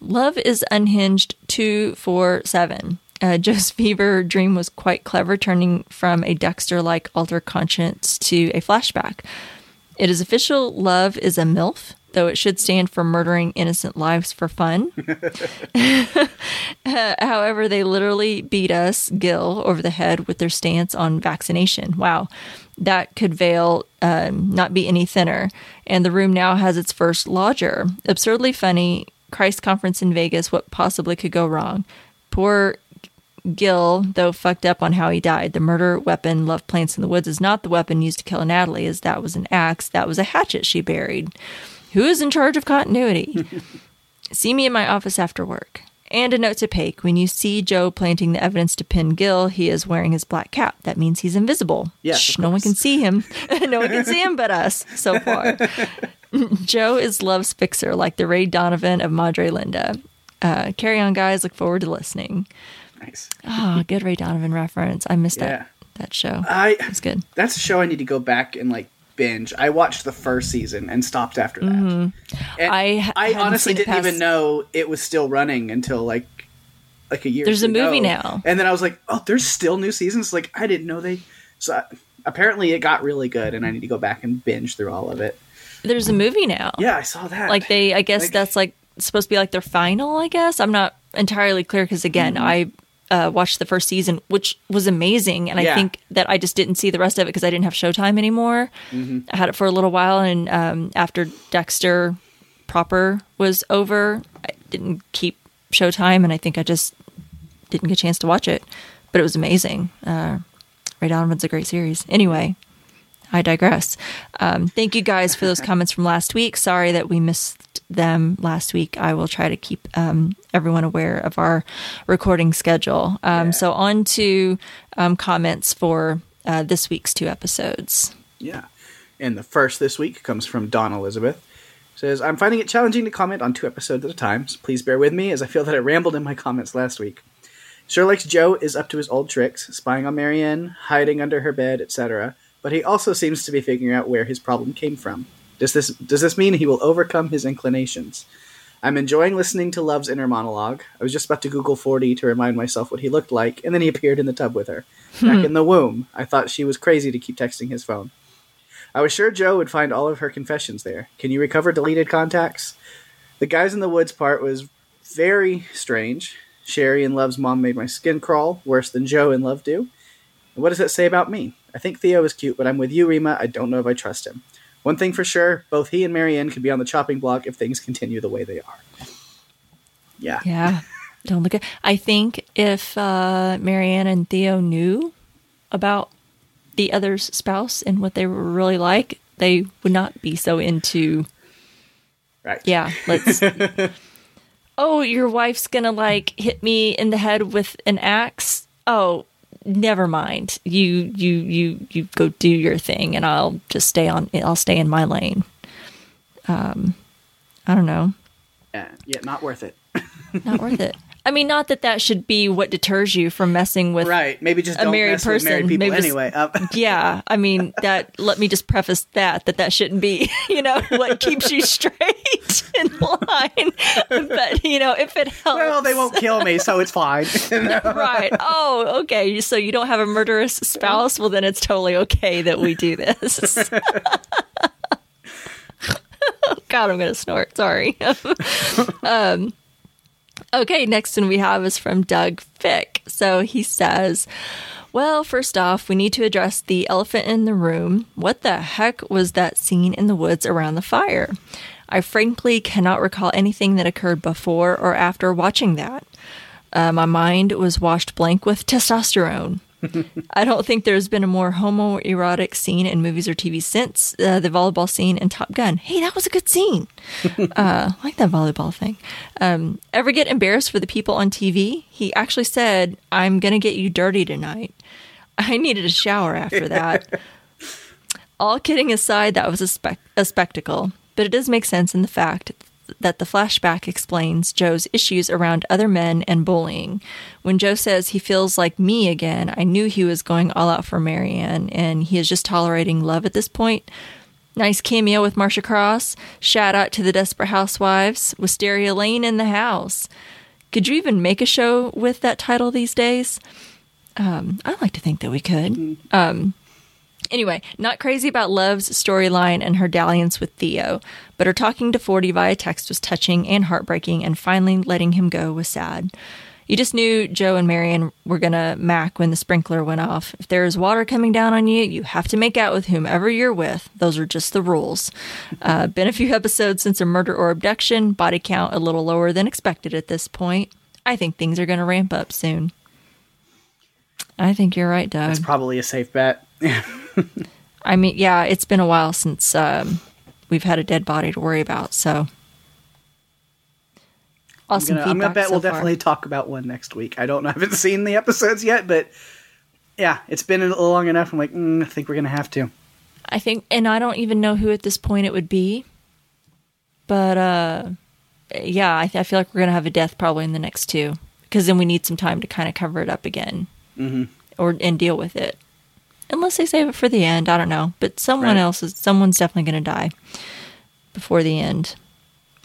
Love is unhinged two four seven. Uh, Joe's fever dream was quite clever, turning from a Dexter-like alter conscience to a flashback. It is official, Love is a MILF, though it should stand for murdering innocent lives for fun. uh, however, they literally beat us, Gil, over the head with their stance on vaccination. Wow. That could veil um, not be any thinner. And the room now has its first lodger. Absurdly funny, Christ conference in Vegas, what possibly could go wrong? Poor Gil, though, fucked up on how he died. The murder weapon Love plants in the woods is not the weapon used to kill Natalie, as that was an axe. That was a hatchet she buried. Who is in charge of continuity? See me in my office after work. And a note to Paik. When you see Joe planting the evidence to pin Gil, he is wearing his black cap. That means he's invisible. Yes, Shh, no one can see him. No one can see him but us so far. Joe is Love's fixer, like the Ray Donovan of Madre Linda. Uh, carry on, guys. Look forward to listening. Nice. Oh, good Ray Donovan reference. I missed yeah. that that show. I, it was good. That's a show I need to go back and like binge. I watched the first season and stopped after that. Mm-hmm. And I I honestly didn't past... even know it was still running until like like a year. There's a movie ago. now, and then I was like, oh, there's still new seasons. Like I didn't know they. So I, apparently, it got really good, and I need to go back and binge through all of it. There's a movie now. Yeah, I saw that. Like they, I guess like, that's like supposed to be like their final. I guess I'm not entirely clear because again, mm-hmm. I. Uh, watched the first season, which was amazing, and yeah. I think that I just didn't see the rest of it because I didn't have Showtime anymore. Mm-hmm. I had it for a little while, and um, after Dexter proper was over, I didn't keep Showtime, and I think I just didn't get a chance to watch it. But it was amazing. Uh, Ray Donovan's a great series. Anyway, I digress. Um, thank you guys for those comments from last week. Sorry that we missed them last week. I will try to keep um, everyone aware of our recording schedule. Um, yeah. So on to um, comments for uh, this week's two episodes. Yeah. And the first this week comes from Dawn Elizabeth. It says, I'm finding it challenging to comment on two episodes at a time. So please bear with me as I feel that I rambled in my comments last week. Sherlock's Joe is up to his old tricks, spying on Marianne, hiding under her bed, et cetera, but he also seems to be figuring out where his problem came from. Does this does this mean he will overcome his inclinations? I'm enjoying listening to Love's inner monologue. I was just about to Google Forty to remind myself what he looked like, and then he appeared in the tub with her. Back in the womb, I thought she was crazy to keep texting his phone. I was sure Joe would find all of her confessions there. Can you recover deleted contacts? The guys in the woods part was very strange. Sherry and Love's mom made my skin crawl, worse than Joe and Love do. And what does that say about me? I think Theo is cute, but I'm with you, Rima. I don't know if I trust him. One thing for sure, both he and Marianne could be on the chopping block if things continue the way they are. Yeah. Yeah. Don't look at... I think if uh, Marianne and Theo knew about the other's spouse and what they were really like, they would not be so into... Right. Yeah. Let's... oh, your wife's going to, like, hit me in the head with an axe? Oh, never mind. You, you, you, you go do your thing, and I'll just stay on. I'll stay in my lane. Um, I don't know. Yeah, yeah, not worth it. Not worth it. I mean, not that that should be what deters you from messing with right. Maybe just a don't married mess person. With married people Maybe anyway. Just, yeah, I mean that. Let me just preface that that that shouldn't be, you know, what keeps you straight in line. But you know, if it helps, well, they won't kill me, so it's fine. You know? Right? Oh, okay. So you don't have a murderous spouse? Well, then it's totally okay that we do this. God, I'm gonna snort. Sorry. um. Okay, next one we have is from Doug Fick. So he says, well, first off, we need to address the elephant in the room. What the heck was that scene in the woods around the fire? I frankly cannot recall anything that occurred before or after watching that. Uh, my mind was washed blank with testosterone. I don't think there's been a more homoerotic scene in movies or T V since uh, the volleyball scene in Top Gun. Hey, that was a good scene. Uh, I like that volleyball thing. Um, ever get embarrassed for the people on T V? He actually said, I'm going to get you dirty tonight. I needed a shower after that. All kidding aside, that was a, spe- a spectacle. But it does make sense in the fact that the flashback explains Joe's issues around other men and bullying. When Joe says he feels like me again, I knew he was going all out for Marianne, and he is just tolerating love at this point. Nice cameo with Marcia Cross. Shout out to the Desperate Housewives. Wisteria Lane in the house. Could you even make a show with that title these days? Um, I like to think that we could. Um, Anyway, not crazy about Love's storyline and her dalliance with Theo, but her talking to Forty via text was touching and heartbreaking, and finally letting him go was sad. You just knew Joe and Marion were going to mack when the sprinkler went off. If there is water coming down on you, you have to make out with whomever you're with. Those are just the rules. Uh, been a few episodes since a murder or abduction, body count a little lower than expected at this point. I think things are going to ramp up soon. I think you're right, Doug. That's probably a safe bet. I mean, yeah, it's been a while since um, we've had a dead body to worry about. So, awesome. I'm going to bet so we'll far. Definitely talk about one next week. I don't know. I haven't seen the episodes yet, but yeah, it's been a little long enough. I'm like, mm, I think we're going to have to. I think, and I don't even know who at this point it would be. But uh, yeah, I, th- I feel like we're going to have a death probably in the next two, because then we need some time to kind of cover it up again mm-hmm. or and deal with it. Unless they save it for the end, I don't know. But someone right. else is someone's definitely going to die before the end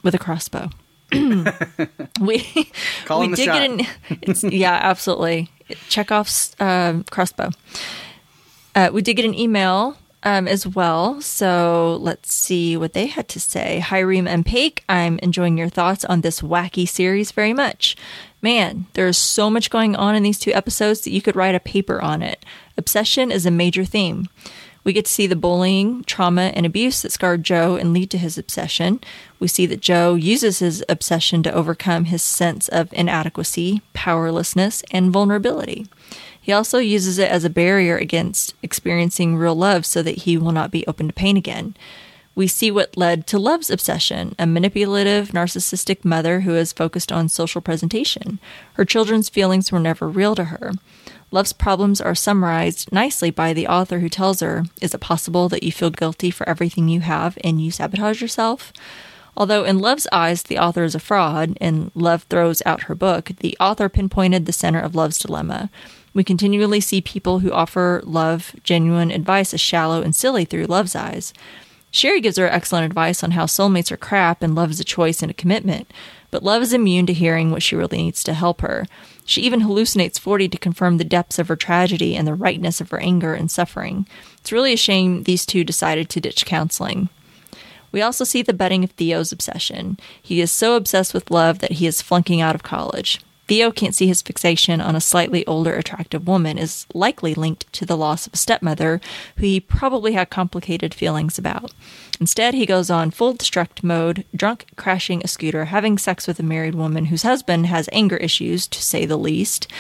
with a crossbow. we Call we did shot. Get an it's, yeah, absolutely. Chekhov's um, crossbow. Uh, we did get an email um, as well, so let's see what they had to say. Hiram and Paik, I'm enjoying your thoughts on this wacky series very much. Man, there's so much going on in these two episodes that you could write a paper on it. Obsession is a major theme. We get to see the bullying, trauma, and abuse that scarred Joe and lead to his obsession. We see that Joe uses his obsession to overcome his sense of inadequacy, powerlessness, and vulnerability. He also uses it as a barrier against experiencing real love so that he will not be open to pain again. We see what led to Love's obsession, a manipulative, narcissistic mother who is focused on social presentation. Her children's feelings were never real to her. Love's problems are summarized nicely by the author who tells her, is it possible that you feel guilty for everything you have and you sabotage yourself? Although in Love's eyes, the author is a fraud and Love throws out her book, the author pinpointed the center of Love's dilemma. We continually see people who offer Love genuine advice as shallow and silly through Love's eyes. Sherry gives her excellent advice on how soulmates are crap and love is a choice and a commitment, but Love is immune to hearing what she really needs to help her. She even hallucinates Forty to confirm the depths of her tragedy and the rightness of her anger and suffering. It's really a shame these two decided to ditch counseling. We also see the budding of Theo's obsession. He is so obsessed with Love that he is flunking out of college. Theo can't see his fixation on a slightly older, attractive woman is likely linked to the loss of a stepmother who he probably had complicated feelings about. Instead, he goes on full destruct mode, drunk, crashing a scooter, having sex with a married woman whose husband has anger issues, to say the least,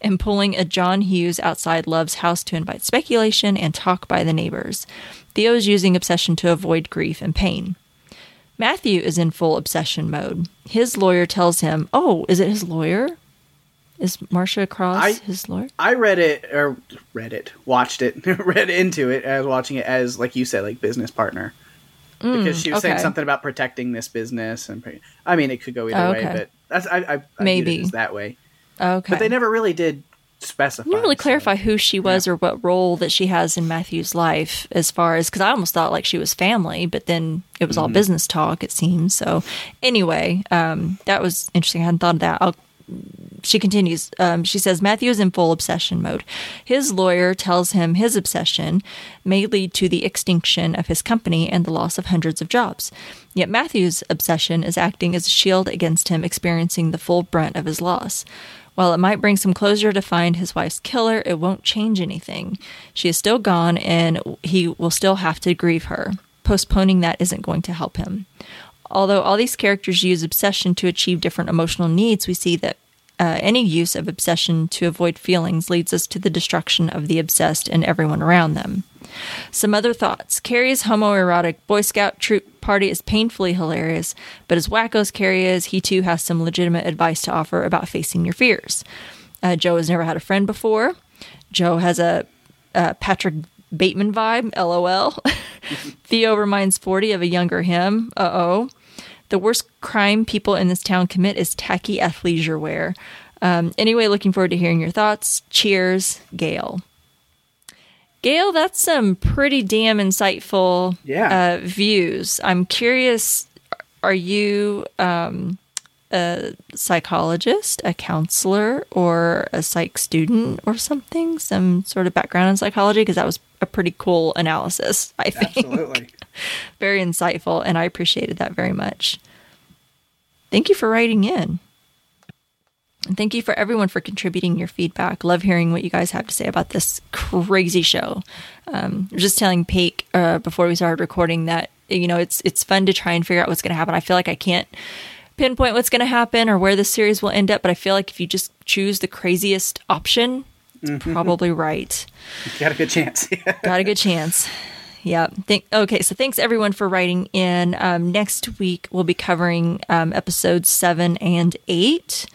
and pulling a John Hughes outside Love's house to invite speculation and talk by the neighbors. Theo is using obsession to avoid grief and pain. Matthew is in full obsession mode. His lawyer tells him, oh, is it his lawyer? Is Marcia Cross I, his lawyer? I read it, or read it, watched it, read into it. I was watching it as, like you said, like business partner. Mm, because she was okay. saying something about protecting this business. and I mean, it could go either oh, okay. way, but That's I, I, I maybe it's that way. Okay, but they never really did specify. Didn't really clarify so. who she was yeah. or what role that she has in Matthew's life, as far as because I almost thought like she was family, but then it was all mm-hmm. business talk. It seems so. Anyway, um, that was interesting. I hadn't thought of that. I'll. She continues. Um, she says, Matthew is in full obsession mode. His lawyer tells him his obsession may lead to the extinction of his company and the loss of hundreds of jobs. Yet Matthew's obsession is acting as a shield against him experiencing the full brunt of his loss. While it might bring some closure to find his wife's killer, it won't change anything. She is still gone, and he will still have to grieve her. Postponing that isn't going to help him. Although all these characters use obsession to achieve different emotional needs, we see that uh, any use of obsession to avoid feelings leads us to the destruction of the obsessed and everyone around them. Some other thoughts. Carrie's homoerotic Boy Scout troop party is painfully hilarious, but as wacko as Carrie is, he too has some legitimate advice to offer about facing your fears. Uh, Joe has never had a friend before. Joe has a uh, Patrick Bateman vibe, LOL. Theo reminds Forty of a younger him, uh-oh. The worst crime people in this town commit is tacky athleisure wear. Um, anyway, looking forward to hearing your thoughts. Cheers, Gail. Gail, that's some pretty damn insightful yeah. uh, views. I'm curious, are you um, a psychologist, a counselor, or a psych student or something? Some sort of background in psychology? Because that was a pretty cool analysis, I think. Absolutely. Very insightful, and I appreciated that very much. Thank you for writing in. And thank you for everyone for contributing your feedback. Love hearing what you guys have to say about this crazy show. Um, just telling Paik uh, before we started recording that, you know, it's it's fun to try and figure out what's going to happen. I feel like I can't pinpoint what's going to happen or where this series will end up, but I feel like if you just choose the craziest option, it's mm-hmm. probably right. You got a good chance. Got a good chance. Yeah. Think, okay. So thanks everyone for writing in. Um, next week we'll be covering um, episodes seven and eight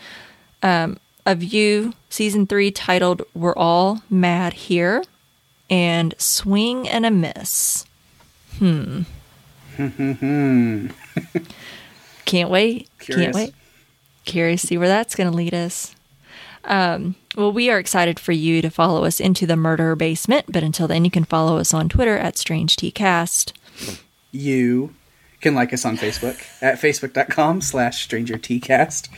um, of You season three, titled "We're All Mad Here," and "Swing and a Miss." Hmm. Can't wait. Curious. Can't wait. Curious to see where that's going to lead us. Um, well, we are excited for you to follow us into the murder basement, but until then, you can follow us on Twitter at Strange T Cast. You can like us on Facebook at facebook.com slash StrangerTcast.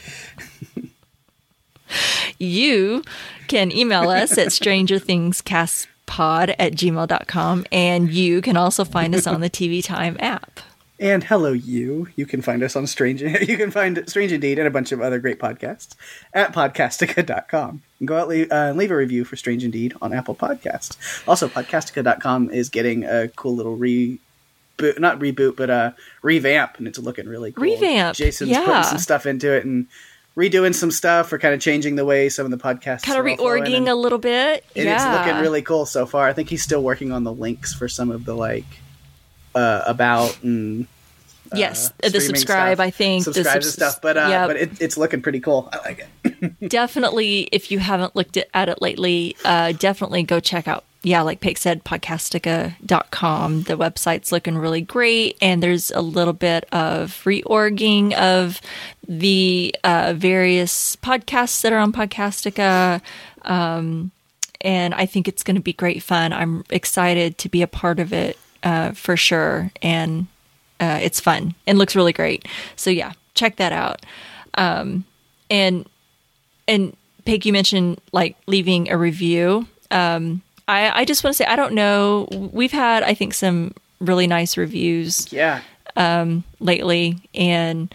You can email us at StrangerThingsCastPod at gmail dot com, and you can also find us on the T V Time app. And hello, you. You can find us on Strange. You can find Strange Indeed and a bunch of other great podcasts at podcastica dot com. And go out leave, uh, and leave a review for Strange Indeed on Apple Podcasts. Also, podcastica dot com is getting a cool little reboot, not reboot, but a revamp, and it's looking really cool. Revamp. Jason's yeah. putting some stuff into it and redoing some stuff or kind of changing the way some of the podcasts kind of reorging a little bit. And yeah. it's looking really cool so far. I think he's still working on the links for some of the like. Uh, about and uh, yes, the subscribe. Stuff. I think subscribe the subs- to stuff, but uh, yep. but it, it's looking pretty cool. I like it. Definitely, if you haven't looked at, at it lately, uh, definitely go check out. Yeah, like Paik said, podcastica dot com. The website's looking really great, and there's a little bit of reorging of the uh, various podcasts that are on Podcastica. Um, and I think it's going to be great fun. I'm excited to be a part of it. Uh, for sure, and uh, it's fun and looks really great. So yeah, check that out. Um, and and Paik, you mentioned like leaving a review. Um, I I just want to say I don't know. We've had I think some really nice reviews. Yeah. Um, lately, and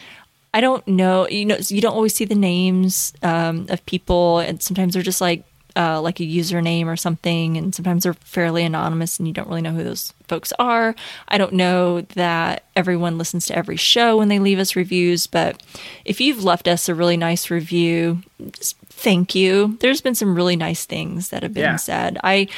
I don't know. You know, you don't always see the names um, of people, and sometimes they're just like. Uh, like a username or something, and sometimes they're fairly anonymous and you don't really know who those folks are. I don't know that everyone listens to every show when they leave us reviews, but if you've left us a really nice review, just thank you. There's been some really nice things that have been yeah. said. I,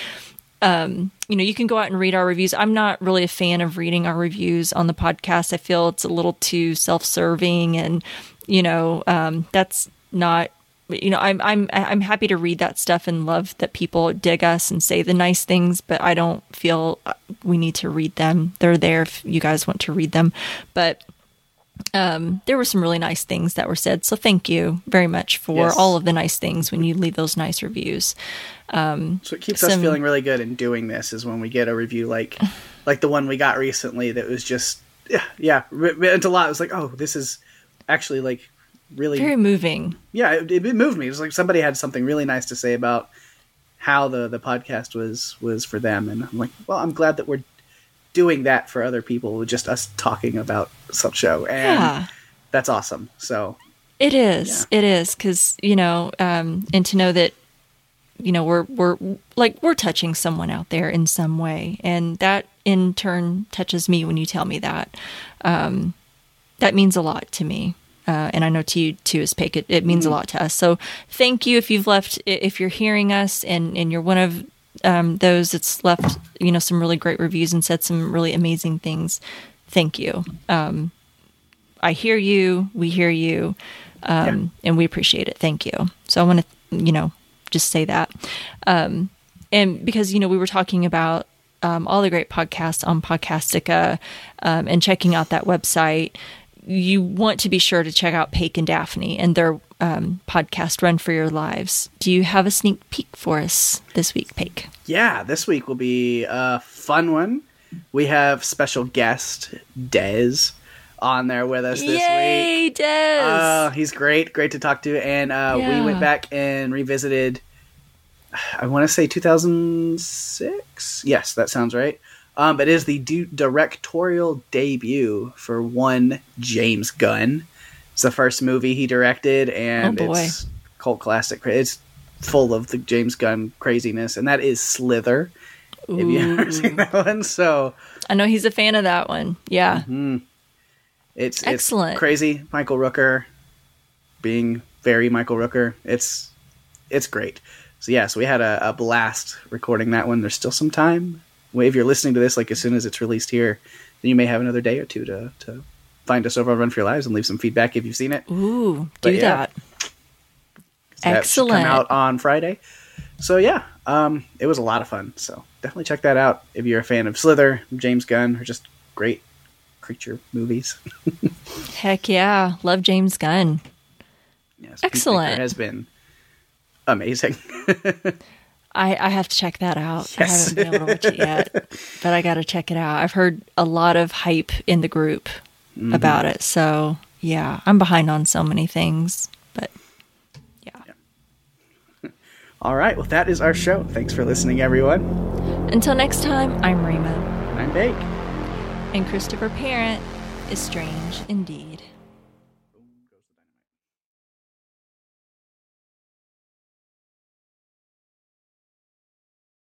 um, you know, you can go out and read our reviews. I'm not really a fan of reading our reviews on the podcast. I feel it's a little too self-serving, and, you know, um, that's not... You know, I'm I'm I'm happy to read that stuff and love that people dig us and say the nice things, but I don't feel we need to read them. They're there if you guys want to read them. But um, there were some really nice things that were said. So thank you very much for yes. all of the nice things when you leave those nice reviews. Um, so it keeps some, us feeling really good in doing this is when we get a review like like the one we got recently that was just, yeah, yeah meant a lot. It was like, oh, this is actually like really... Very moving. Yeah, it, it moved me. It was like somebody had something really nice to say about how the, the podcast was, was for them. And I'm like, well, I'm glad that we're doing that for other people with just us talking about some show. And yeah. that's awesome. So it is, yeah. it is. Cause you know, um, and to know that, you know, we're, we're like, we're touching someone out there in some way. And that in turn touches me when you tell me that, um, that means a lot to me. Uh, and I know to you too, is Pake. It, it means mm-hmm. a lot to us. So thank you. If you've left, if you're hearing us and, and you're one of um, those that's left, you know, some really great reviews and said some really amazing things. Thank you. Um, I hear you. We hear you. Um, yeah. And we appreciate it. Thank you. So I want to, you know, just say that. Um, and because, you know, we were talking about um, all the great podcasts on Podcastica um, and checking out that website. You want to be sure to check out Pake and Daphne and their um, podcast, Run for Your Lives. Do you have a sneak peek for us this week, Pake? Yeah, this week will be a fun one. We have special guest Dez on there with us this Yay, week. Yay, Dez! Uh, he's great, great to talk to. And uh, yeah. we went back and revisited, I want to say two thousand six? Yes, that sounds right. Um, it is the du- directorial debut for one James Gunn. It's the first movie he directed, and oh it's cult classic. It's full of the James Gunn craziness, and that is Slither. Ooh. Have you ever seen that one? So I know he's a fan of that one. Yeah, mm-hmm. it's excellent. It's crazy. Michael Rooker being very Michael Rooker. It's it's great. So yeah, so we had a, a blast recording that one. There's still some time. If you're listening to this, like as soon as it's released here, then you may have another day or two to, to find us over on Run for Your Lives and leave some feedback if you've seen it. Ooh, but do yeah. that. So Excellent. That should come out on Friday. So yeah, um, it was a lot of fun. So definitely check that out if you're a fan of Slither, James Gunn, or just great creature movies. Heck yeah, love James Gunn. Yes, Excellent. Peacemaker has been amazing. I, I have to check that out. Yes. I haven't been able to watch it yet, but I got to check it out. I've heard a lot of hype in the group mm-hmm. about it. So, yeah, I'm behind on so many things, but yeah. yeah. All right. Well, that is our show. Thanks for listening, everyone. Until next time, I'm Rima. I'm Bake. And Christopher Parent is strange indeed.